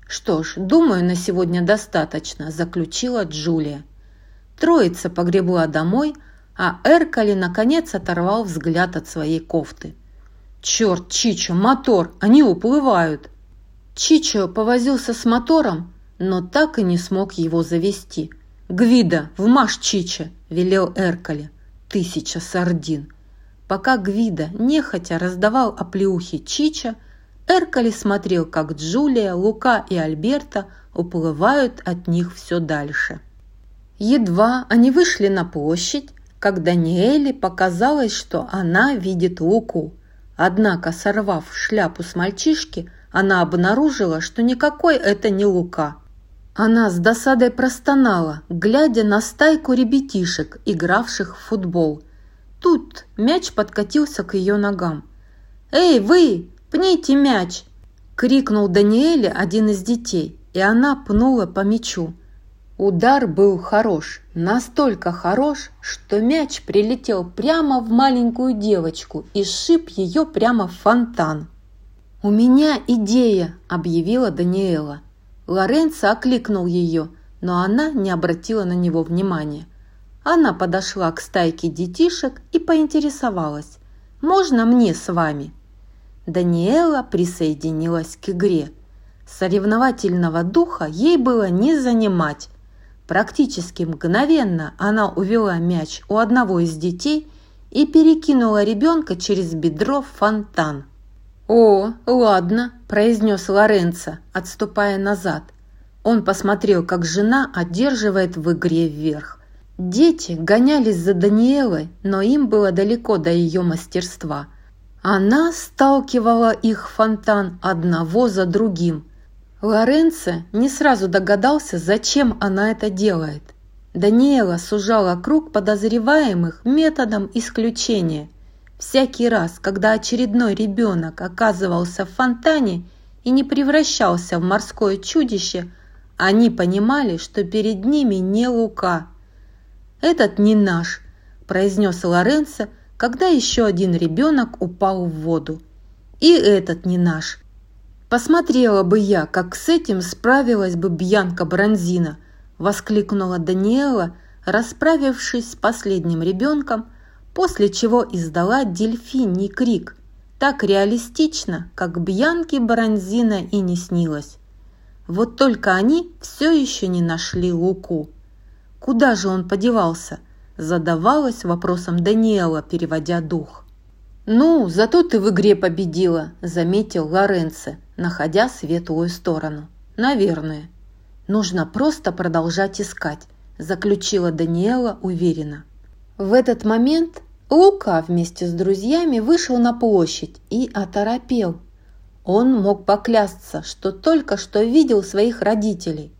«Что ж, думаю, на сегодня достаточно», – заключила Джулия. Троица погребла домой, а Эркали наконец оторвал взгляд от своей кофты. «Черт, Чичо, мотор! Они уплывают!» Чичо повозился с мотором, но так и не смог его завести. «Гвидо, вмажь Чичо!» – велел Эркали. «Тысяча сардин!» Пока Гвидо нехотя раздавал оплеухи Чичо, Эркали смотрел, как Джулия, Лука и Альберто уплывают от них все дальше. Едва они вышли на площадь, как Даниэле показалось, что она видит Луку. Однако, сорвав шляпу с мальчишки, она обнаружила, что никакой это не Лука. Она с досадой простонала, глядя на стайку ребятишек, игравших в футбол. Тут мяч подкатился к ее ногам. «Эй, вы, пните мяч!» – крикнул Даниэле один из детей, и она пнула по мячу. Удар был хорош, настолько хорош, что мяч прилетел прямо в маленькую девочку и сшиб ее прямо в фонтан. «У меня идея!» – объявила Даниэла. Лоренцо окликнул ее, но она не обратила на него внимания. Она подошла к стайке детишек и поинтересовалась: «Можно мне с вами?» Даниэла присоединилась к игре. Соревновательного духа ей было не занимать. Практически мгновенно она увела мяч у одного из детей и перекинула ребенка через бедро в фонтан. «О, ладно», – произнес Лоренцо, отступая назад. Он посмотрел, как жена одерживает в игре вверх. Дети гонялись за Даниэлой, но им было далеко до ее мастерства. Она сталкивала их в фонтан одного за другим. Лоренцо не сразу догадался, зачем она это делает. Даниэла сужала круг подозреваемых методом исключения. Всякий раз, когда очередной ребенок оказывался в фонтане и не превращался в морское чудище, они понимали, что перед ними не Лука. «Этот не наш», – произнес Лоренцо, когда еще один ребенок упал в воду. «И этот не наш. Посмотрела бы я, как с этим справилась бы Бьянка Бронзина», – воскликнула Даниэла, расправившись с последним ребенком, после чего издала дельфиний крик, так реалистично, как Бьянке Бронзина и не снилось. Вот только они все еще не нашли Луку. Куда же он подевался? Задавалась вопросом Даниэла, переводя дух. «Ну, зато ты в игре победила», – заметил Лоренцо, находя светлую сторону. «Наверное». «Нужно просто продолжать искать», – заключила Даниэла уверенно. В этот момент Лука вместе с друзьями вышел на площадь и оторопел. Он мог поклясться, что только что видел своих родителей.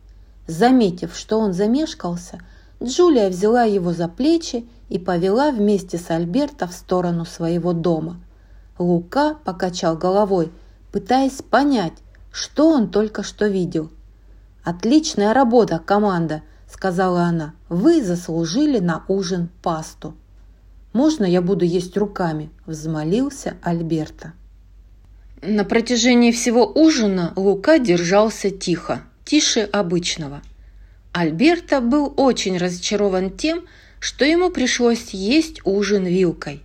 Заметив, что он замешкался, Джулия взяла его за плечи и повела вместе с Альберто в сторону своего дома. Лука покачал головой, пытаясь понять, что он только что видел. «Отличная работа, команда», – сказала она. «Вы заслужили на ужин пасту». «Можно я буду есть руками?» – взмолился Альберто. На протяжении всего ужина Лука держался тихо, тише обычного. Альберто был очень разочарован тем, что ему пришлось есть ужин вилкой.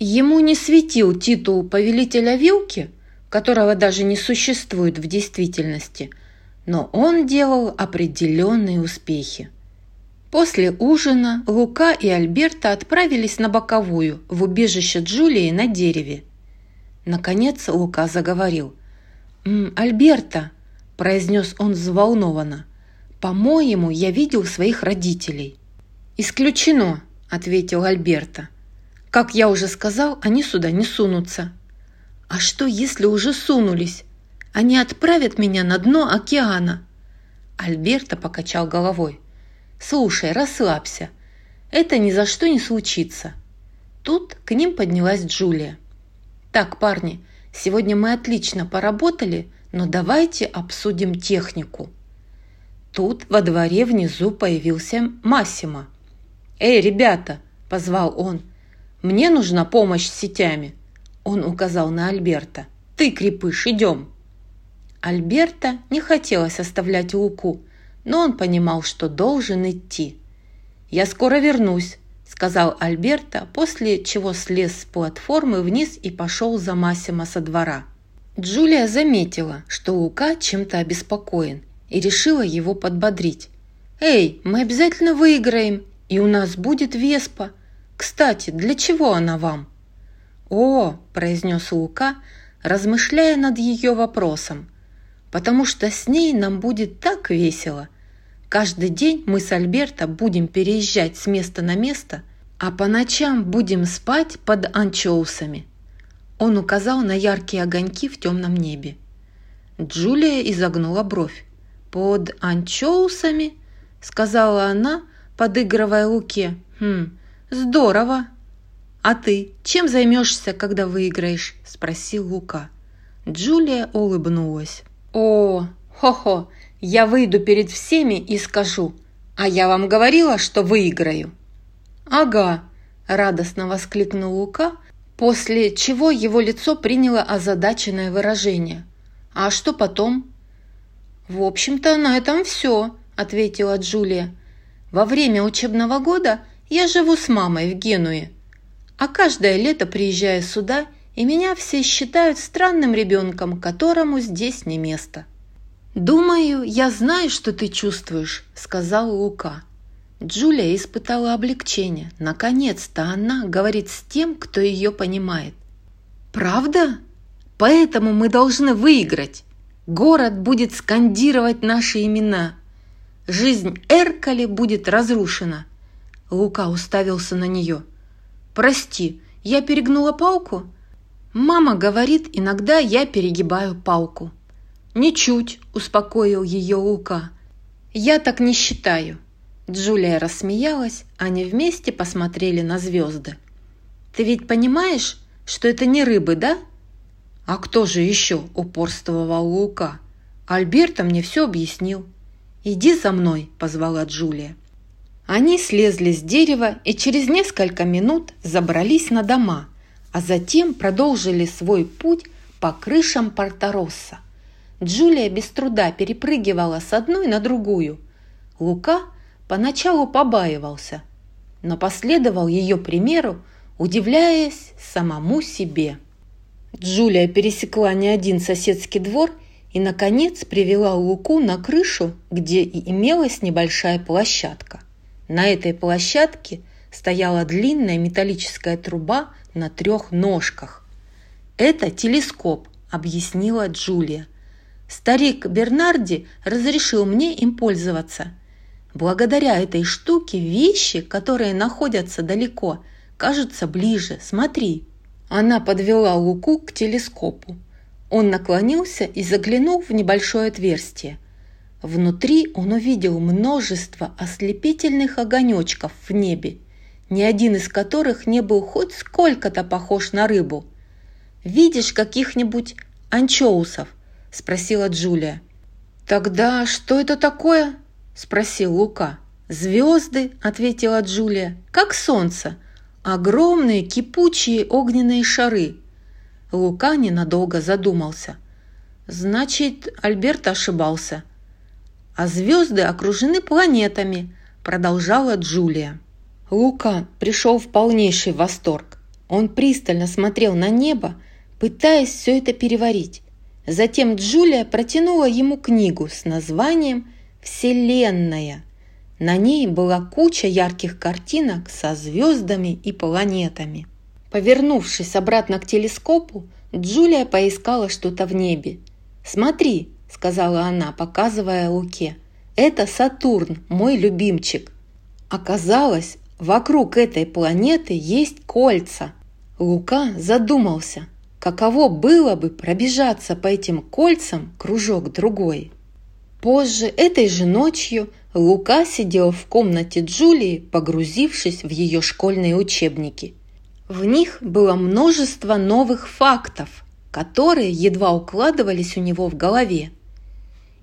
Ему не светил титул повелителя вилки, которого даже не существует в действительности, но он делал определенные успехи. После ужина Лука и Альберто отправились на боковую в убежище Джулии на дереве. Наконец Лука заговорил. «Альберто», – произнес он взволнованно, – «по-моему, я видел своих родителей». «Исключено», – ответил Альберто. «Как я уже сказал, они сюда не сунутся». «А что, если уже сунулись? Они отправят меня на дно океана». Альберто покачал головой. «Слушай, расслабься. Это ни за что не случится». Тут к ним поднялась Джулия. «Так, парни, сегодня мы отлично поработали, но давайте обсудим технику». Тут во дворе внизу появился Массимо. «Эй, ребята!» – позвал он. «Мне нужна помощь с сетями!» Он указал на Альберто. «Ты, крепыш, идем!» Альберто не хотелось оставлять Луку, но он понимал, что должен идти. «Я скоро вернусь», – сказал Альберто, после чего слез с платформы вниз и пошел за Массимо со двора. Джулия заметила, что Лука чем-то обеспокоен, и решила его подбодрить. «Эй, мы обязательно выиграем, и у нас будет Веспа. Кстати, для чего она вам?» «О», – произнес Лука, размышляя над ее вопросом, «потому что с ней нам будет так весело. Каждый день мы с Альберто будем переезжать с места на место, а по ночам будем спать под анчоусами». Он указал на яркие огоньки в темном небе. Джулия изогнула бровь. «Под анчоусами?» – сказала она, подыгрывая Луке. «Хм, здорово! А ты чем займешься, когда выиграешь?» – спросил Лука. Джулия улыбнулась. «О, хо-хо, я выйду перед всеми и скажу, а я вам говорила, что выиграю!» «Ага!» – радостно воскликнул Лука, после чего его лицо приняло озадаченное выражение. «А что потом?» «В общем-то, на этом все», – ответила Джулия. «Во время учебного года я живу с мамой в Генуе, а каждое лето приезжаю сюда, и меня все считают странным ребенком, которому здесь не место». «Думаю, я знаю, что ты чувствуешь», – сказал Лука. Джулия испытала облегчение. Наконец-то она говорит с тем, кто ее понимает. «Правда? Поэтому мы должны выиграть. Город будет скандировать наши имена. Жизнь Эркали будет разрушена». Лука уставился на нее. «Прости, я перегнула палку?» «Мама говорит, иногда я перегибаю палку». «Ничуть», – успокоил ее Лука. «Я так не считаю». Джулия рассмеялась, они вместе посмотрели на звезды. «Ты ведь понимаешь, что это не рыбы, да?» «А кто же еще?» – упорствовал Лука. «Альберто мне все объяснил». «Иди за мной», – позвала Джулия. Они слезли с дерева и через несколько минут забрались на дома, а затем продолжили свой путь по крышам Порто Россо. Джулия без труда перепрыгивала с одной на другую. Лука поначалу побаивался, но последовал ее примеру, удивляясь самому себе. Джулия пересекла не один соседский двор и, наконец, привела Луку на крышу, где и имелась небольшая площадка. На этой площадке стояла длинная металлическая труба на трех ножках. «Это телескоп», – объяснила Джулия. «Старик Бернарди разрешил мне им пользоваться. Благодаря этой штуке вещи, которые находятся далеко, кажутся ближе. Смотри». Она подвела Луку к телескопу. Он наклонился и заглянул в небольшое отверстие. Внутри он увидел множество ослепительных огонечков в небе, ни один из которых не был хоть сколько-то похож на рыбу. «Видишь каких-нибудь анчоусов?» – спросила Джулия. «Тогда что это такое?» – спросил Лука. «Звезды», – ответила Джулия, – «как солнце. Огромные кипучие огненные шары». Лука ненадолго задумался. «Значит, Альберто ошибался». «А звезды окружены планетами», – продолжала Джулия. Лука пришел в полнейший восторг. Он пристально смотрел на небо, пытаясь все это переварить. Затем Джулия протянула ему книгу с названием «Вселенная». На ней была куча ярких картинок со звездами и планетами. Повернувшись обратно к телескопу, Джулия поискала что-то в небе. «Смотри», – сказала она, показывая Луке, – «это Сатурн, мой любимчик». Оказалось, вокруг этой планеты есть кольца. Лука задумался, каково было бы пробежаться по этим кольцам кружок другой. Позже, этой же ночью, Лука сидел в комнате Джулии, погрузившись в ее школьные учебники. В них было множество новых фактов, которые едва укладывались у него в голове.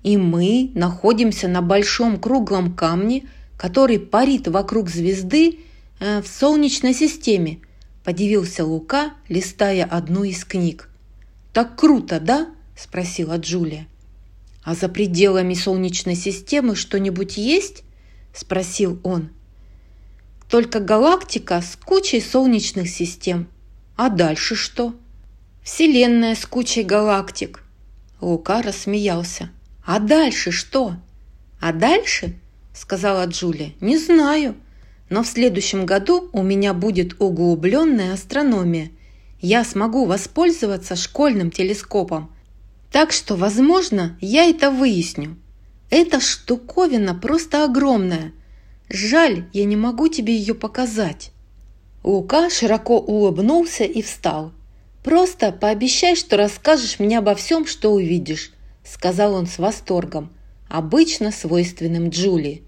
И мы находимся на большом круглом камне, который парит вокруг звезды в Солнечной системе, подивился Лука, листая одну из книг. «Так круто, да?» – спросила Джулия. «А за пределами Солнечной системы что-нибудь есть?» – спросил он. «Только галактика с кучей солнечных систем. А дальше что?» «Вселенная с кучей галактик». Лука рассмеялся. «А дальше что?» «А дальше?» – сказала Джулия. «Не знаю, но в следующем году у меня будет углубленная астрономия. Я смогу воспользоваться школьным телескопом. Так что, возможно, я это выясню. Эта штуковина просто огромная. Жаль, я не могу тебе ее показать». Лука широко улыбнулся и встал. «Просто пообещай, что расскажешь мне обо всем, что увидишь», – сказал он с восторгом, обычно свойственным Джулии.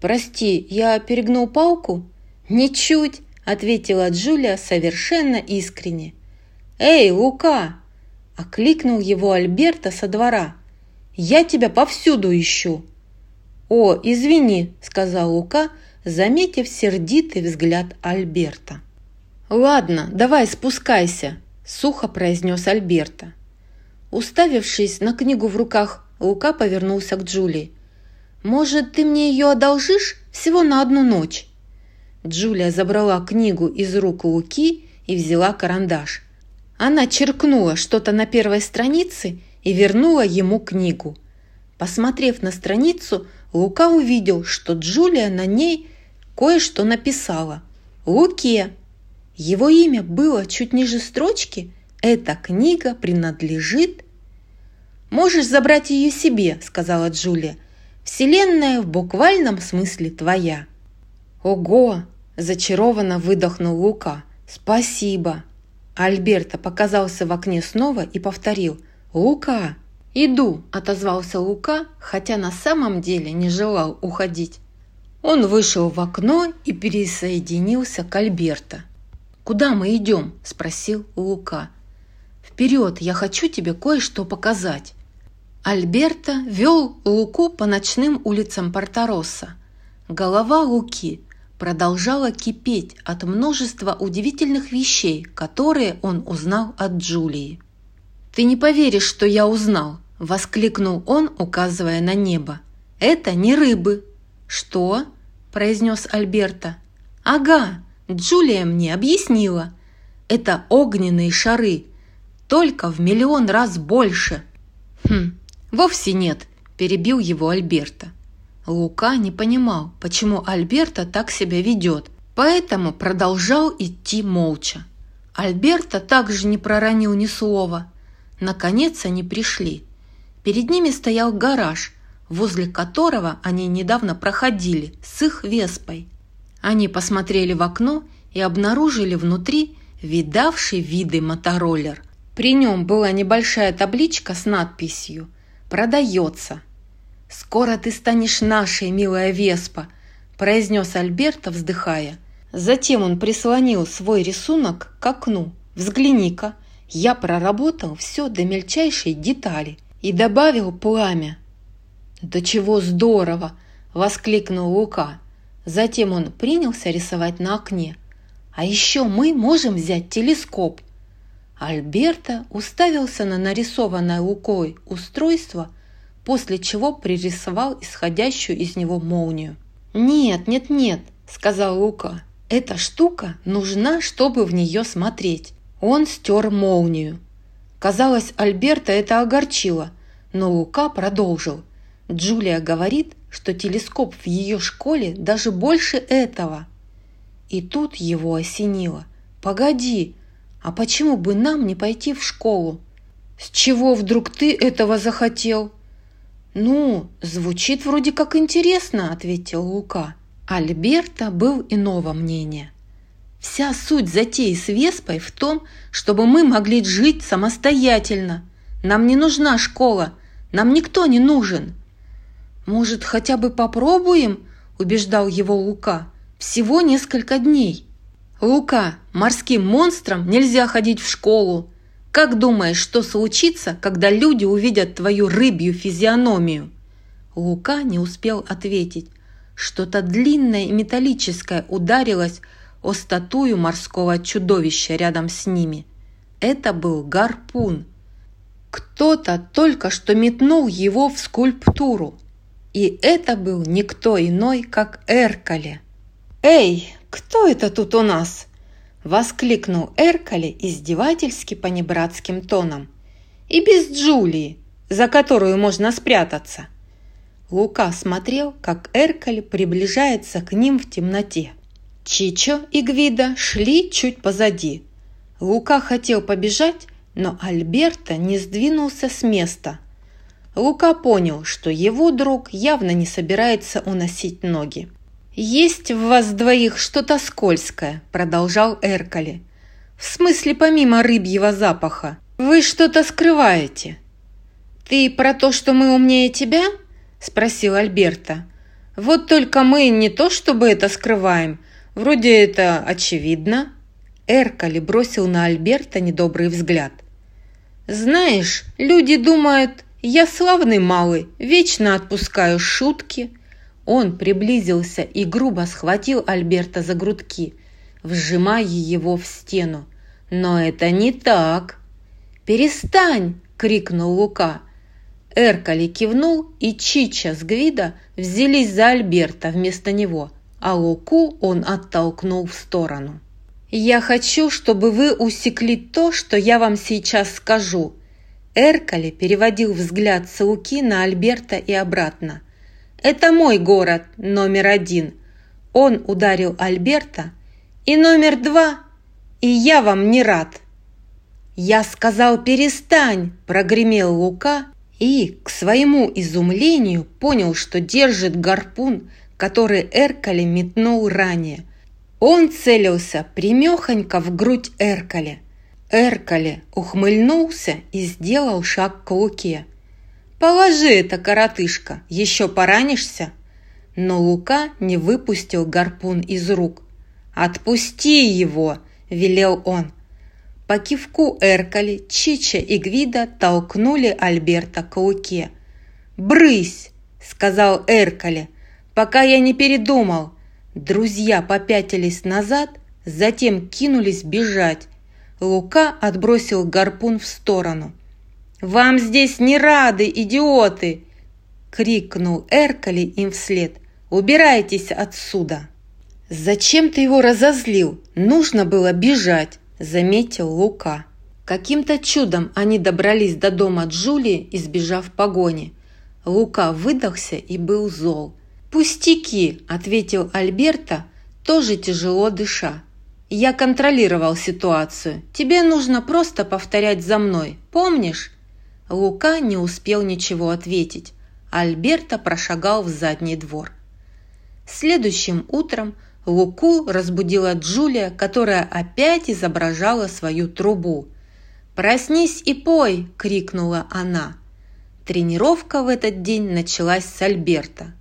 «Прости, я перегнул палку?» «Ничуть», – ответила Джулия совершенно искренне. «Эй, Лука!» – окликнул его Альберто со двора. «Я тебя повсюду ищу!» «О, извини», – сказал Лука, заметив сердитый взгляд Альберто. «Ладно, давай спускайся», – сухо произнес Альберто. Уставившись на книгу в руках, Лука повернулся к Джулии. «Может, ты мне ее одолжишь всего на одну ночь?» Джулия забрала книгу из рук Луки и взяла карандаш. Она черкнула что-то на первой странице и вернула ему книгу. Посмотрев на страницу, Лука увидел, что Джулия на ней кое-что написала. «Луке». Его имя было чуть ниже строчки. «Эта книга принадлежит...» «Можешь забрать ее себе», – сказала Джулия. «Вселенная в буквальном смысле твоя». «Ого!» – зачарованно выдохнул Лука. «Спасибо!» Альберто показался в окне снова и повторил: «Лука!» «Иду!» – отозвался Лука, хотя на самом деле не желал уходить. Он вышел в окно и пересоединился к Альберто. «Куда мы идем?» – спросил Лука. «Вперед, я хочу тебе кое-что показать». Альберто вел Луку по ночным улицам Порто Россо. Голова Луки продолжала кипеть от множества удивительных вещей, которые он узнал от Джулии. «Ты не поверишь, что я узнал!» – воскликнул он, указывая на небо. «Это не рыбы!» «Что?» – произнес Альберто. «Ага, Джулия мне объяснила. Это огненные шары, только в миллион раз больше». «Хм, вовсе нет», – перебил его Альберто. Лука не понимал, почему Альберто так себя ведет, поэтому продолжал идти молча. Альберто также не проронил ни слова. Наконец они пришли. Перед ними стоял гараж, возле которого они недавно проходили с их веспой. Они посмотрели в окно и обнаружили внутри видавший виды мотороллер. При нем была небольшая табличка с надписью «Продается». «Скоро ты станешь нашей, милая Веспа», – произнес Альберто, вздыхая. Затем он прислонил свой рисунок к окну. «Взгляни-ка, я проработал все до мельчайшей детали» и добавил пламя. «Да чего здорово!» – воскликнул Лука. Затем он принялся рисовать на окне. «А еще мы можем взять телескоп». Альберто уставился на нарисованное Лукой устройство, после чего пририсовал исходящую из него молнию. «Нет, нет, нет», – сказал Лука. «Эта штука нужна, чтобы в нее смотреть». Он стер молнию. Казалось, Альберто это огорчило, но Лука продолжил. «Джулия говорит, что телескоп в ее школе даже больше этого». И тут его осенило. «Погоди, а почему бы нам не пойти в школу?» «С чего вдруг ты этого захотел?» «Ну, звучит вроде как интересно», – ответил Лука. Альберто был иного мнения. «Вся суть затеи с Веспой в том, чтобы мы могли жить самостоятельно. Нам не нужна школа, нам никто не нужен». «Может, хотя бы попробуем?» – убеждал его Лука. «Всего несколько дней». «Лука, морским монстрам нельзя ходить в школу. Как думаешь, что случится, когда люди увидят твою рыбью физиономию?» Лука не успел ответить. Что-то длинное и металлическое ударилось о статую морского чудовища рядом с ними. Это был гарпун. Кто-то только что метнул его в скульптуру. И это был никто иной, как Эркали. «Эй, кто это тут у нас?» – воскликнул Эркали издевательски понебратским тоном. «И без Джулии, за которую можно спрятаться». Лука смотрел, как Эркали приближается к ним в темноте. Чичо и Гвидо шли чуть позади. Лука хотел побежать, но Альберто не сдвинулся с места. Лука понял, что его друг явно не собирается уносить ноги. «Есть в вас двоих что-то скользкое», – продолжал Эркали. «В смысле, помимо рыбьего запаха. Вы что-то скрываете». «Ты про то, что мы умнее тебя?» – спросил Альберто. «Вот только мы не то чтобы это скрываем. Вроде это очевидно». Эркали бросил на Альберто недобрый взгляд. «Знаешь, люди думают, я славный малый, вечно отпускаю шутки». Он приблизился и грубо схватил Альберто за грудки, вжимая его в стену. «Но это не так!» «Перестань!» – крикнул Лука. Эркали кивнул, и Чича с Гвидо взялись за Альберто вместо него, а Луку он оттолкнул в сторону. «Я хочу, чтобы вы усекли то, что я вам сейчас скажу». Эркали переводил взгляд с Луки на Альберто и обратно. «Это мой город, номер один». Он ударил Альберто. «И номер два. И я вам не рад». «Я сказал, перестань!» – прогремел Лука и, к своему изумлению, понял, что держит гарпун, который Эркали метнул ранее. Он целился прямехонько в грудь Эркали. Эркали ухмыльнулся и сделал шаг к Луке. «Положи это, коротышка, еще поранишься». Но Лука не выпустил гарпун из рук. «Отпусти его!» – велел он. По кивку Эркали, Чича и Гвидо толкнули Альберто к Луке. «Брысь!» – сказал Эркали. «Пока я не передумал». Друзья попятились назад, затем кинулись бежать. Лука отбросил гарпун в сторону. «Вам здесь не рады, идиоты!» – крикнул Эркали им вслед. Убирайтесь отсюда!» «Зачем ты его разозлил? Нужно было бежать!» – заметил Лука. Каким-то чудом они добрались до дома Джулии, избежав погони. Лука выдохся и был зол. «Пустяки!» – ответил Альберто, тоже тяжело дыша. «Я контролировал ситуацию. Тебе нужно просто повторять за мной, помнишь?» Лука не успел ничего ответить. Альберто прошагал в задний двор. Следующим утром Луку разбудила Джулия, которая опять изображала свою трубу. «Проснись и пой!» – крикнула она. Тренировка в этот день началась с Альберто.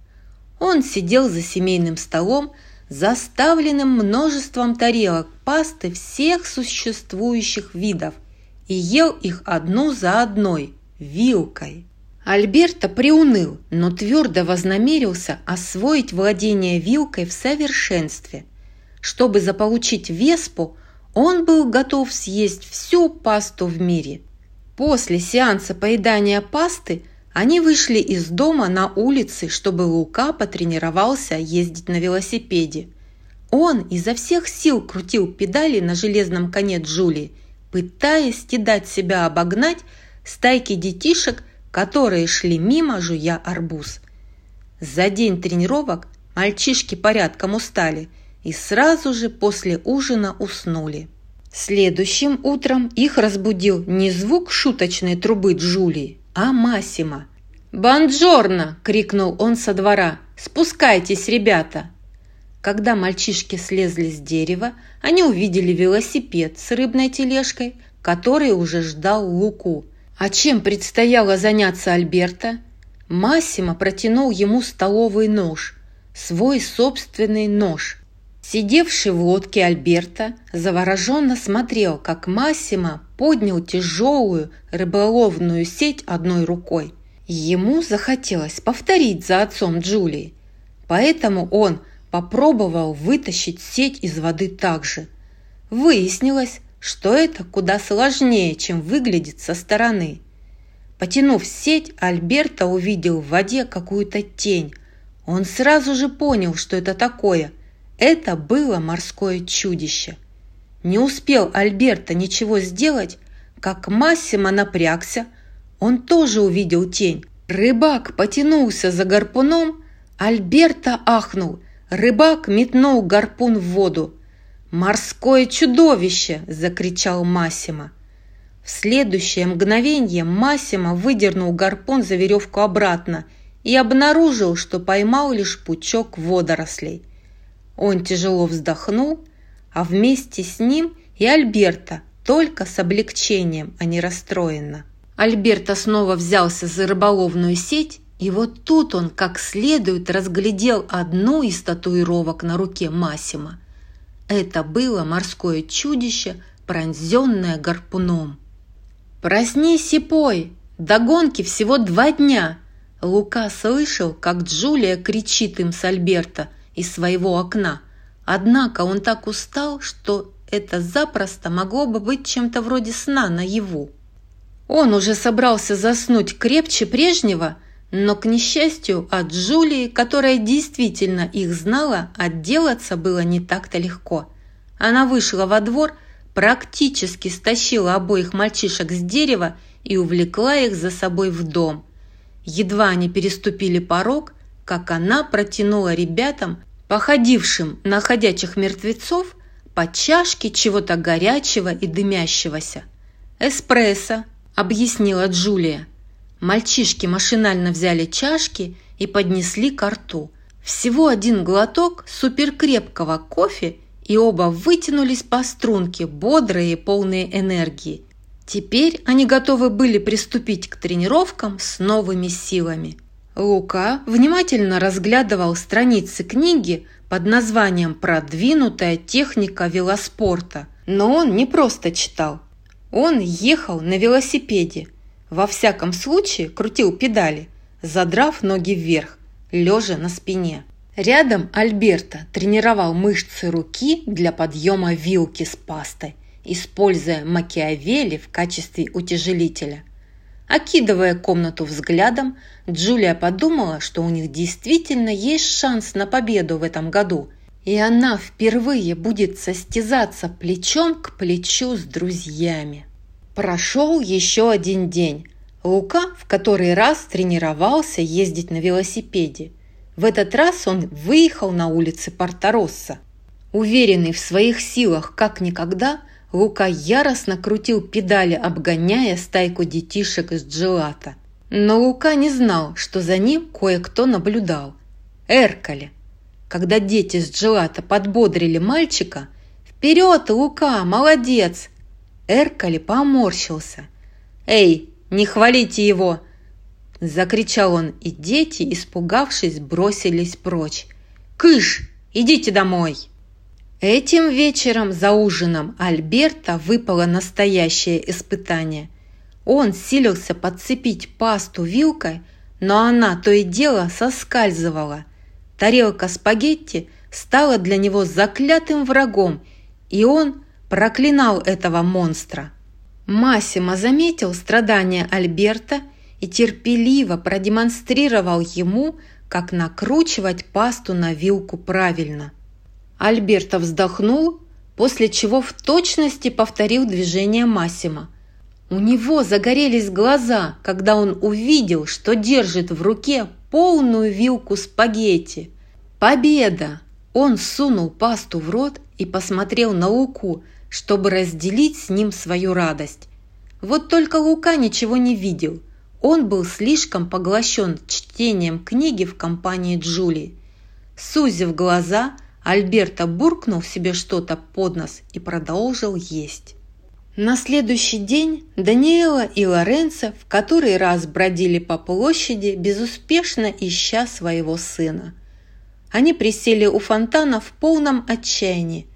Он сидел за семейным столом, заставленным множеством тарелок пасты всех существующих видов, и ел их одну за одной – вилкой. Альберто приуныл, но твердо вознамерился освоить владение вилкой в совершенстве. Чтобы заполучить веспу, он был готов съесть всю пасту в мире. После сеанса поедания пасты они вышли из дома на улицы, чтобы Лука потренировался ездить на велосипеде. Он изо всех сил крутил педали на железном коне Джулии, пытаясь и дать себя обогнать стайки детишек, которые шли мимо, жуя арбуз. За день тренировок мальчишки порядком устали и сразу же после ужина уснули. Следующим утром их разбудил не звук шуточной трубы Джулии, а Массимо. «Бонджорно!» – крикнул он со двора. «Спускайтесь, ребята!» Когда мальчишки слезли с дерева, они увидели велосипед с рыбной тележкой, который уже ждал Луку. А чем предстояло заняться Альберто? Массимо протянул ему столовый нож, свой собственный нож. Сидевший в лодке Альберто завороженно смотрел, как Массимо поднял тяжелую рыболовную сеть одной рукой. Ему захотелось повторить за отцом Джулии, поэтому он попробовал вытащить сеть из воды также. Выяснилось, что это куда сложнее, чем выглядит со стороны. Потянув сеть, Альберто увидел в воде какую-то тень. Он сразу же понял, что это такое. Это было морское чудище. Не успел Альберто ничего сделать, как Массимо напрягся. Он тоже увидел тень. Рыбак потянулся за гарпуном. Альберто ахнул. Рыбак метнул гарпун в воду. «Морское чудовище!» – закричал Массимо. В следующее мгновение Массимо выдернул гарпун за веревку обратно и обнаружил, что поймал лишь пучок водорослей. Он тяжело вздохнул, а вместе с ним и Альберто, только с облегчением, а не расстроенно. Альберто снова взялся за рыболовную сеть, и вот тут он как следует разглядел одну из татуировок на руке Массимо. Это было морское чудище, пронзенное гарпуном. «Проснись и пой! До гонки всего два дня!» Лука слышал, как Джулия кричит им с Альберто из своего окна. Однако он так устал, что это запросто могло бы быть чем-то вроде сна наяву. Он уже собрался заснуть крепче прежнего, но, к несчастью, от Джулии, которая действительно их знала, отделаться было не так-то легко. Она вышла во двор, практически стащила обоих мальчишек с дерева и увлекла их за собой в дом. Едва они переступили порог, как она протянула ребятам, походившим на ходячих мертвецов, по чашке чего-то горячего и дымящегося. «Эспрессо», – объяснила Джулия. Мальчишки машинально взяли чашки и поднесли ко рту. Всего один глоток суперкрепкого кофе, и оба вытянулись по струнке, бодрые и полные энергии. Теперь они готовы были приступить к тренировкам с новыми силами. Лука внимательно разглядывал страницы книги под названием «Продвинутая техника велоспорта». Но он не просто читал. Он ехал на велосипеде. Во всяком случае, крутил педали, задрав ноги вверх, лежа на спине. Рядом Альберто тренировал мышцы руки для подъема вилки с пастой, используя Макиавелли в качестве утяжелителя. Окидывая комнату взглядом, Джулия подумала, что у них действительно есть шанс на победу в этом году, и она впервые будет состязаться плечом к плечу с друзьями. Прошел еще один день. Лука в который раз тренировался ездить на велосипеде. В этот раз он выехал на улицы Порто Россо. Уверенный в своих силах как никогда, Лука яростно крутил педали, обгоняя стайку детишек из джелата. Но Лука не знал, что за ним кое-кто наблюдал. Эркали. Когда дети из джелата подбодрили мальчика: «Вперед, Лука, молодец!» Эркали поморщился. «Эй, не хвалите его!» — закричал он, и дети, испугавшись, бросились прочь. «Кыш! Идите домой!» Этим вечером за ужином Альберто выпало настоящее испытание. Он силился подцепить пасту вилкой, но она то и дело соскальзывала. Тарелка спагетти стала для него заклятым врагом, и он проклинал этого монстра. Массимо заметил страдания Альберто и терпеливо продемонстрировал ему, как накручивать пасту на вилку правильно. Альберто вздохнул, после чего в точности повторил движение Массимо. У него загорелись глаза, когда он увидел, что держит в руке полную вилку спагетти. «Победа!» Он сунул пасту в рот и посмотрел на Луку, чтобы разделить с ним свою радость. Вот только Лука ничего не видел. Он был слишком поглощен чтением книги в компании Джулии. Сузив глаза, Альберто буркнул себе что-то под нос и продолжил есть. На следующий день Даниэла и Лоренцо в который раз бродили по площади, безуспешно ища своего сына. Они присели у фонтана в полном отчаянии.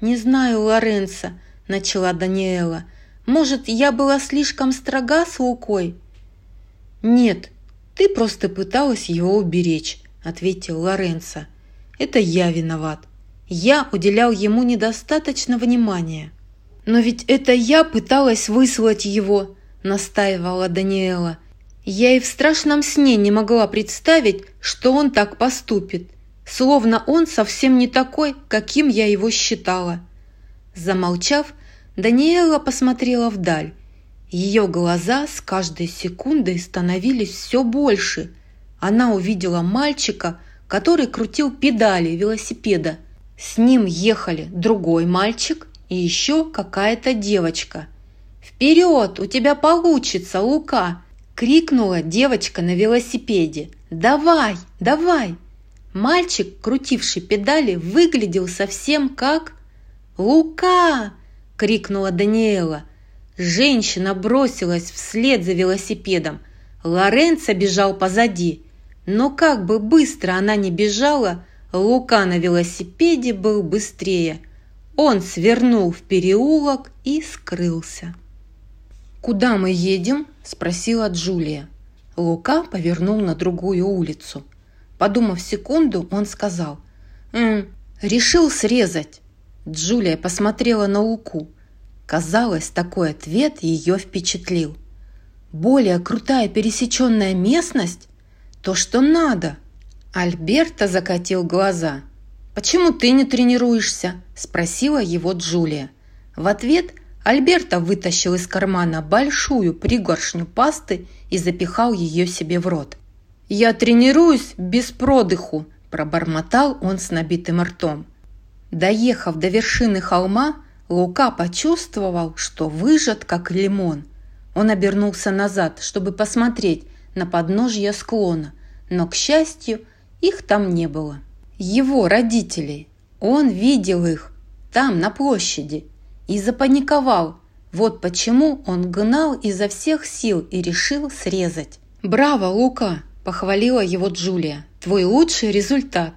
«Не знаю, Лоренцо», – начала Даниэла, – «может, я была слишком строга с Лукой?» «Нет, ты просто пыталась его уберечь», – ответил Лоренцо. «Это я виноват. Я уделял ему недостаточно внимания». «Но ведь это я пыталась выслать его», – настаивала Даниэла. «Я и в страшном сне не могла представить, что он так поступит, словно он совсем не такой, каким я его считала». Замолчав, Даниэла посмотрела вдаль. Ее глаза с каждой секундой становились все больше. Она увидела мальчика, который крутил педали велосипеда. С ним ехали другой мальчик и еще какая-то девочка. «Вперед, у тебя получится, Лука!» — крикнула девочка на велосипеде. «Давай, давай!» Мальчик, крутивший педали, выглядел совсем как... «Лука!» — крикнула Даниэла. Женщина бросилась вслед за велосипедом. Лоренцо бежал позади. Но как бы быстро она ни бежала, Лука на велосипеде был быстрее. Он свернул в переулок и скрылся. «Куда мы едем?» – спросила Джулия. Лука повернул на другую улицу. Подумав секунду, он сказал: «М-м, решил срезать». Джулия посмотрела на Луку. Казалось, такой ответ ее впечатлил. «Более крутая пересеченная местность? То, что надо!» Альберто закатил глаза. «Почему ты не тренируешься?» – спросила его Джулия. В ответ Альберто вытащил из кармана большую пригоршню пасты и запихал ее себе в рот. «Я тренируюсь без продыху», – пробормотал он с набитым ртом. Доехав до вершины холма, Лука почувствовал, что выжат как лимон. Он обернулся назад, чтобы посмотреть на подножье склона, но, к счастью, их там не было. Его родителей. Он видел их там, на площади, и запаниковал. Вот почему он гнал изо всех сил и решил срезать. «Браво, Лука!» — похвалила его Джулия. «Твой лучший результат!»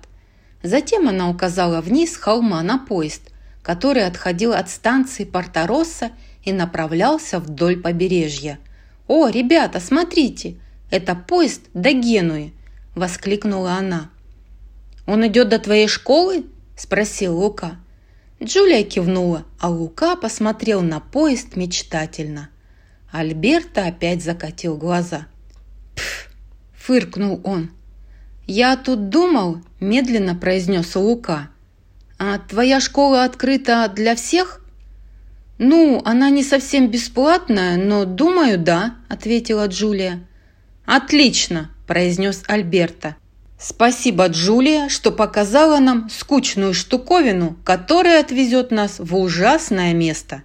Затем она указала вниз с холма на поезд, который отходил от станции Порто Россо и направлялся вдоль побережья. «О, ребята, смотрите! Это поезд до Генуи!» – воскликнула она. «Он идет до твоей школы?» – спросил Лука. Джулия кивнула, а Лука посмотрел на поезд мечтательно. Альберто опять закатил глаза. «Пф!» – фыркнул он. «Я тут думал», – медленно произнес Лука. «А твоя школа открыта для всех?» «Ну, она не совсем бесплатная, но, думаю, да», – ответила Джулия. «Отлично», – произнес Альберто. «Спасибо, Джулия, что показала нам скучную штуковину, которая отвезет нас в ужасное место.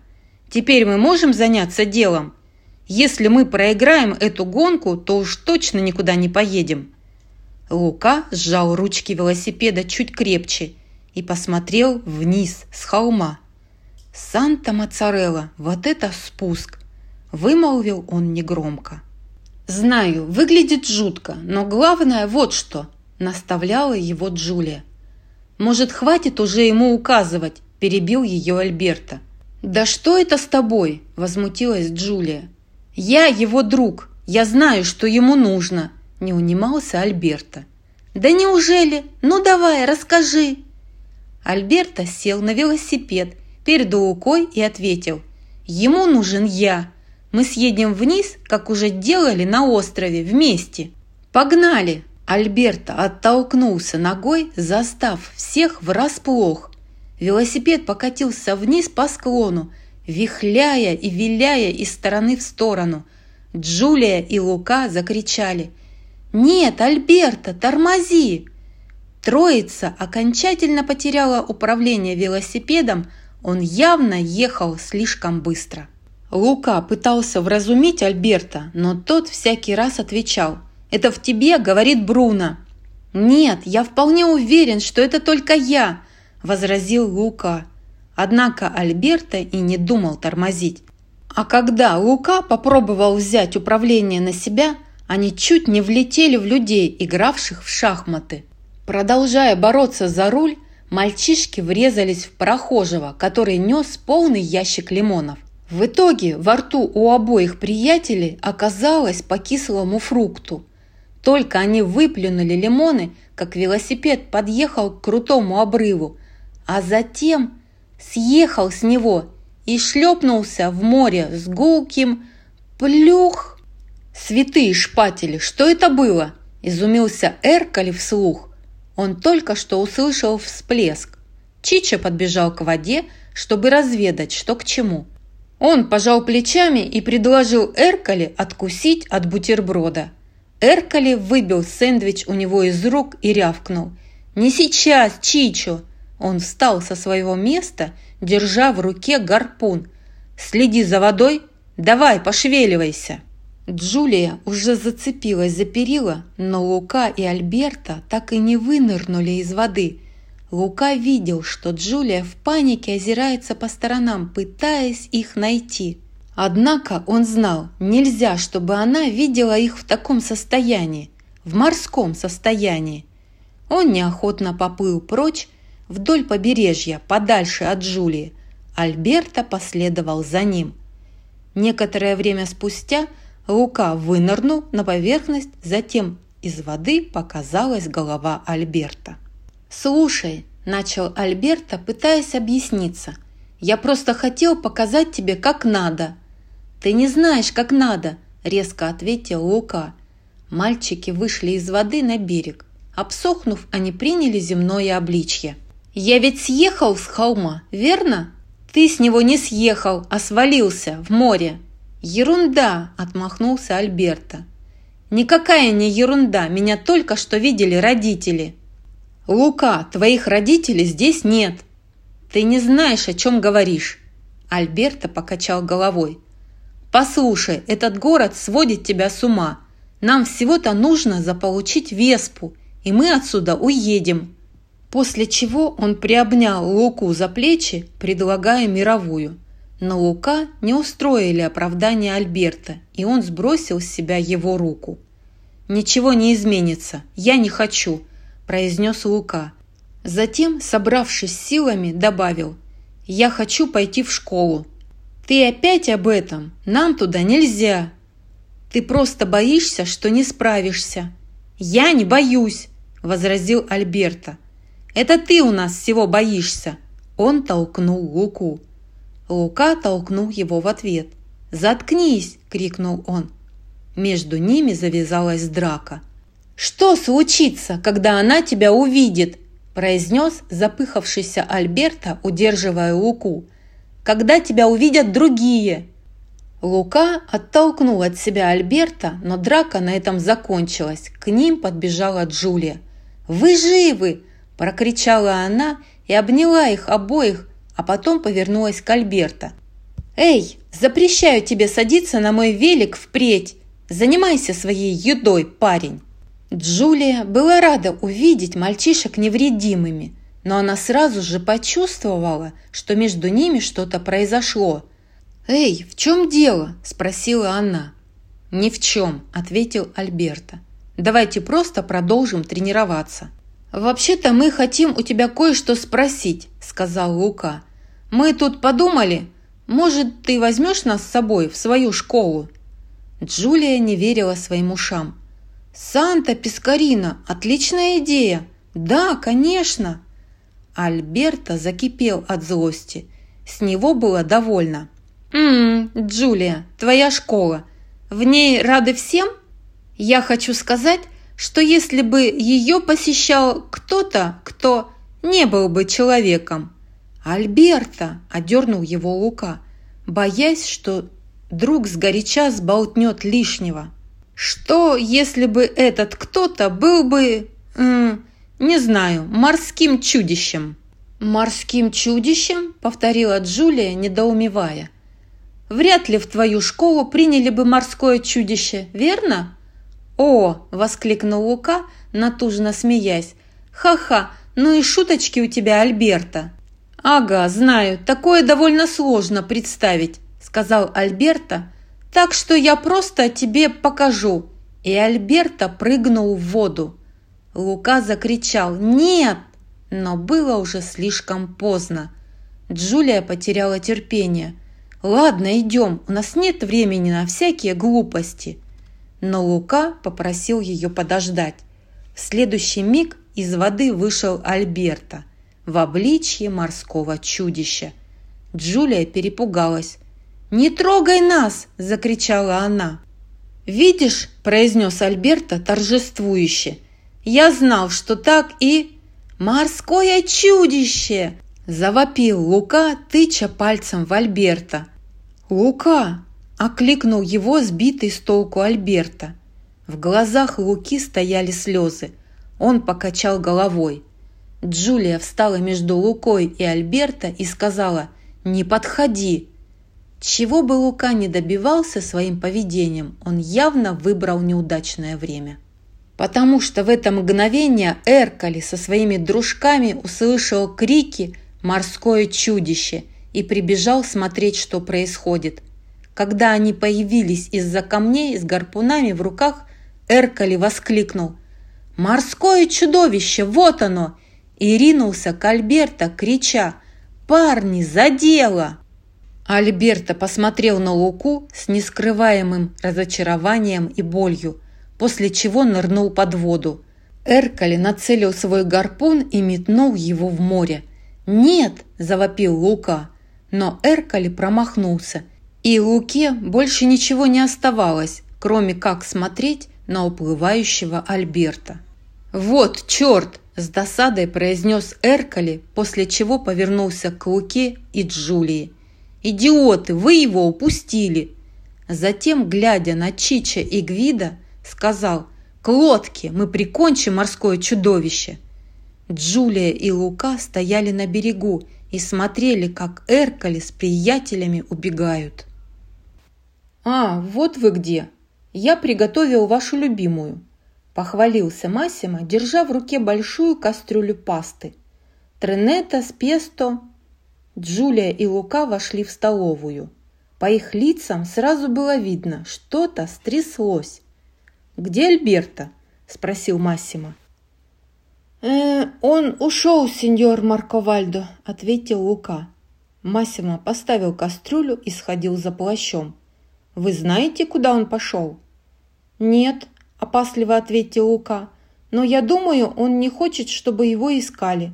Теперь мы можем заняться делом. Если мы проиграем эту гонку, то уж точно никуда не поедем». Лука сжал ручки велосипеда чуть крепче и посмотрел вниз с холма. «Санта-Моцарелла, вот это спуск!» – вымолвил он негромко. «Знаю, выглядит жутко, но главное вот что!» – наставляла его Джулия. «Может, хватит уже ему указывать?» – перебил ее Альберто. «Да что это с тобой?» – возмутилась Джулия. «Я его друг, я знаю, что ему нужно!» – не унимался Альберто. «Да неужели? Ну давай, расскажи!» Альберто сел на велосипед перед Лукой и ответил: «Ему нужен я. Мы съедем вниз, как уже делали на острове, вместе. Погнали!» Альберто оттолкнулся ногой, застав всех врасплох. Велосипед покатился вниз по склону, вихляя и виляя из стороны в сторону. Джулия и Лука закричали: «Нет, Альберто, тормози!» Троица окончательно потеряла управление велосипедом, он явно ехал слишком быстро. Лука пытался вразумить Альберто, но тот всякий раз отвечал: «Это в тебе говорит Бруно». «Нет, я вполне уверен, что это только я», – возразил Лука. Однако Альберто и не думал тормозить. А когда Лука попробовал взять управление на себя, они чуть не влетели в людей, игравших в шахматы. Продолжая бороться за руль, мальчишки врезались в прохожего, который нес полный ящик лимонов. В итоге во рту у обоих приятелей оказалось по кислому фрукту. Только они выплюнули лимоны, как велосипед подъехал к крутому обрыву, а затем съехал с него и шлепнулся в море с гулким «плюх». «Святые шпатели, что это было?» – изумился Эркали вслух. Он только что услышал всплеск. Чичо подбежал к воде, чтобы разведать, что к чему. Он пожал плечами и предложил Эркали откусить от бутерброда. Эркали выбил сэндвич у него из рук и рявкнул: «Не сейчас, Чичо!» Он встал со своего места, держа в руке гарпун. «Следи за водой! Давай, пошевеливайся!» Джулия уже зацепилась за перила, но Лука и Альберто так и не вынырнули из воды. Лука видел, что Джулия в панике озирается по сторонам, пытаясь их найти. Однако он знал, нельзя, чтобы она видела их в таком состоянии, в морском состоянии. Он неохотно поплыл прочь вдоль побережья, подальше от Джулии. Альберто последовал за ним. Некоторое время спустя Лука вынырнул на поверхность, затем из воды показалась голова Альберто. «Слушай», – начал Альберто, пытаясь объясниться, – «я просто хотел показать тебе, как надо». «Ты не знаешь, как надо», – резко ответил Лука. Мальчики вышли из воды на берег. Обсохнув, они приняли земное обличье. «Я ведь съехал с холма, верно?» «Ты с него не съехал, а свалился в море». «Ерунда», – отмахнулся Альберто. «Никакая не ерунда, меня только что видели родители». «Лука, твоих родителей здесь нет». «Ты не знаешь, о чем говоришь». Альберто покачал головой. «Послушай, этот город сводит тебя с ума. Нам всего-то нужно заполучить Веспу, и мы отсюда уедем». После чего он приобнял Луку за плечи, предлагая мировую. Но Лука не устроили оправдания Альберто, и он сбросил с себя его руку. «Ничего не изменится, я не хочу», произнес Лука. Затем, собравшись силами, добавил: «Я хочу пойти в школу». «Ты опять об этом? Нам туда нельзя». «Ты просто боишься, что не справишься». «Я не боюсь», – возразил Альберто. «Это ты у нас всего боишься». Он толкнул Луку. Лука толкнул его в ответ. «Заткнись!» – крикнул он. Между ними завязалась драка. «Что случится, когда она тебя увидит?» – произнес запыхавшийся Альберто, удерживая Луку. «Когда тебя увидят другие!» Лука оттолкнул от себя Альберто, но драка на этом закончилась. К ним подбежала Джулия. «Вы живы!» – прокричала она и обняла их обоих, а потом повернулась к Альберто. «Эй, запрещаю тебе садиться на мой велик впредь! Занимайся своей едой, парень!» Джулия была рада увидеть мальчишек невредимыми, но она сразу же почувствовала, что между ними что-то произошло. «Эй, в чем дело?» – спросила она. «Ни в чем», – ответил Альберто. «Давайте просто продолжим тренироваться». «Вообще-то мы хотим у тебя кое-что спросить», – сказал Лука. «Мы тут подумали, может, ты возьмешь нас с собой в свою школу?» Джулия не верила своим ушам. «Санта Пискарина, отличная идея! Да, конечно!» Альберто закипел от злости. С него было довольно. «Ммм, Джулия, твоя школа. В ней рады всем? Я хочу сказать, что если бы ее посещал кто-то, кто не был бы человеком». «Альберто!» – одернул его Лука, боясь, что друг сгоряча сболтнет лишнего. «Что, если бы этот кто-то был бы, м, не знаю, морским чудищем?» «Морским чудищем?» – повторила Джулия, недоумевая. «Вряд ли в твою школу приняли бы морское чудище, верно?» «О!» – воскликнул Лука, натужно смеясь. «Ха-ха, ну и шуточки у тебя, Альберто!» «Ага, знаю, такое довольно сложно представить», – сказал Альберто. «Так что я просто тебе покажу». И Альберто прыгнул в воду. Лука закричал «Нет!», но было уже слишком поздно. Джулия потеряла терпение. «Ладно, идем, у нас нет времени на всякие глупости». Но Лука попросил ее подождать. В следующий миг из воды вышел Альберто в обличье морского чудища. Джулия перепугалась. «Не трогай нас!» – закричала она. «Видишь?» – произнес Альберто торжествующе. «Я знал, что так и...» «Морское чудище!» Завопил Лука, тыча пальцем в Альберто. «Лука!» – окликнул его сбитый с толку Альберто. В глазах Луки стояли слезы. Он покачал головой. Джулия встала между Лукой и Альберто и сказала «Не подходи!». Чего бы Лука не добивался своим поведением, он явно выбрал неудачное время. Потому что в это мгновение Эркали со своими дружками услышал крики «Морское чудище!» и прибежал смотреть, что происходит. Когда они появились из-за камней с гарпунами в руках, Эркали воскликнул «Морское чудовище! Вот оно!» и ринулся к Альберто, крича «Парни, за дело!» Альберто посмотрел на Луку с нескрываемым разочарованием и болью, после чего нырнул под воду. Эркали нацелил свой гарпун и метнул его в море. «Нет!» – завопил Лука. Но Эркали промахнулся, и Луке больше ничего не оставалось, кроме как смотреть на уплывающего Альберто. «Вот черт!» – с досадой произнес Эркали, после чего повернулся к Луке и Джулии. «Идиоты, вы его упустили!» Затем, глядя на Чичо и Гвидо, сказал «К лодке, мы прикончим морское чудовище!» Джулия и Лука стояли на берегу и смотрели, как Эркали с приятелями убегают. «А, вот вы где! Я приготовил вашу любимую!» – похвалился Массимо, держа в руке большую кастрюлю пасты. «Тренета с песто!» Джулия и Лука вошли в столовую. По их лицам сразу было видно, что-то стряслось. «Где Альберто?» – спросил Массимо. «Э, «Он ушел, сеньор Марковальдо», – ответил Лука. Массимо поставил кастрюлю и сходил за плащом. «Вы знаете, куда он пошел?» «Нет», – опасливо ответил Лука, «но я думаю, он не хочет, чтобы его искали».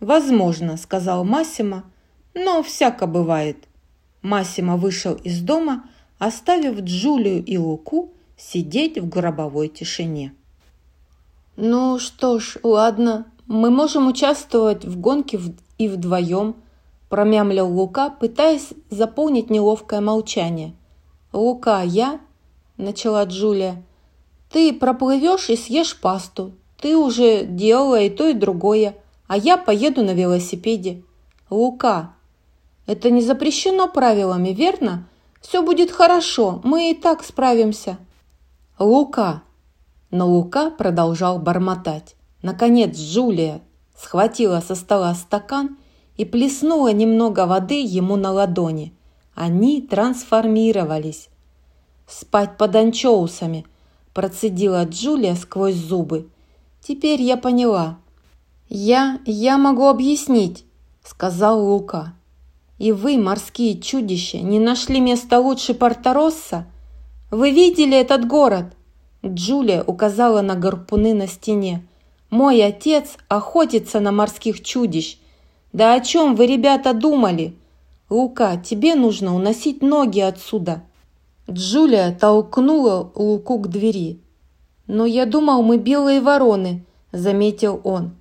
«Возможно», – сказал Массимо, – «но всяко бывает». Массимо вышел из дома, оставив Джулию и Луку сидеть в гробовой тишине. «Ну что ж, ладно, мы можем участвовать в гонке и вдвоем», – промямлил Лука, пытаясь заполнить неловкое молчание. «Лука, я?» – начала Джулия. «Ты проплывешь и съешь пасту. Ты уже делала и то, и другое, а я поеду на велосипеде». «Лука, это не запрещено правилами, верно? Все будет хорошо, мы и так справимся». «Лука!» Но Лука продолжал бормотать. Наконец Джулия схватила со стола стакан и плеснула немного воды ему на ладони. Они трансформировались. «Спать под анчоусами!» – процедила Джулия сквозь зубы. «Теперь я поняла». «Я, я могу объяснить», – сказал Лука. «И вы, морские чудища, не нашли места лучше Порторосса? Вы видели этот город?» Джулия указала на гарпуны на стене. «Мой отец охотится на морских чудищ. Да о чем вы, ребята, думали? Лука, тебе нужно уносить ноги отсюда». Джулия толкнула Луку к двери. «Но я думал, мы белые вороны», – заметил он.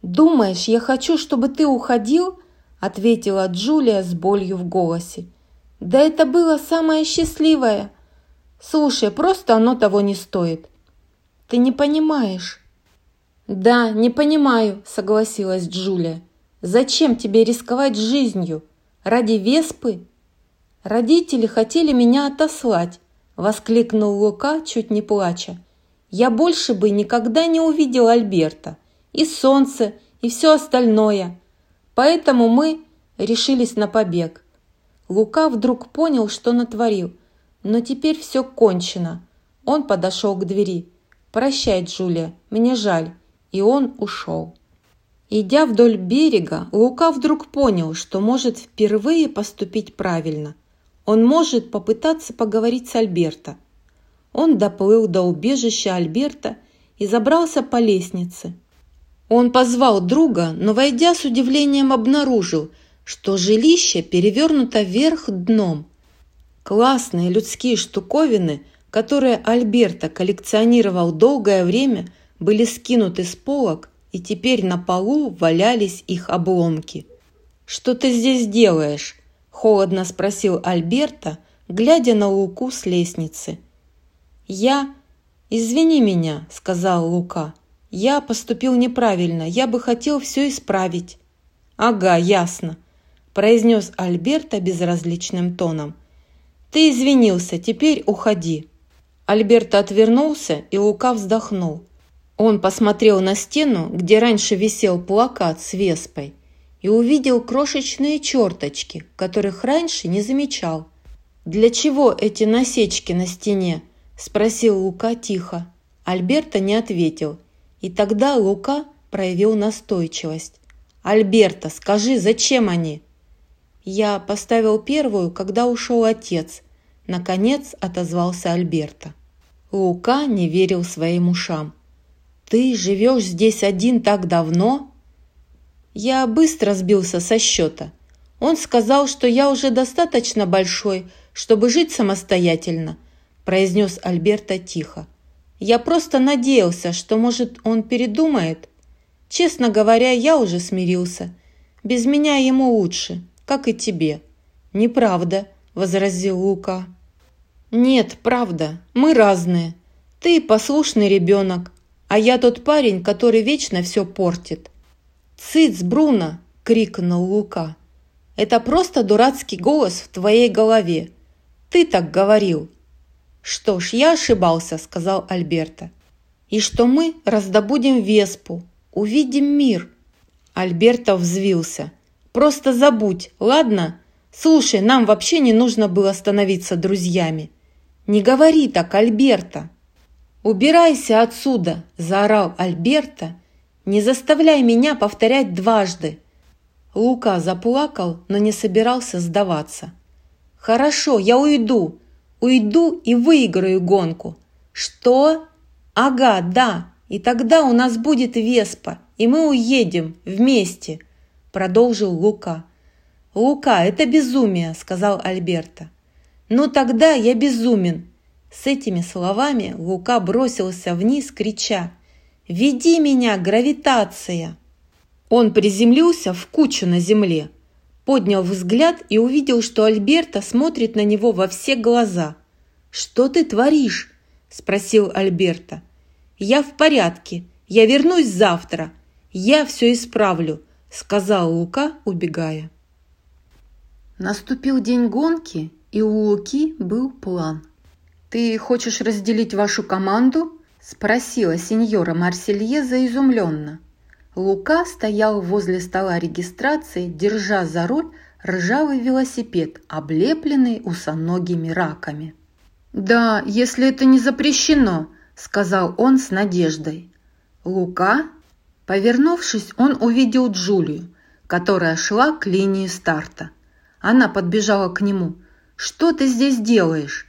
«Думаешь, я хочу, чтобы ты уходил?» – ответила Джулия с болью в голосе. «Да это было самое счастливое. Слушай, просто оно того не стоит». «Ты не понимаешь». «Да, не понимаю», – согласилась Джулия. «Зачем тебе рисковать жизнью? Ради Веспы?» «Родители хотели меня отослать», – воскликнул Лука, чуть не плача. «Я больше бы никогда не увидел Альберто, и солнце, и все остальное. Поэтому мы решились на побег». Лука вдруг понял, что натворил. Но теперь все кончено. Он подошел к двери. «Прощай, Джулия, мне жаль». И он ушел. Идя вдоль берега, Лука вдруг понял, что может впервые поступить правильно. Он может попытаться поговорить с Альберто. Он доплыл до убежища Альберто и забрался по лестнице. Он позвал друга, но, войдя, с удивлением обнаружил, что жилище перевернуто вверх дном. Классные людские штуковины, которые Альберто коллекционировал долгое время, были скинуты с полок, и теперь на полу валялись их обломки. «Что ты здесь делаешь?» – холодно спросил Альберто, глядя на Луку с лестницы. «Я... Извини меня», – сказал Лука. «Я поступил неправильно. Я бы хотел все исправить». «Ага, ясно», – произнес Альберто безразличным тоном. «Ты извинился. Теперь уходи». Альберто отвернулся, и Лука вздохнул. Он посмотрел на стену, где раньше висел плакат с Веспой, и увидел крошечные черточки, которых раньше не замечал. «Для чего эти насечки на стене?» – спросил Лука тихо. Альберто не ответил. И тогда Лука проявил настойчивость. «Альберто, скажи, зачем они?» «Я поставил первую, когда ушел отец», – наконец отозвался Альберто. Лука не верил своим ушам. «Ты живешь здесь один так давно?» «Я быстро сбился со счета. Он сказал, что я уже достаточно большой, чтобы жить самостоятельно», произнес Альберто тихо. «Я просто надеялся, что, может, он передумает. Честно говоря, я уже смирился. Без меня ему лучше, как и тебе». «Неправда», – возразил Лука. «Нет, правда, мы разные. Ты послушный ребенок, а я тот парень, который вечно все портит». «Цыц, Бруно!» – крикнул Лука. «Это просто дурацкий голос в твоей голове. Ты так говорил». «Что ж, я ошибался», – сказал Альберто. «И что мы раздобудем Веспу, увидим мир». Альберто взвился. «Просто забудь, ладно? Слушай, нам вообще не нужно было становиться друзьями». «Не говори так, Альберто». «Убирайся отсюда», – заорал Альберто. «Не заставляй меня повторять дважды». Лука заплакал, но не собирался сдаваться. «Хорошо, я уйду. Уйду и выиграю гонку». «Что?» «Ага, да, и тогда у нас будет Веспа, и мы уедем вместе», – продолжил Лука. «Лука, это безумие!» – сказал Альберто. «Ну тогда я безумен!» С этими словами Лука бросился вниз, крича: «Веди меня, гравитация!» Он приземлился в кучу на земле, поднял взгляд и увидел, что Альберто смотрит на него во все глаза. «Что ты творишь?» – спросил Альберто. «Я в порядке, я вернусь завтра, я все исправлю», – сказал Лука, убегая. Наступил день гонки, и у Луки был план. «Ты хочешь разделить вашу команду?» – спросила синьора Марсильезе изумленно. Лука стоял возле стола регистрации, держа за руль ржавый велосипед, облепленный усоногими раками. «Да, если это не запрещено», – сказал он с надеждой. «Лука?» Повернувшись, он увидел Джулию, которая шла к линии старта. Она подбежала к нему. «Что ты здесь делаешь?»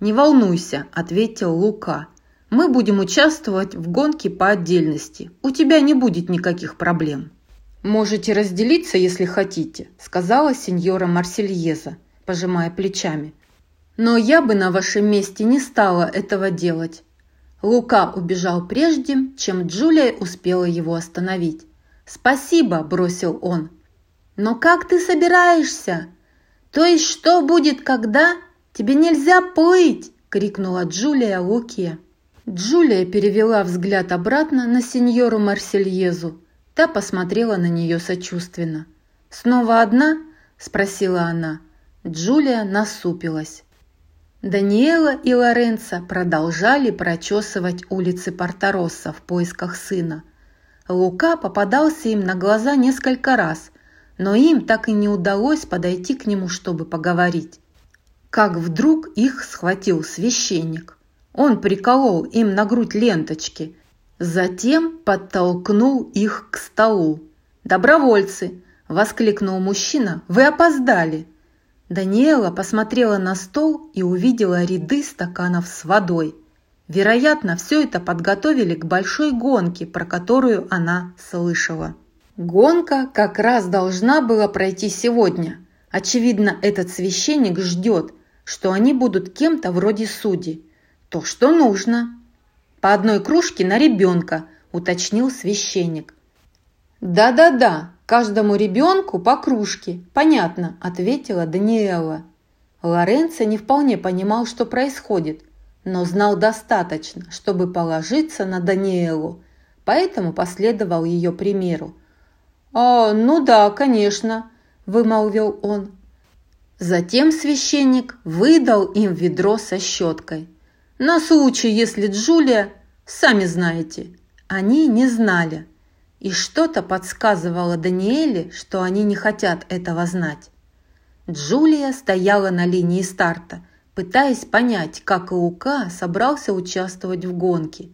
«Не волнуйся», – ответил Лука. «Мы будем участвовать в гонке по отдельности. У тебя не будет никаких проблем». «Можете разделиться, если хотите», – сказала синьора Марсильезе, пожимая плечами. «Но я бы на вашем месте не стала этого делать». Лука убежал прежде, чем Джулия успела его остановить. «Спасибо», – бросил он. «Но как ты собираешься? То есть что будет, когда? Тебе нельзя плыть!» – крикнула Джулия Луке. Джулия перевела взгляд обратно на синьору Марсильезу. Та посмотрела на нее сочувственно. «Снова одна?» – спросила она. Джулия насупилась. Даниэла и Лоренцо продолжали прочесывать улицы Порто Россо в поисках сына. Лука попадался им на глаза несколько раз, но им так и не удалось подойти к нему, чтобы поговорить. Как вдруг их схватил священник. Он приколол им на грудь ленточки, затем подтолкнул их к столу. «Добровольцы!» – воскликнул мужчина. «Вы опоздали!» Даниэла посмотрела на стол и увидела ряды стаканов с водой. Вероятно, все это подготовили к большой гонке, про которую она слышала. Гонка как раз должна была пройти сегодня. Очевидно, этот священник ждет, что они будут кем-то вроде судей. «То, что нужно. По одной кружке на ребенка», – уточнил священник. «Да-да-да, каждому ребенку по кружке, понятно», – ответила Даниэла. Лоренцо не вполне понимал, что происходит, но знал достаточно, чтобы положиться на Даниэлу, поэтому последовал ее примеру. «А, ну да, конечно», – вымолвил он. Затем священник выдал им ведро со щеткой. «На случай, если Джулия, сами знаете». Они не знали, и что-то подсказывало Даниэле, что они не хотят этого знать. Джулия стояла на линии старта, пытаясь понять, как Лука собрался участвовать в гонке.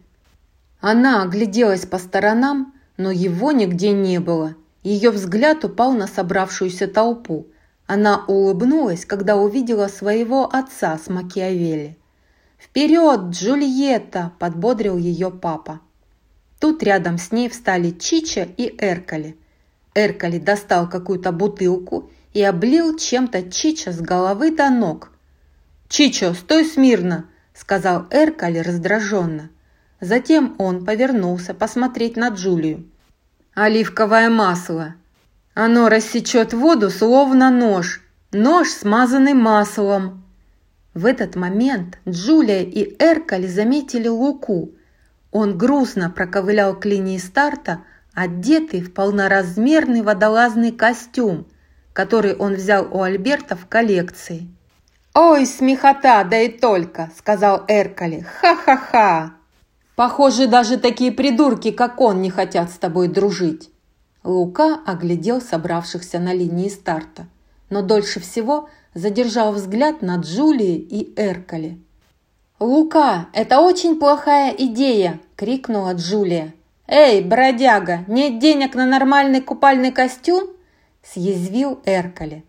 Она огляделась по сторонам, но его нигде не было. Ее взгляд упал на собравшуюся толпу. Она улыбнулась, когда увидела своего отца с Макиавелли. «Вперед, Джульетта!» – подбодрил ее папа. Тут рядом с ней встали Чичо и Эркали. Эркали достал какую-то бутылку и облил чем-то Чичо с головы до ног. «Чичо, стой смирно!» – сказал Эркали раздраженно. Затем он повернулся посмотреть на Джулию. «Оливковое масло! Оно рассечет воду, словно нож! Нож, смазанный маслом!» В этот момент Джулия и Эркали заметили Луку. Он грустно проковылял к линии старта, одетый в полноразмерный водолазный костюм, который он взял у Альберто в коллекции. «Ой, смехота, да и только!» – сказал Эркали. «Ха-ха-ха! Похоже, даже такие придурки, как он, не хотят с тобой дружить!» Лука оглядел собравшихся на линии старта, но дольше всего задержал взгляд на Джулии и Эркали. «Лука, это очень плохая идея!» – крикнула Джулия. «Эй, бродяга, нет денег на нормальный купальный костюм?» – съязвил Эркали.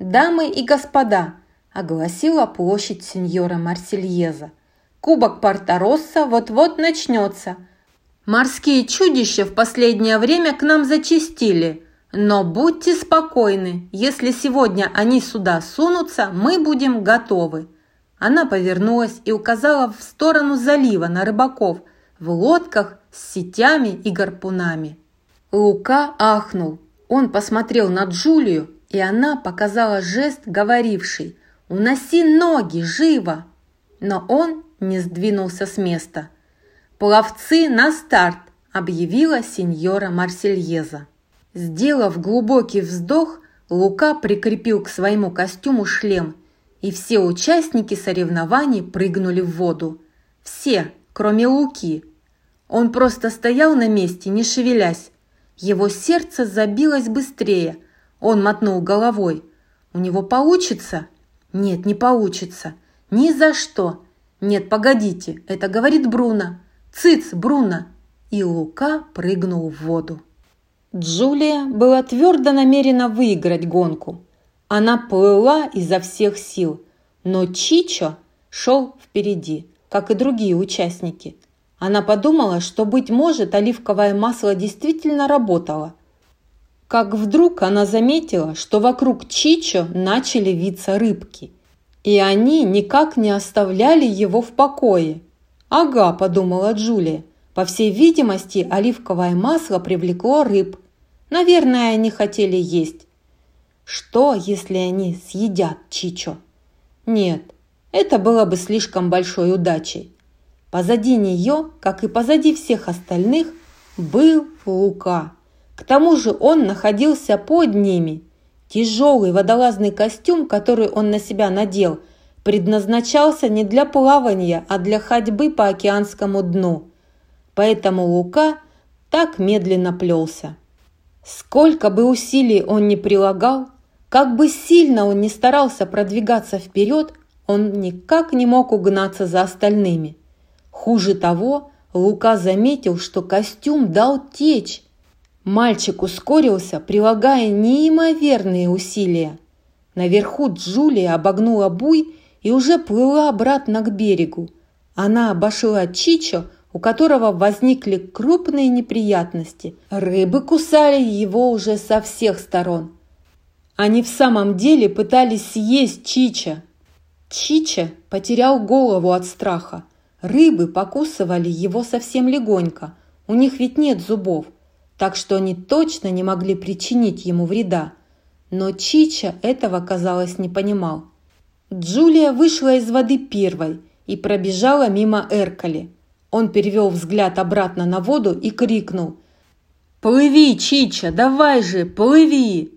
«Дамы и господа!» – огласила площадь синьора Марсильезе. «Кубок Порторосса вот-вот начнется. Морские чудища в последнее время к нам зачастили. Но будьте спокойны, если сегодня они сюда сунутся, мы будем готовы». Она повернулась и указала в сторону залива на рыбаков в лодках с сетями и гарпунами. Лука ахнул. Он посмотрел на Джулию, и она показала жест, говоривший: «Уноси ноги, живо!» Но он не сдвинулся с места. «Пловцы на старт!» – объявила синьора Марсильезе. Сделав глубокий вздох, Лука прикрепил к своему костюму шлем, и все участники соревнований прыгнули в воду. Все, кроме Луки. Он просто стоял на месте, не шевелясь. Его сердце забилось быстрее. Он мотнул головой. «У него получится?» «Нет, не получится. Ни за что!» «Нет, погодите, это говорит Бруно. Цыц, Бруно!» И Лука прыгнул в воду. Джулия была твердо намерена выиграть гонку. Она плыла изо всех сил, но Чичо шел впереди, как и другие участники. Она подумала, что, быть может, оливковое масло действительно работало. Как вдруг она заметила, что вокруг Чичо начали виться рыбки, и они никак не оставляли его в покое. «Ага», – подумала Джулия, – «по всей видимости, оливковое масло привлекло рыб. Наверное, они хотели есть. Что, если они съедят Чичо? Нет, это было бы слишком большой удачей». Позади нее, как и позади всех остальных, был Лука. К тому же он находился под ними. Тяжелый водолазный костюм, который он на себя надел, предназначался не для плавания, а для ходьбы по океанскому дну. Поэтому Лука так медленно плелся. Сколько бы усилий он ни прилагал, как бы сильно он ни старался продвигаться вперед, он никак не мог угнаться за остальными. Хуже того, Лука заметил, что костюм дал течь. Мальчик ускорился, прилагая неимоверные усилия. Наверху Джулия обогнула буй и уже плыла обратно к берегу. Она обошла Чичо, у которого возникли крупные неприятности. Рыбы кусали его уже со всех сторон. Они в самом деле пытались съесть Чичо. Чичо потерял голову от страха. Рыбы покусывали его совсем легонько, у них ведь нет зубов, так что они точно не могли причинить ему вреда. Но Чичо этого, казалось, не понимал. Джулия вышла из воды первой и пробежала мимо Эркали. Он перевел взгляд обратно на воду и крикнул: «Плыви, Чичо, давай же, плыви!»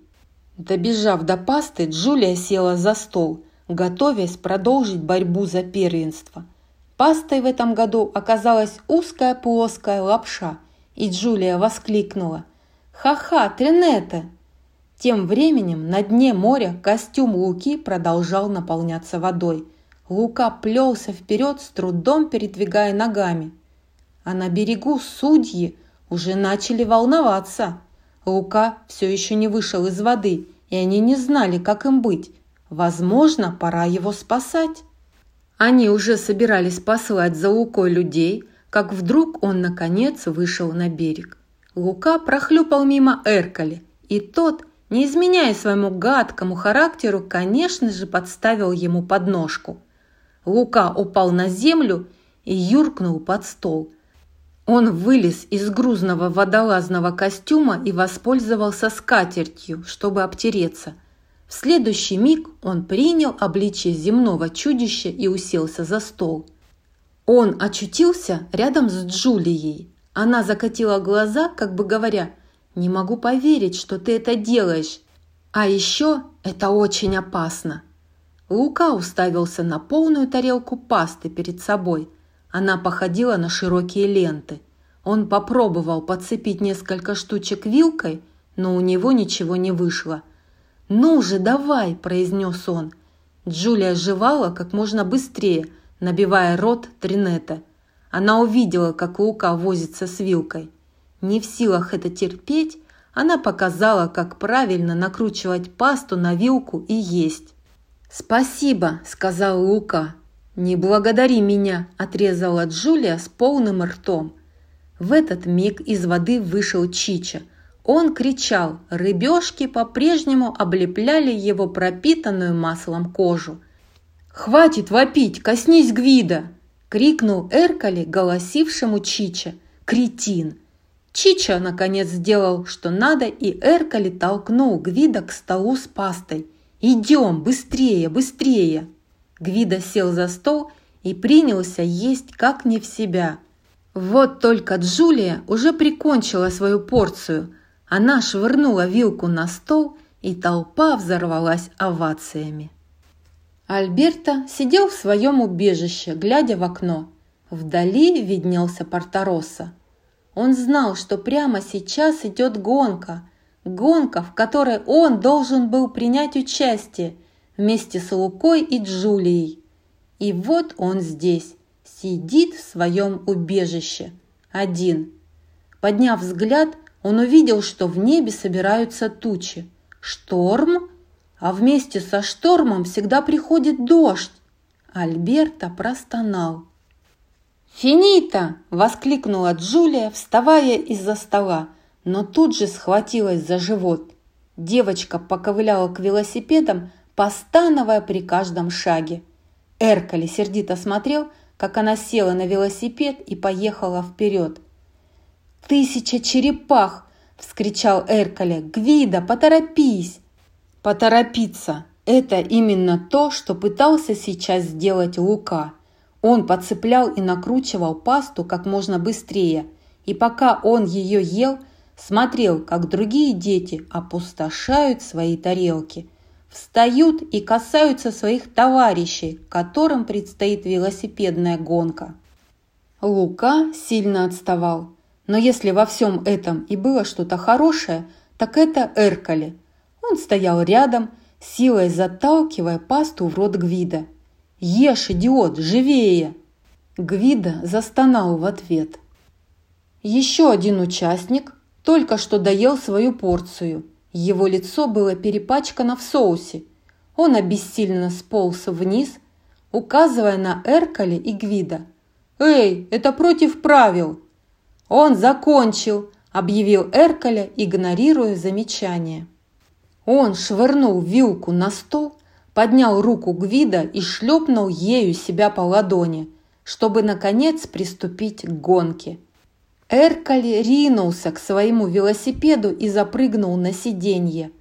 Добежав до пасты, Джулия села за стол, готовясь продолжить борьбу за первенство. Пастой в этом году оказалась узкая плоская лапша, и Джулия воскликнула: «Ха-ха, Тринетте!» Тем временем на дне моря костюм Луки продолжал наполняться водой. Лука плелся вперед, с трудом передвигая ногами. А на берегу судьи уже начали волноваться. Лука все еще не вышел из воды, и они не знали, как им быть. Возможно, пора его спасать. Они уже собирались послать за Лукой людей, как вдруг он, наконец, вышел на берег. Лука прохлюпал мимо Эркали, и тот, не изменяя своему гадкому характеру, конечно же, подставил ему подножку. Лука упал на землю и юркнул под стол. Он вылез из грузного водолазного костюма и воспользовался скатертью, чтобы обтереться. В следующий миг он принял обличие земного чудища и уселся за стол. Он очутился рядом с Джулией. Она закатила глаза, как бы говоря: «Не могу поверить, что ты это делаешь. А еще это очень опасно». Лука уставился на полную тарелку пасты перед собой. Она походила на широкие ленты. Он попробовал подцепить несколько штучек вилкой, но у него ничего не вышло. «Ну же, давай!» – произнес он. Джулия жевала как можно быстрее, набивая рот Тринетте. Она увидела, как Лука возится с вилкой. Не в силах это терпеть, она показала, как правильно накручивать пасту на вилку и есть. «Спасибо!» – сказал Лука. «Не благодари меня!» – отрезала Джулия с полным ртом. В этот миг из воды вышел Чичо. Он кричал, рыбешки по-прежнему облепляли его пропитанную маслом кожу. «Хватит вопить, коснись Гвидо!» – крикнул Эркали голосившему Чичо. «Кретин!» Чичо, наконец, сделал, что надо, и Эркали толкнул Гвидо к столу с пастой. «Идем, быстрее, быстрее!» Гвидо сел за стол и принялся есть как не в себя. Вот только Джулия уже прикончила свою порцию. Она швырнула вилку на стол, и толпа взорвалась овациями. Альберто сидел в своем убежище, глядя в окно. Вдали виднелся Порто Россо. Он знал, что прямо сейчас идет гонка. Гонка, в которой он должен был принять участие вместе с Лукой и Джулией. И вот он здесь, сидит в своем убежище, один. Подняв взгляд, он увидел, что в небе собираются тучи. Шторм? А вместе со штормом всегда приходит дождь. Альберто простонал. «Финита!» – воскликнула Джулия, вставая из-за стола, но тут же схватилась за живот. Девочка поковыляла к велосипедам, постановая при каждом шаге. Эркали сердито смотрел, как она села на велосипед и поехала вперед. «Тысяча черепах!» – вскричал Эркали. «Гвидо, поторопись!» Поторопиться – это именно то, что пытался сейчас сделать Лука. Он подцеплял и накручивал пасту как можно быстрее, и пока он ее ел, смотрел, как другие дети опустошают свои тарелки, встают и касаются своих товарищей, которым предстоит велосипедная гонка. Лука сильно отставал, но если во всем этом и было что-то хорошее, так это Эркали. Он стоял рядом, силой заталкивая пасту в рот Гвидо. «Ешь, идиот, живее!» Гвидо застонал в ответ. Еще один участник только что доел свою порцию. Его лицо было перепачкано в соусе. Он обессиленно сполз вниз, указывая на Эркали и Гвидо. «Эй, это против правил!» «Он закончил!» – объявил Эркали, игнорируя замечание. Он швырнул вилку на стол, поднял руку Гвидо и шлепнул ею себя по ладони, чтобы, наконец, приступить к гонке. Эркали ринулся к своему велосипеду и запрыгнул на сиденье.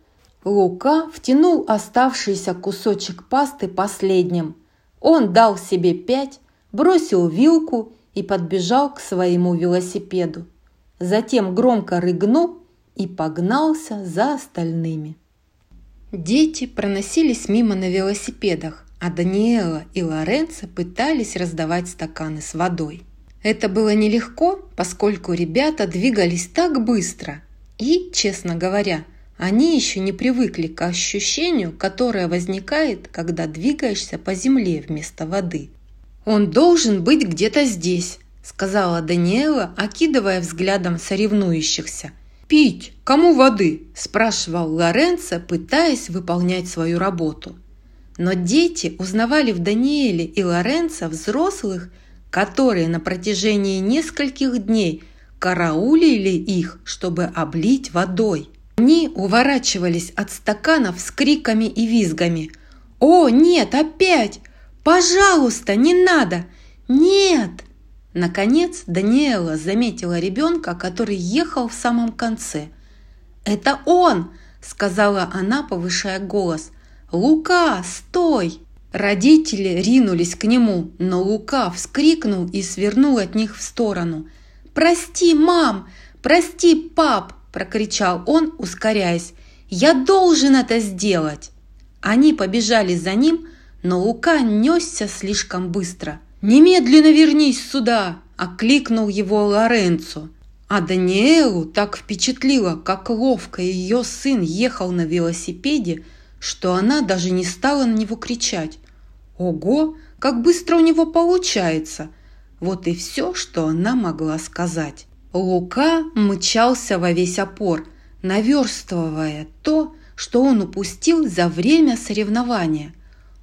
Лука втянул оставшийся кусочек пасты последним. Он дал себе пять, бросил вилку и подбежал к своему велосипеду. Затем громко рыгнул и погнался за остальными. Дети проносились мимо на велосипедах, а Даниэла и Лоренцо пытались раздавать стаканы с водой. Это было нелегко, поскольку ребята двигались так быстро. И, честно говоря, они еще не привыкли к ощущению, которое возникает, когда двигаешься по земле вместо воды. «Он должен быть где-то здесь», – сказала Даниэла, окидывая взглядом соревнующихся. «Пить! Кому воды?» – спрашивал Лоренцо, пытаясь выполнять свою работу. Но дети узнавали в Даниэле и Лоренцо взрослых, которые на протяжении нескольких дней караулили их, чтобы облить водой. Они уворачивались от стаканов с криками и визгами. «О, нет, опять! Пожалуйста, не надо! Нет!» Наконец Даниэла заметила ребенка, который ехал в самом конце. «Это он!» – сказала она, повышая голос. «Лука, стой!» Родители ринулись к нему, но Лука вскрикнул и свернул от них в сторону. «Прости, мам! Прости, пап!» – прокричал он, ускоряясь. «Я должен это сделать!» Они побежали за ним, но Лука несся слишком быстро. «Немедленно вернись сюда!» – окликнул его Лоренцо. А Даниэлу так впечатлило, как ловко ее сын ехал на велосипеде, что она даже не стала на него кричать. Ого, как быстро у него получается! Вот и все, что она могла сказать. Лука мчался во весь опор, наверстывая то, что он упустил за время соревнования.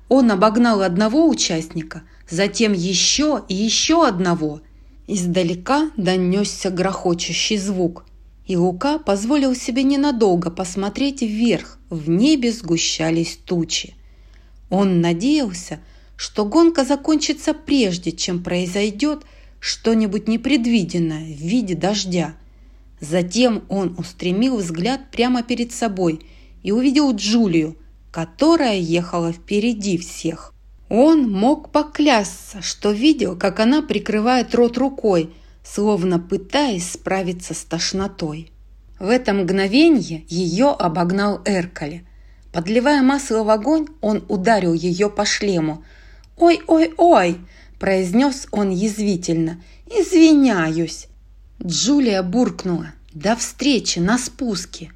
Он обогнал одного участника, затем еще и еще одного. Издалека донесся грохочущий звук. и Лука позволил себе ненадолго посмотреть вверх, в небе сгущались тучи. Он надеялся, что гонка закончится прежде, чем произойдет что-нибудь непредвиденное в виде дождя. Затем он устремил взгляд прямо перед собой и увидел Джулию, которая ехала впереди всех. Он мог поклясться, что видел, как она прикрывает рот рукой, словно пытаясь справиться с тошнотой. В это мгновенье ее обогнал Эркали. Подливая масло в огонь, он ударил ее по шлему. «Ой-ой-ой!» – произнес он язвительно. «Извиняюсь!» Джулия буркнула. «До встречи на спуске!»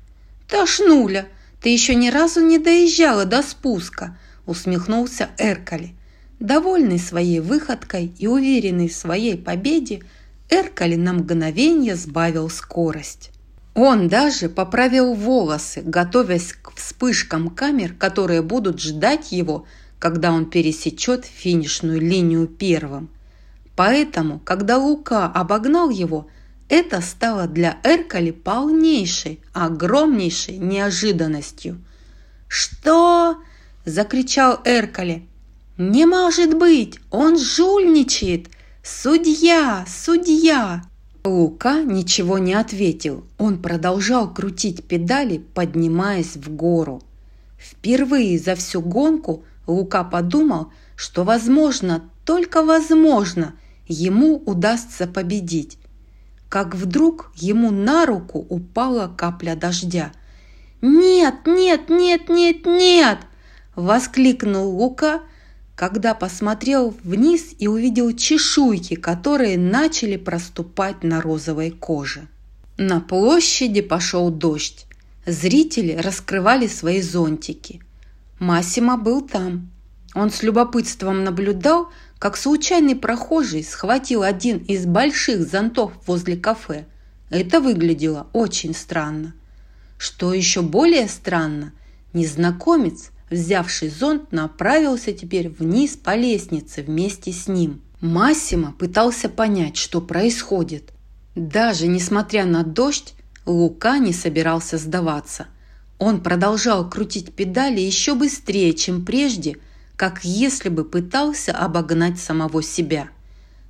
«Тошнуля! Ты еще ни разу не доезжала до спуска!» – усмехнулся Эркали. Довольный своей выходкой и уверенный в своей победе, Эркали на мгновение сбавил скорость. Он даже поправил волосы, готовясь к вспышкам камер, которые будут ждать его, когда он пересечет финишную линию первым. Поэтому, когда Лука обогнал его, это стало для Эркали полнейшей, огромнейшей неожиданностью. «Что?» – закричал Эркали. «Не может быть! Он жульничает! Судья! Судья!» Лука ничего не ответил. Он продолжал крутить педали, поднимаясь в гору. Впервые за всю гонку Лука подумал, что, возможно, только возможно, ему удастся победить. Как вдруг ему на руку упала капля дождя. «Нет, нет, нет, нет, нет!» – воскликнул Лука, когда посмотрел вниз и увидел чешуйки, которые начали проступать на розовой коже. На площади пошел дождь. Зрители раскрывали свои зонтики. Массимо был там. Он с любопытством наблюдал, как случайный прохожий схватил один из больших зонтов возле кафе. Это выглядело очень странно. Что еще более странно, незнакомец, взявший зонт, направился теперь вниз по лестнице вместе с ним. Массимо пытался понять, что происходит. Даже несмотря на дождь, Лука не собирался сдаваться. Он продолжал крутить педали еще быстрее, чем прежде, как если бы пытался обогнать самого себя.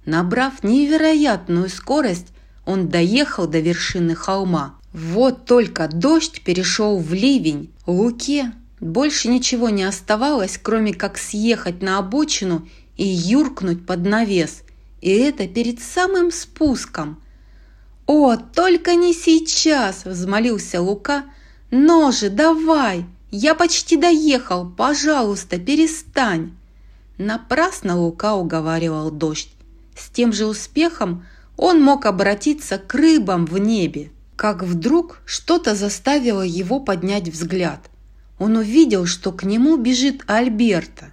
Набрав невероятную скорость, он доехал до вершины холма. Вот только дождь перешел в ливень. Луке больше ничего не оставалось, кроме как съехать на обочину и юркнуть под навес. И это перед самым спуском. «О, только не сейчас!» – взмолился Лука. «Но же, давай! Я почти доехал! Пожалуйста, перестань!» Напрасно Лука уговаривал дождь. С тем же успехом он мог обратиться к рыбам в небе. Как вдруг что-то заставило его поднять взгляд. Он увидел, что к нему бежит Альберто.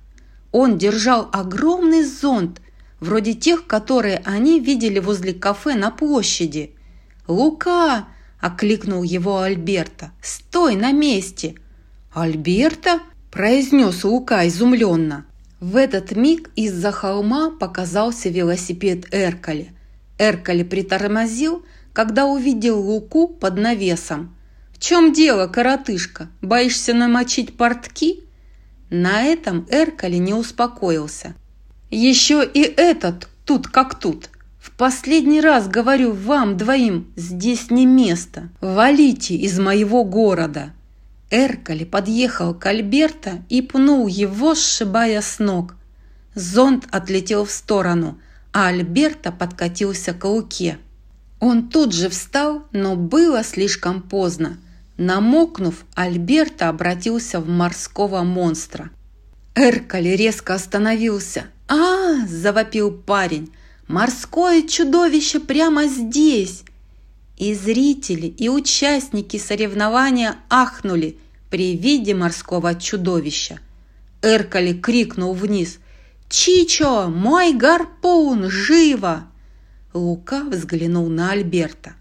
Он держал огромный зонт, вроде тех, которые они видели возле кафе на площади. «Лука!» – окликнул его Альберто. «Стой на месте!» «Альберто?» – произнес Лука изумленно. В этот миг из-за холма показался велосипед Эркали. Эркали притормозил, когда увидел Луку под навесом. «В чем дело, коротышка? Боишься намочить портки?» На этом Эркали не успокоился. «Еще и этот тут как тут. В последний раз говорю вам двоим, здесь не место. Валите из моего города!» Эркали подъехал к Альберто и пнул его, сшибая с ног. Зонт отлетел в сторону, а Альберто подкатился к Луке. Он тут же встал, но было слишком поздно. Намокнув, Альберто обратился в морского монстра. Эркали резко остановился. «А-а-а!» – завопил парень. «Морское чудовище прямо здесь!» И зрители, и участники соревнования ахнули при виде морского чудовища. Эркали крикнул вниз. «Чичо, мой гарпун, живо!» Лука взглянул на Альберто.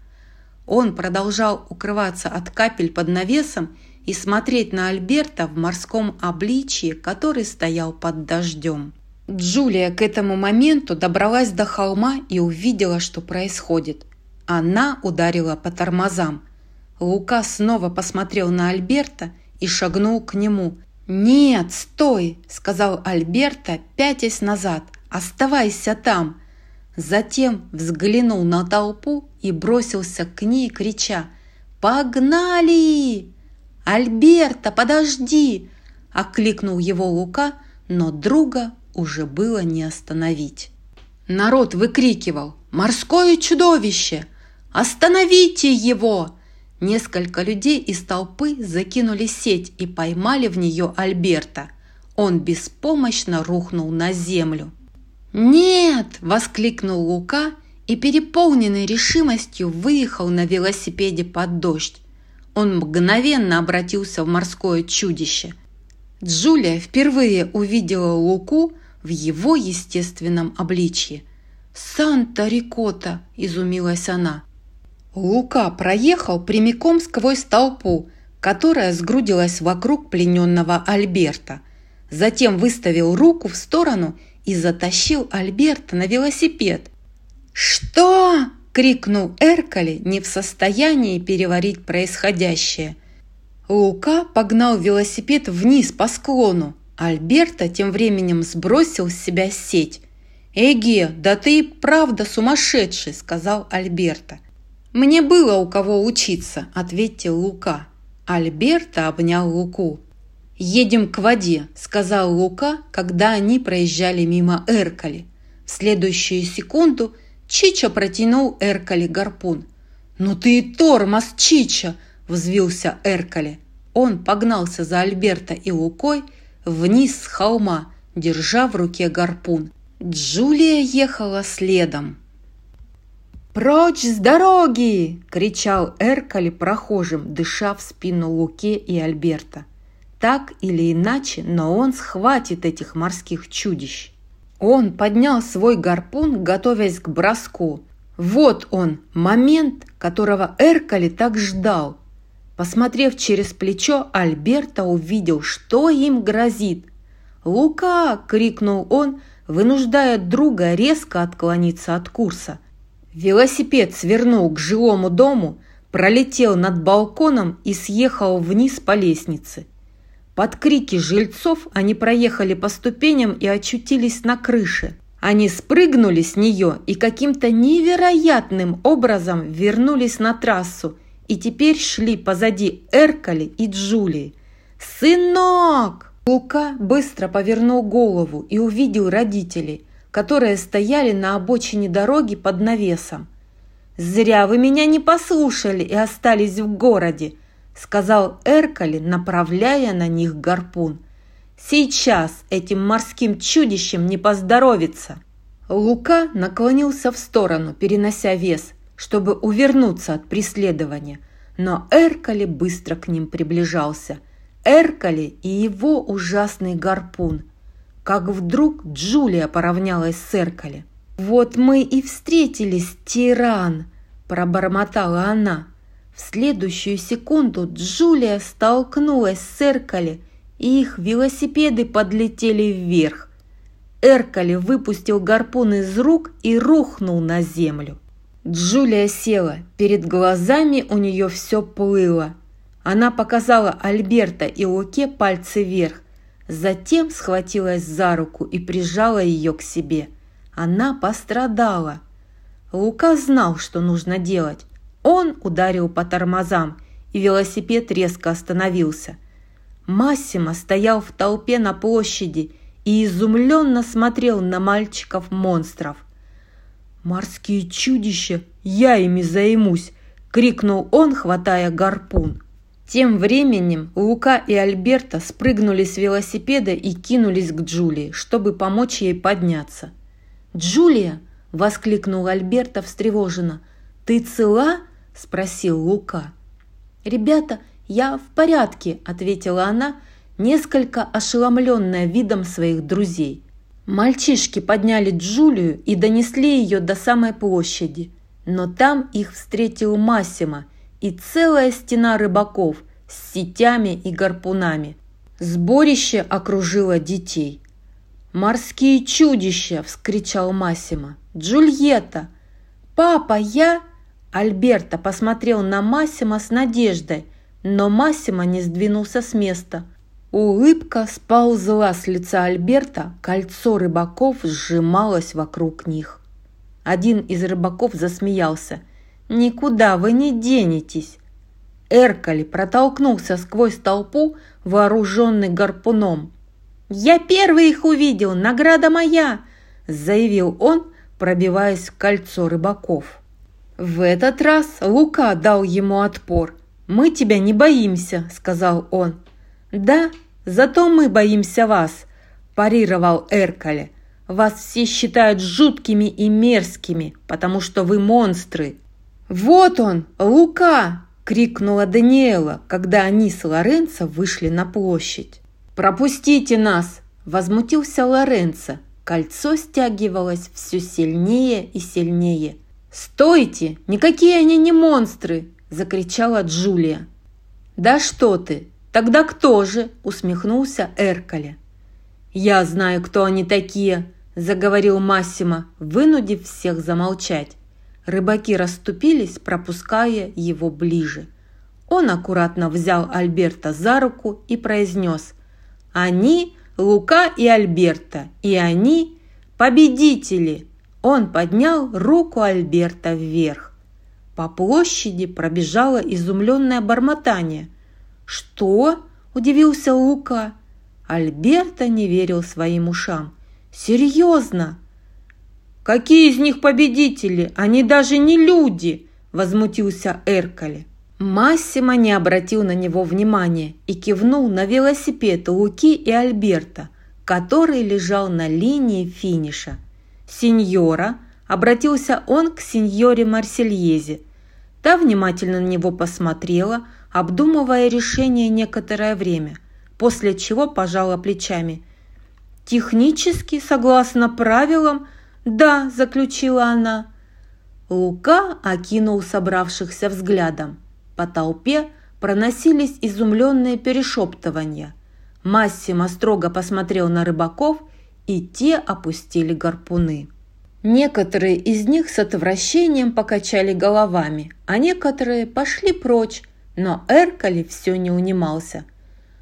Он продолжал укрываться от капель под навесом и смотреть на Альберто в морском обличье, который стоял под дождем. Джулия к этому моменту добралась до холма и увидела, что происходит. Она ударила по тормозам. Лука снова посмотрел на Альберто и шагнул к нему. «Нет, стой!» – сказал Альберто, пятясь назад. «Оставайся там!» Затем взглянул на толпу и бросился к ней, крича: «Погнали!» «Альберто, подожди!» – окликнул его Лука, но друга уже было не остановить. Народ выкрикивал: «Морское чудовище! Остановите его!» Несколько людей из толпы закинули сеть и поймали в нее Альберто. Он беспомощно рухнул на землю. «Нет!» – воскликнул Лука и, переполненный решимостью, выехал на велосипеде под дождь. Он мгновенно обратился в морское чудище. Джулия впервые увидела Луку в его естественном обличье. «Санта-Рикота!» – изумилась она. Лука проехал прямиком сквозь толпу, которая сгрудилась вокруг плененного Альберто. Затем выставил руку в сторону и затащил Альберто на велосипед. «Что?» – крикнул Эркали, не в состоянии переварить происходящее. Лука погнал велосипед вниз по склону. Альберто тем временем сбросил с себя сеть. «Эге, да ты и правда сумасшедший!» – сказал Альберто. «Мне было у кого учиться», – ответил Лука. Альберто обнял Луку. «Едем к воде», – сказал Лука, когда они проезжали мимо Эркали. В следующую секунду Чичо протянул Эркали гарпун. «Ну ты и тормоз, Чичо!» – взвился Эркали. Он погнался за Альберто и Лукой вниз с холма, держа в руке гарпун. Джулия ехала следом. «Прочь с дороги!» – кричал Эркали прохожим, дыша в спину Луке и Альберто. Так или иначе, но он схватит этих морских чудищ. Он поднял свой гарпун, готовясь к броску. Вот он, момент, которого Эркали так ждал. Посмотрев через плечо, Альберто увидел, что им грозит. «Лука!» – крикнул он, вынуждая друга резко отклониться от курса. Велосипед свернул к жилому дому, пролетел над балконом и съехал вниз по лестнице. Под крики жильцов они проехали по ступеням и очутились на крыше. Они спрыгнули с нее и каким-то невероятным образом вернулись на трассу и теперь шли позади Эркали и Джулии. «Сынок!» Лука быстро повернул голову и увидел родителей, которые стояли на обочине дороги под навесом. «Зря вы меня не послушали и остались в городе», – сказал Эркали, направляя на них гарпун. «Сейчас этим морским чудищем не поздоровится». Лука наклонился в сторону, перенося вес, чтобы увернуться от преследования, но Эркали быстро к ним приближался. Эркали и его ужасный гарпун. Как вдруг Джулия поравнялась с Эркали. «Вот мы и встретились, тиран!» – пробормотала она. В следующую секунду Джулия столкнулась с Эркали, и их велосипеды подлетели вверх. Эркали выпустил гарпун из рук и рухнул на землю. Джулия села, перед глазами у нее все плыло. Она показала Альберто и Луке пальцы вверх, затем схватилась за руку и прижала ее к себе. Она пострадала. Лука знал, что нужно делать. Он ударил по тормозам, и велосипед резко остановился. Массимо стоял в толпе на площади и изумленно смотрел на мальчиков-монстров. «Морские чудища, я ими займусь!» – крикнул он, хватая гарпун. Тем временем Лука и Альберто спрыгнули с велосипеда и кинулись к Джулии, чтобы помочь ей подняться. «Джулия!» – воскликнул Альберто встревоженно. «Ты цела?» – спросил Лука. «Ребята, я в порядке», – ответила она, несколько ошеломленная видом своих друзей. Мальчишки подняли Джулию и донесли ее до самой площади, но там их встретил Массимо и целая стена рыбаков с сетями и гарпунами. Сборище окружило детей. «Морские чудища!» – вскричал Массимо. «Джульетта! Папа, я!» Альберто посмотрел на Массимо с надеждой, но Массимо не сдвинулся с места. Улыбка сползла с лица Альберто, кольцо рыбаков сжималось вокруг них. Один из рыбаков засмеялся. «Никуда вы не денетесь!» Эркали протолкнулся сквозь толпу, вооруженный гарпуном. «Я первый их увидел! Награда моя!» – заявил он, пробиваясь в кольцо рыбаков. В этот раз Лука дал ему отпор. «Мы тебя не боимся», – сказал он. «Да, зато мы боимся вас», – парировал Эркали. «Вас все считают жуткими и мерзкими, потому что вы монстры». «Вот он, Лука!» – крикнула Даниэла, когда они с Лоренцо вышли на площадь. «Пропустите нас!» – возмутился Лоренцо. Кольцо стягивалось все сильнее и сильнее. «Стойте! Никакие они не монстры!» – закричала Джулия. «Да что ты! Тогда кто же?» – усмехнулся Эркали. «Я знаю, кто они такие!» – заговорил Массимо, вынудив всех замолчать. Рыбаки расступились, пропуская его ближе. Он аккуратно взял Альберто за руку и произнес: «Они – Лука и Альберто, и они – победители!» Он поднял руку Альберто вверх. По площади пробежало изумленное бормотание. «Что?» – удивился Лука. Альберто не верил своим ушам. «Серьезно?» «Какие из них победители? Они даже не люди!» – возмутился Эркали. Массимо не обратил на него внимания и кивнул на велосипед Луки и Альберто, который лежал на линии финиша. «Синьора!» – обратился он к синьоре Марсильезе. Та внимательно на него посмотрела, обдумывая решение некоторое время, после чего пожала плечами. «Технически, согласно правилам, да», – заключила она. Лука окинул собравшихся взглядом. По толпе проносились изумленные перешептывания. Массимо строго посмотрел на рыбаков, и те опустили гарпуны. Некоторые из них с отвращением покачали головами, а некоторые пошли прочь, но Эркали все не унимался.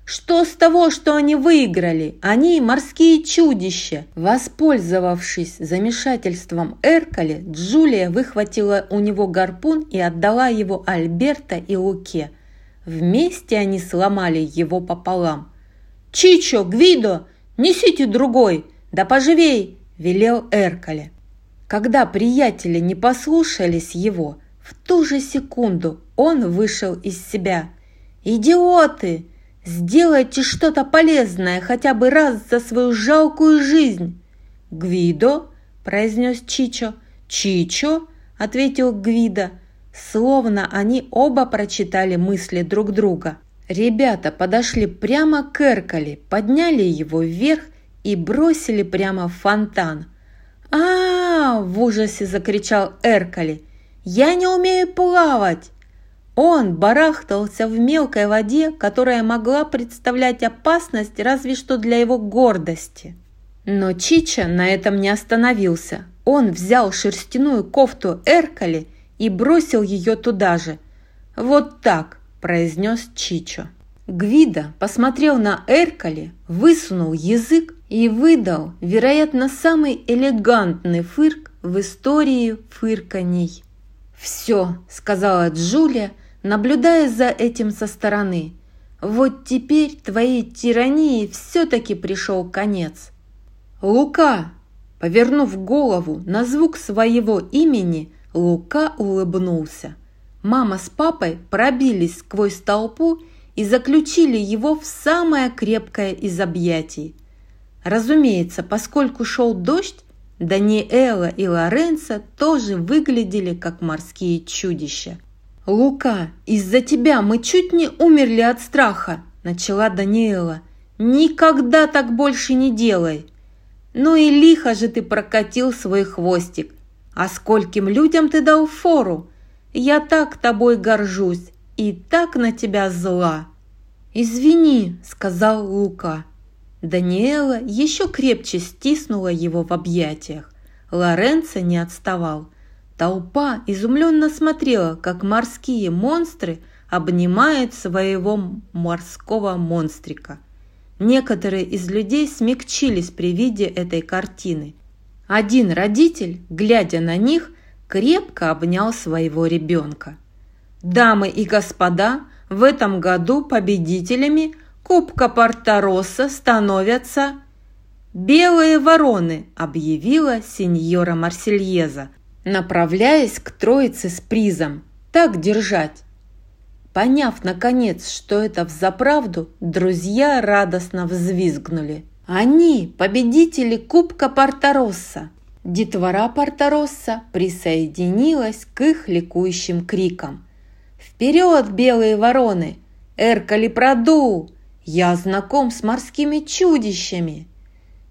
«Что с того, что они выиграли? Они морские чудища!» Воспользовавшись замешательством Эркали, Джулия выхватила у него гарпун и отдала его Альберто и Луке. Вместе они сломали его пополам. «Чичо, Гвидо, несите другой! Да поживей!» – велел Эркали. Когда приятели не послушались его, в ту же секунду он вышел из себя. «Идиоты! Сделайте что-то полезное хотя бы раз за свою жалкую жизнь!» «Гвидо!» – произнес Чичо. «Чичо!» – ответил Гвидо. Словно они оба прочитали мысли друг друга. Ребята подошли прямо к Эркали, подняли его вверх и бросили прямо в фонтан. «А-а-а!» – в ужасе закричал Эркали. «Я не умею плавать!» Он барахтался в мелкой воде, которая могла представлять опасность разве что для его гордости. Но Чичо на этом не остановился. Он взял шерстяную кофту Эркали и бросил ее туда же. «Вот так», – произнес Чичо. Гвидо посмотрел на Эркали, высунул язык и выдал, вероятно, самый элегантный фырк в истории фырканий. «Все», – сказала Джулия, наблюдая за этим со стороны. «Вот теперь твоей тирании все-таки пришел конец». «Лука!» Повернув голову на звук своего имени, Лука улыбнулся. Мама с папой пробились сквозь толпу и заключили его в самое крепкое из объятий. Разумеется, поскольку шел дождь, Даниэла и Лоренцо тоже выглядели как морские чудища. «Лука, из-за тебя мы чуть не умерли от страха», – начала Даниэла. «Никогда так больше не делай!» «Ну и лихо же ты прокатил свой хвостик! А скольким людям ты дал фору! Я так тобой горжусь и так на тебя зла!» «Извини», – сказал Лука. Даниэла еще крепче стиснула его в объятиях. Лоренцо не отставал. Толпа изумленно смотрела, как морские монстры обнимают своего морского монстрика. Некоторые из людей смягчились при виде этой картины. Один родитель, глядя на них, крепко обнял своего ребенка. Дамы и господа, в этом году победителями Кубка Порторосса становятся «Белые вороны», объявила синьора Марсильезе, направляясь к троице с призом. «Так держать!» Поняв, наконец, что это взаправду, друзья радостно взвизгнули. Они – победители Кубка Порторосса. Детвора Порторосса присоединилась к их ликующим крикам. «Вперед, белые вороны! Эркали проду! Я знаком с морскими чудищами!»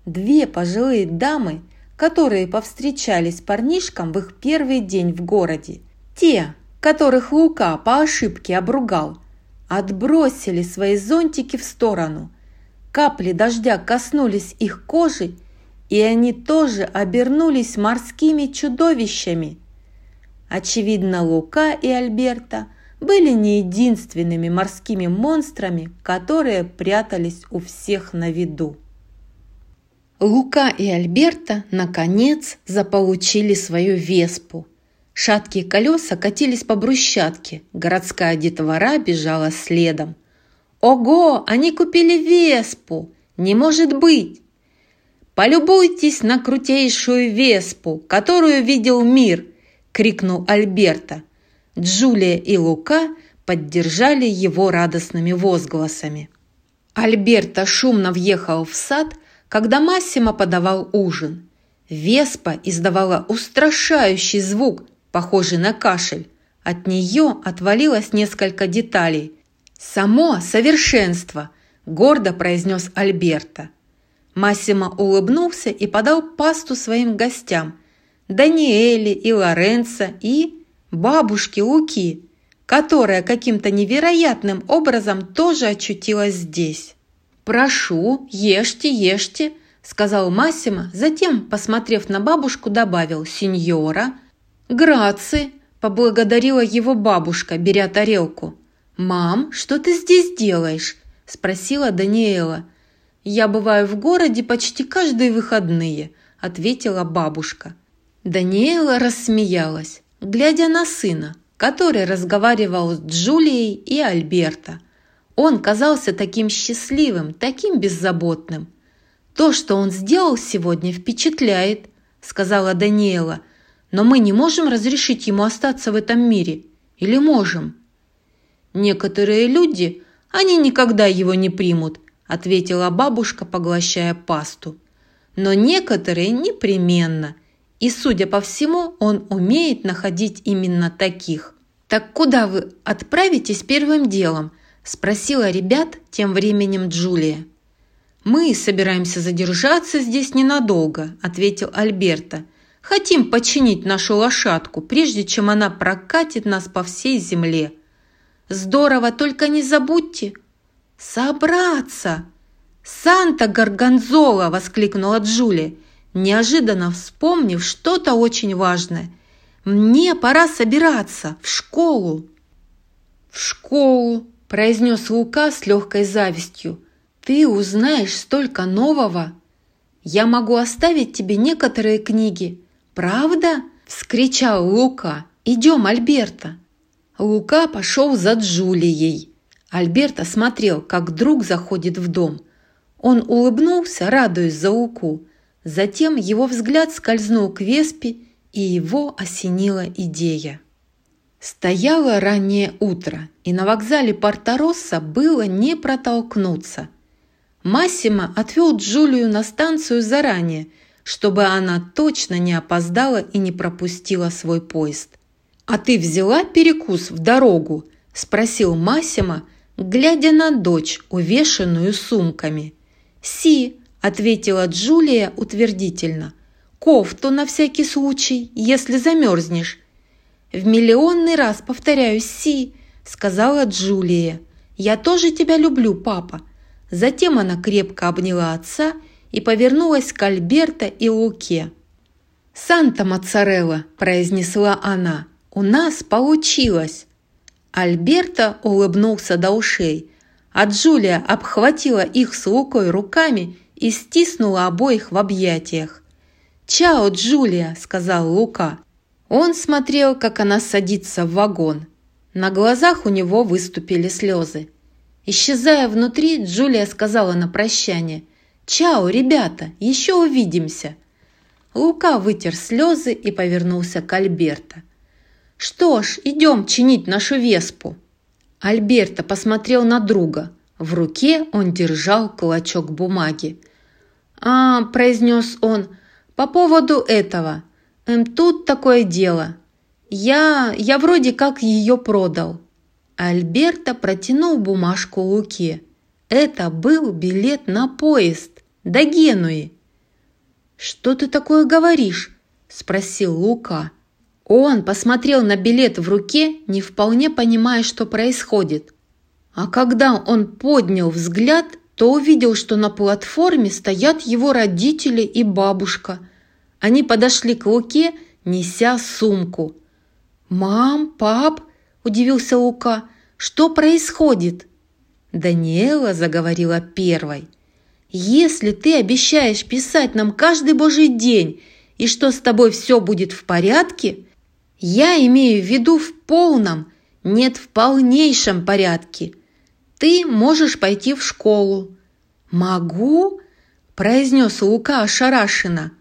Две пожилые дамы, которые повстречались парнишкам в их первый день в городе, те, которых Лука по ошибке обругал, отбросили свои зонтики в сторону. Капли дождя коснулись их кожи, и они тоже обернулись морскими чудовищами. Очевидно, Лука и Альберто были не единственными морскими монстрами, которые прятались у всех на виду. Лука и Альберто, наконец, заполучили свою веспу. Шаткие колеса катились по брусчатке, городская детвора бежала следом. «Ого, они купили веспу! Не может быть!» «Полюбуйтесь на крутейшую веспу, которую видел мир!» – крикнул Альберто. Джулия и Лука поддержали его радостными возгласами. Альберто шумно въехал в сад, когда Массимо подавал ужин. Веспа издавала устрашающий звук, похожий на кашель. От нее отвалилось несколько деталей. «Само совершенство!» – гордо произнес Альберто. Массимо улыбнулся и подал пасту своим гостям – Даниэле и Лоренцо и бабушке Луки, которая каким-то невероятным образом тоже очутилась здесь. «Прошу, ешьте, ешьте», – сказал Массимо, затем, посмотрев на бабушку, добавил: «Синьора». «Граци», – поблагодарила его бабушка, беря тарелку. «Мам, что ты здесь делаешь?» – спросила Даниэла. «Я бываю в городе почти каждые выходные», – ответила бабушка. Даниэла рассмеялась, глядя на сына, который разговаривал с Джулией и Альберто. Он казался таким счастливым, таким беззаботным. «То, что он сделал сегодня, впечатляет», – сказала Даниэла. «Но мы не можем разрешить ему остаться в этом мире. Или можем?» «Некоторые люди, они никогда его не примут», – ответила бабушка, поглощая пасту. «Но некоторые непременно. И, судя по всему, он умеет находить именно таких». «Так куда вы отправитесь первым делом?» – спросила ребят тем временем Джулия. «Мы собираемся задержаться здесь ненадолго», – ответил Альберто. «Хотим починить нашу лошадку, прежде чем она прокатит нас по всей земле». «Здорово, только не забудьте собраться!» «Санта Горгонзола!» – воскликнула Джулия, неожиданно вспомнив что-то очень важное. «Мне пора собираться в школу!» «В школу!» – произнес Лука с легкой завистью. «Ты узнаешь столько нового!» «Я могу оставить тебе некоторые книги!» «Правда?» – вскричал Лука. «Идем, Альберто!» Лука пошел за Джулией. Альберто смотрел, как друг заходит в дом. Он улыбнулся, радуясь за Луку. Затем его взгляд скользнул к веспе, и его осенила идея. Стояло раннее утро, и на вокзале Порторосса было не протолкнуться. Массимо отвел Джулию на станцию заранее, чтобы она точно не опоздала и не пропустила свой поезд. «А ты взяла перекус в дорогу?» – спросил Массимо, глядя на дочь, увешанную сумками. «Си», – ответила Джулия утвердительно, – «кофту на всякий случай, если замерзнешь». «В миллионный раз повторяю, Си», – сказала Джулия. «Я тоже тебя люблю, папа». Затем она крепко обняла отца и повернулась к Альберто и Луке. «Санта Моцарелла», – произнесла она, – «у нас получилось». Альберто улыбнулся до ушей, а Джулия обхватила их с Лукой руками и стиснула обоих в объятиях. «Чао, Джулия», – сказал Лука. Он смотрел, как она садится в вагон. На глазах у него выступили слезы. Исчезая внутри, Джулия сказала на прощание: «Чао, ребята, еще увидимся». Лука вытер слезы и повернулся к Альберто. «Что ж, идем чинить нашу веспу». Альберто посмотрел на друга. В руке он держал клочок бумаги. «А, – произнес он, – по поводу этого. Эм, тут такое дело. Я, я вроде как ее продал». Альберто протянул бумажку Луке. Это был билет на поезд до Генуи. «Что ты такое говоришь?» – спросил Лука. Он посмотрел на билет в руке, не вполне понимая, что происходит. А когда он поднял взгляд, то увидел, что на платформе стоят его родители и бабушка. Они подошли к Луке, неся сумку. «Мам, пап», – удивился Лука, – «что происходит?» Даниэла заговорила первой. «Если ты обещаешь писать нам каждый божий день и что с тобой все будет в порядке, я имею в виду в полном, нет, в полнейшем порядке, ты можешь пойти в школу». «Могу?» – произнес Лука ошарашенно.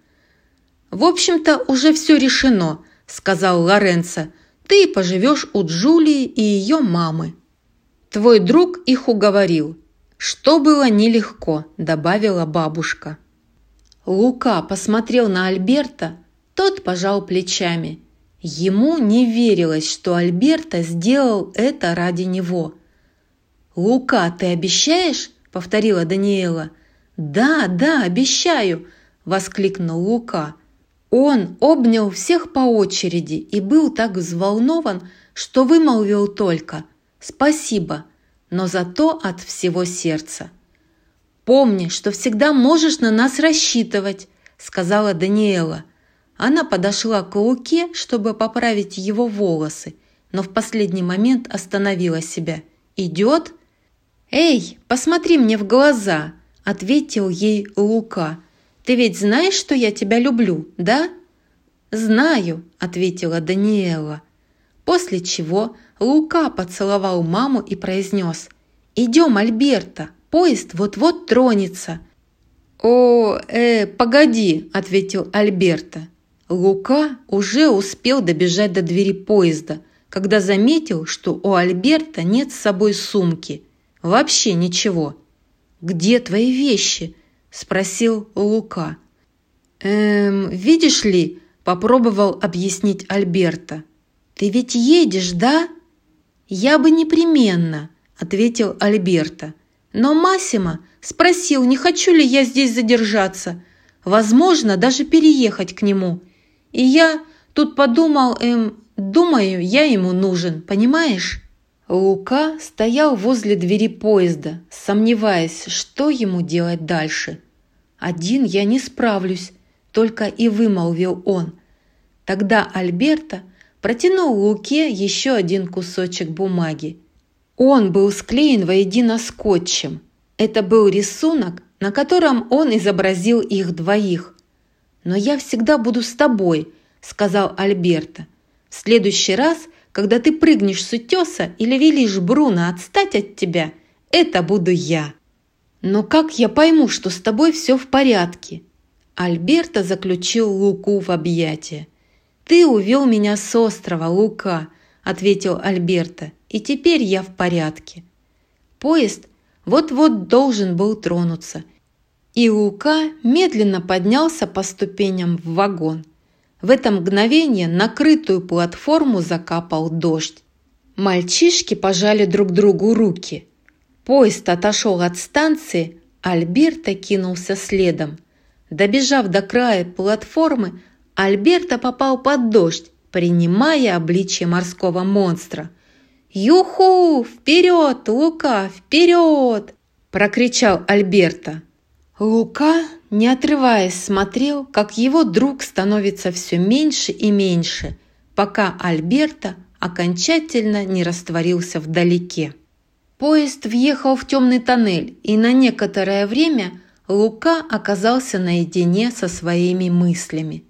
«В общем-то, уже все решено», – сказал Лоренцо. «Ты поживешь у Джулии и ее мамы». «Твой друг их уговорил, что было нелегко», – добавила бабушка. Лука посмотрел на Альберто, тот пожал плечами. Ему не верилось, что Альберто сделал это ради него. «Лука, ты обещаешь?» – повторила Даниэла. «Да, да, обещаю», – воскликнул Лука. Он обнял всех по очереди и был так взволнован, что вымолвил только «спасибо», но зато от всего сердца. «Помни, что всегда можешь на нас рассчитывать», – сказала Даниэла. Она подошла к Луке, чтобы поправить его волосы, но в последний момент остановила себя. «Идет?» «Эй, посмотри мне в глаза», – ответил ей Лука. «Ты ведь знаешь, что я тебя люблю, да?» «Знаю», – ответила Даниэла. После чего Лука поцеловал маму и произнес: «Идем, Альберто, поезд вот-вот тронется». «О, э, погоди», – ответил Альберто. Лука уже успел добежать до двери поезда, когда заметил, что у Альберто нет с собой сумки. Вообще ничего. «Где твои вещи?» – спросил Лука. «Эм, видишь ли», – попробовал объяснить Альберто. «Ты ведь едешь, да?» «Я бы непременно», – ответил Альберто. «Но Массимо спросил, не хочу ли я здесь задержаться, возможно, даже переехать к нему. И я тут подумал, эм, думаю, я ему нужен, понимаешь?» Лука стоял возле двери поезда, сомневаясь, что ему делать дальше. «Один я не справлюсь», – только и вымолвил он. Тогда Альберто протянул Луке еще один кусочек бумаги. Он был склеен воедино скотчем. Это был рисунок, на котором он изобразил их двоих. «Но я всегда буду с тобой», – сказал Альберто. «В следующий раз, когда ты прыгнешь с утеса или велишь Бруно отстать от тебя, это буду я». «Но как я пойму, что с тобой все в порядке?» Альберто заключил Луку в объятия. «Ты увел меня с острова, Лука», – ответил Альберто, – «и теперь я в порядке». Поезд вот-вот должен был тронуться, и Лука медленно поднялся по ступеням в вагон. В это мгновение на крытую платформу закапал дождь. Мальчишки пожали друг другу руки. Поезд отошел от станции, Альберто кинулся следом. Добежав до края платформы, Альберто попал под дождь, принимая обличье морского монстра. «Юху! Вперед, Лука, вперед!» – прокричал Альберто. Лука, не отрываясь, смотрел, как его друг становится все меньше и меньше, пока Альберто окончательно не растворился вдалеке. Поезд въехал в темный тоннель, и на некоторое время Лука оказался наедине со своими мыслями.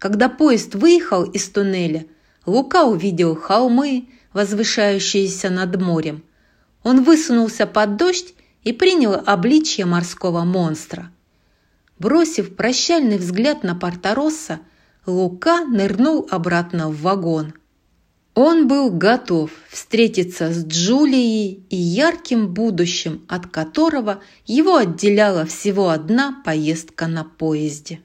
Когда поезд выехал из туннеля, Лука увидел холмы, возвышающиеся над морем. Он высунулся под дождь и принял обличье морского монстра. Бросив прощальный взгляд на Порторосса, Лука нырнул обратно в вагон. Он был готов встретиться с Джулией и ярким будущим, от которого его отделяла всего одна поездка на поезде.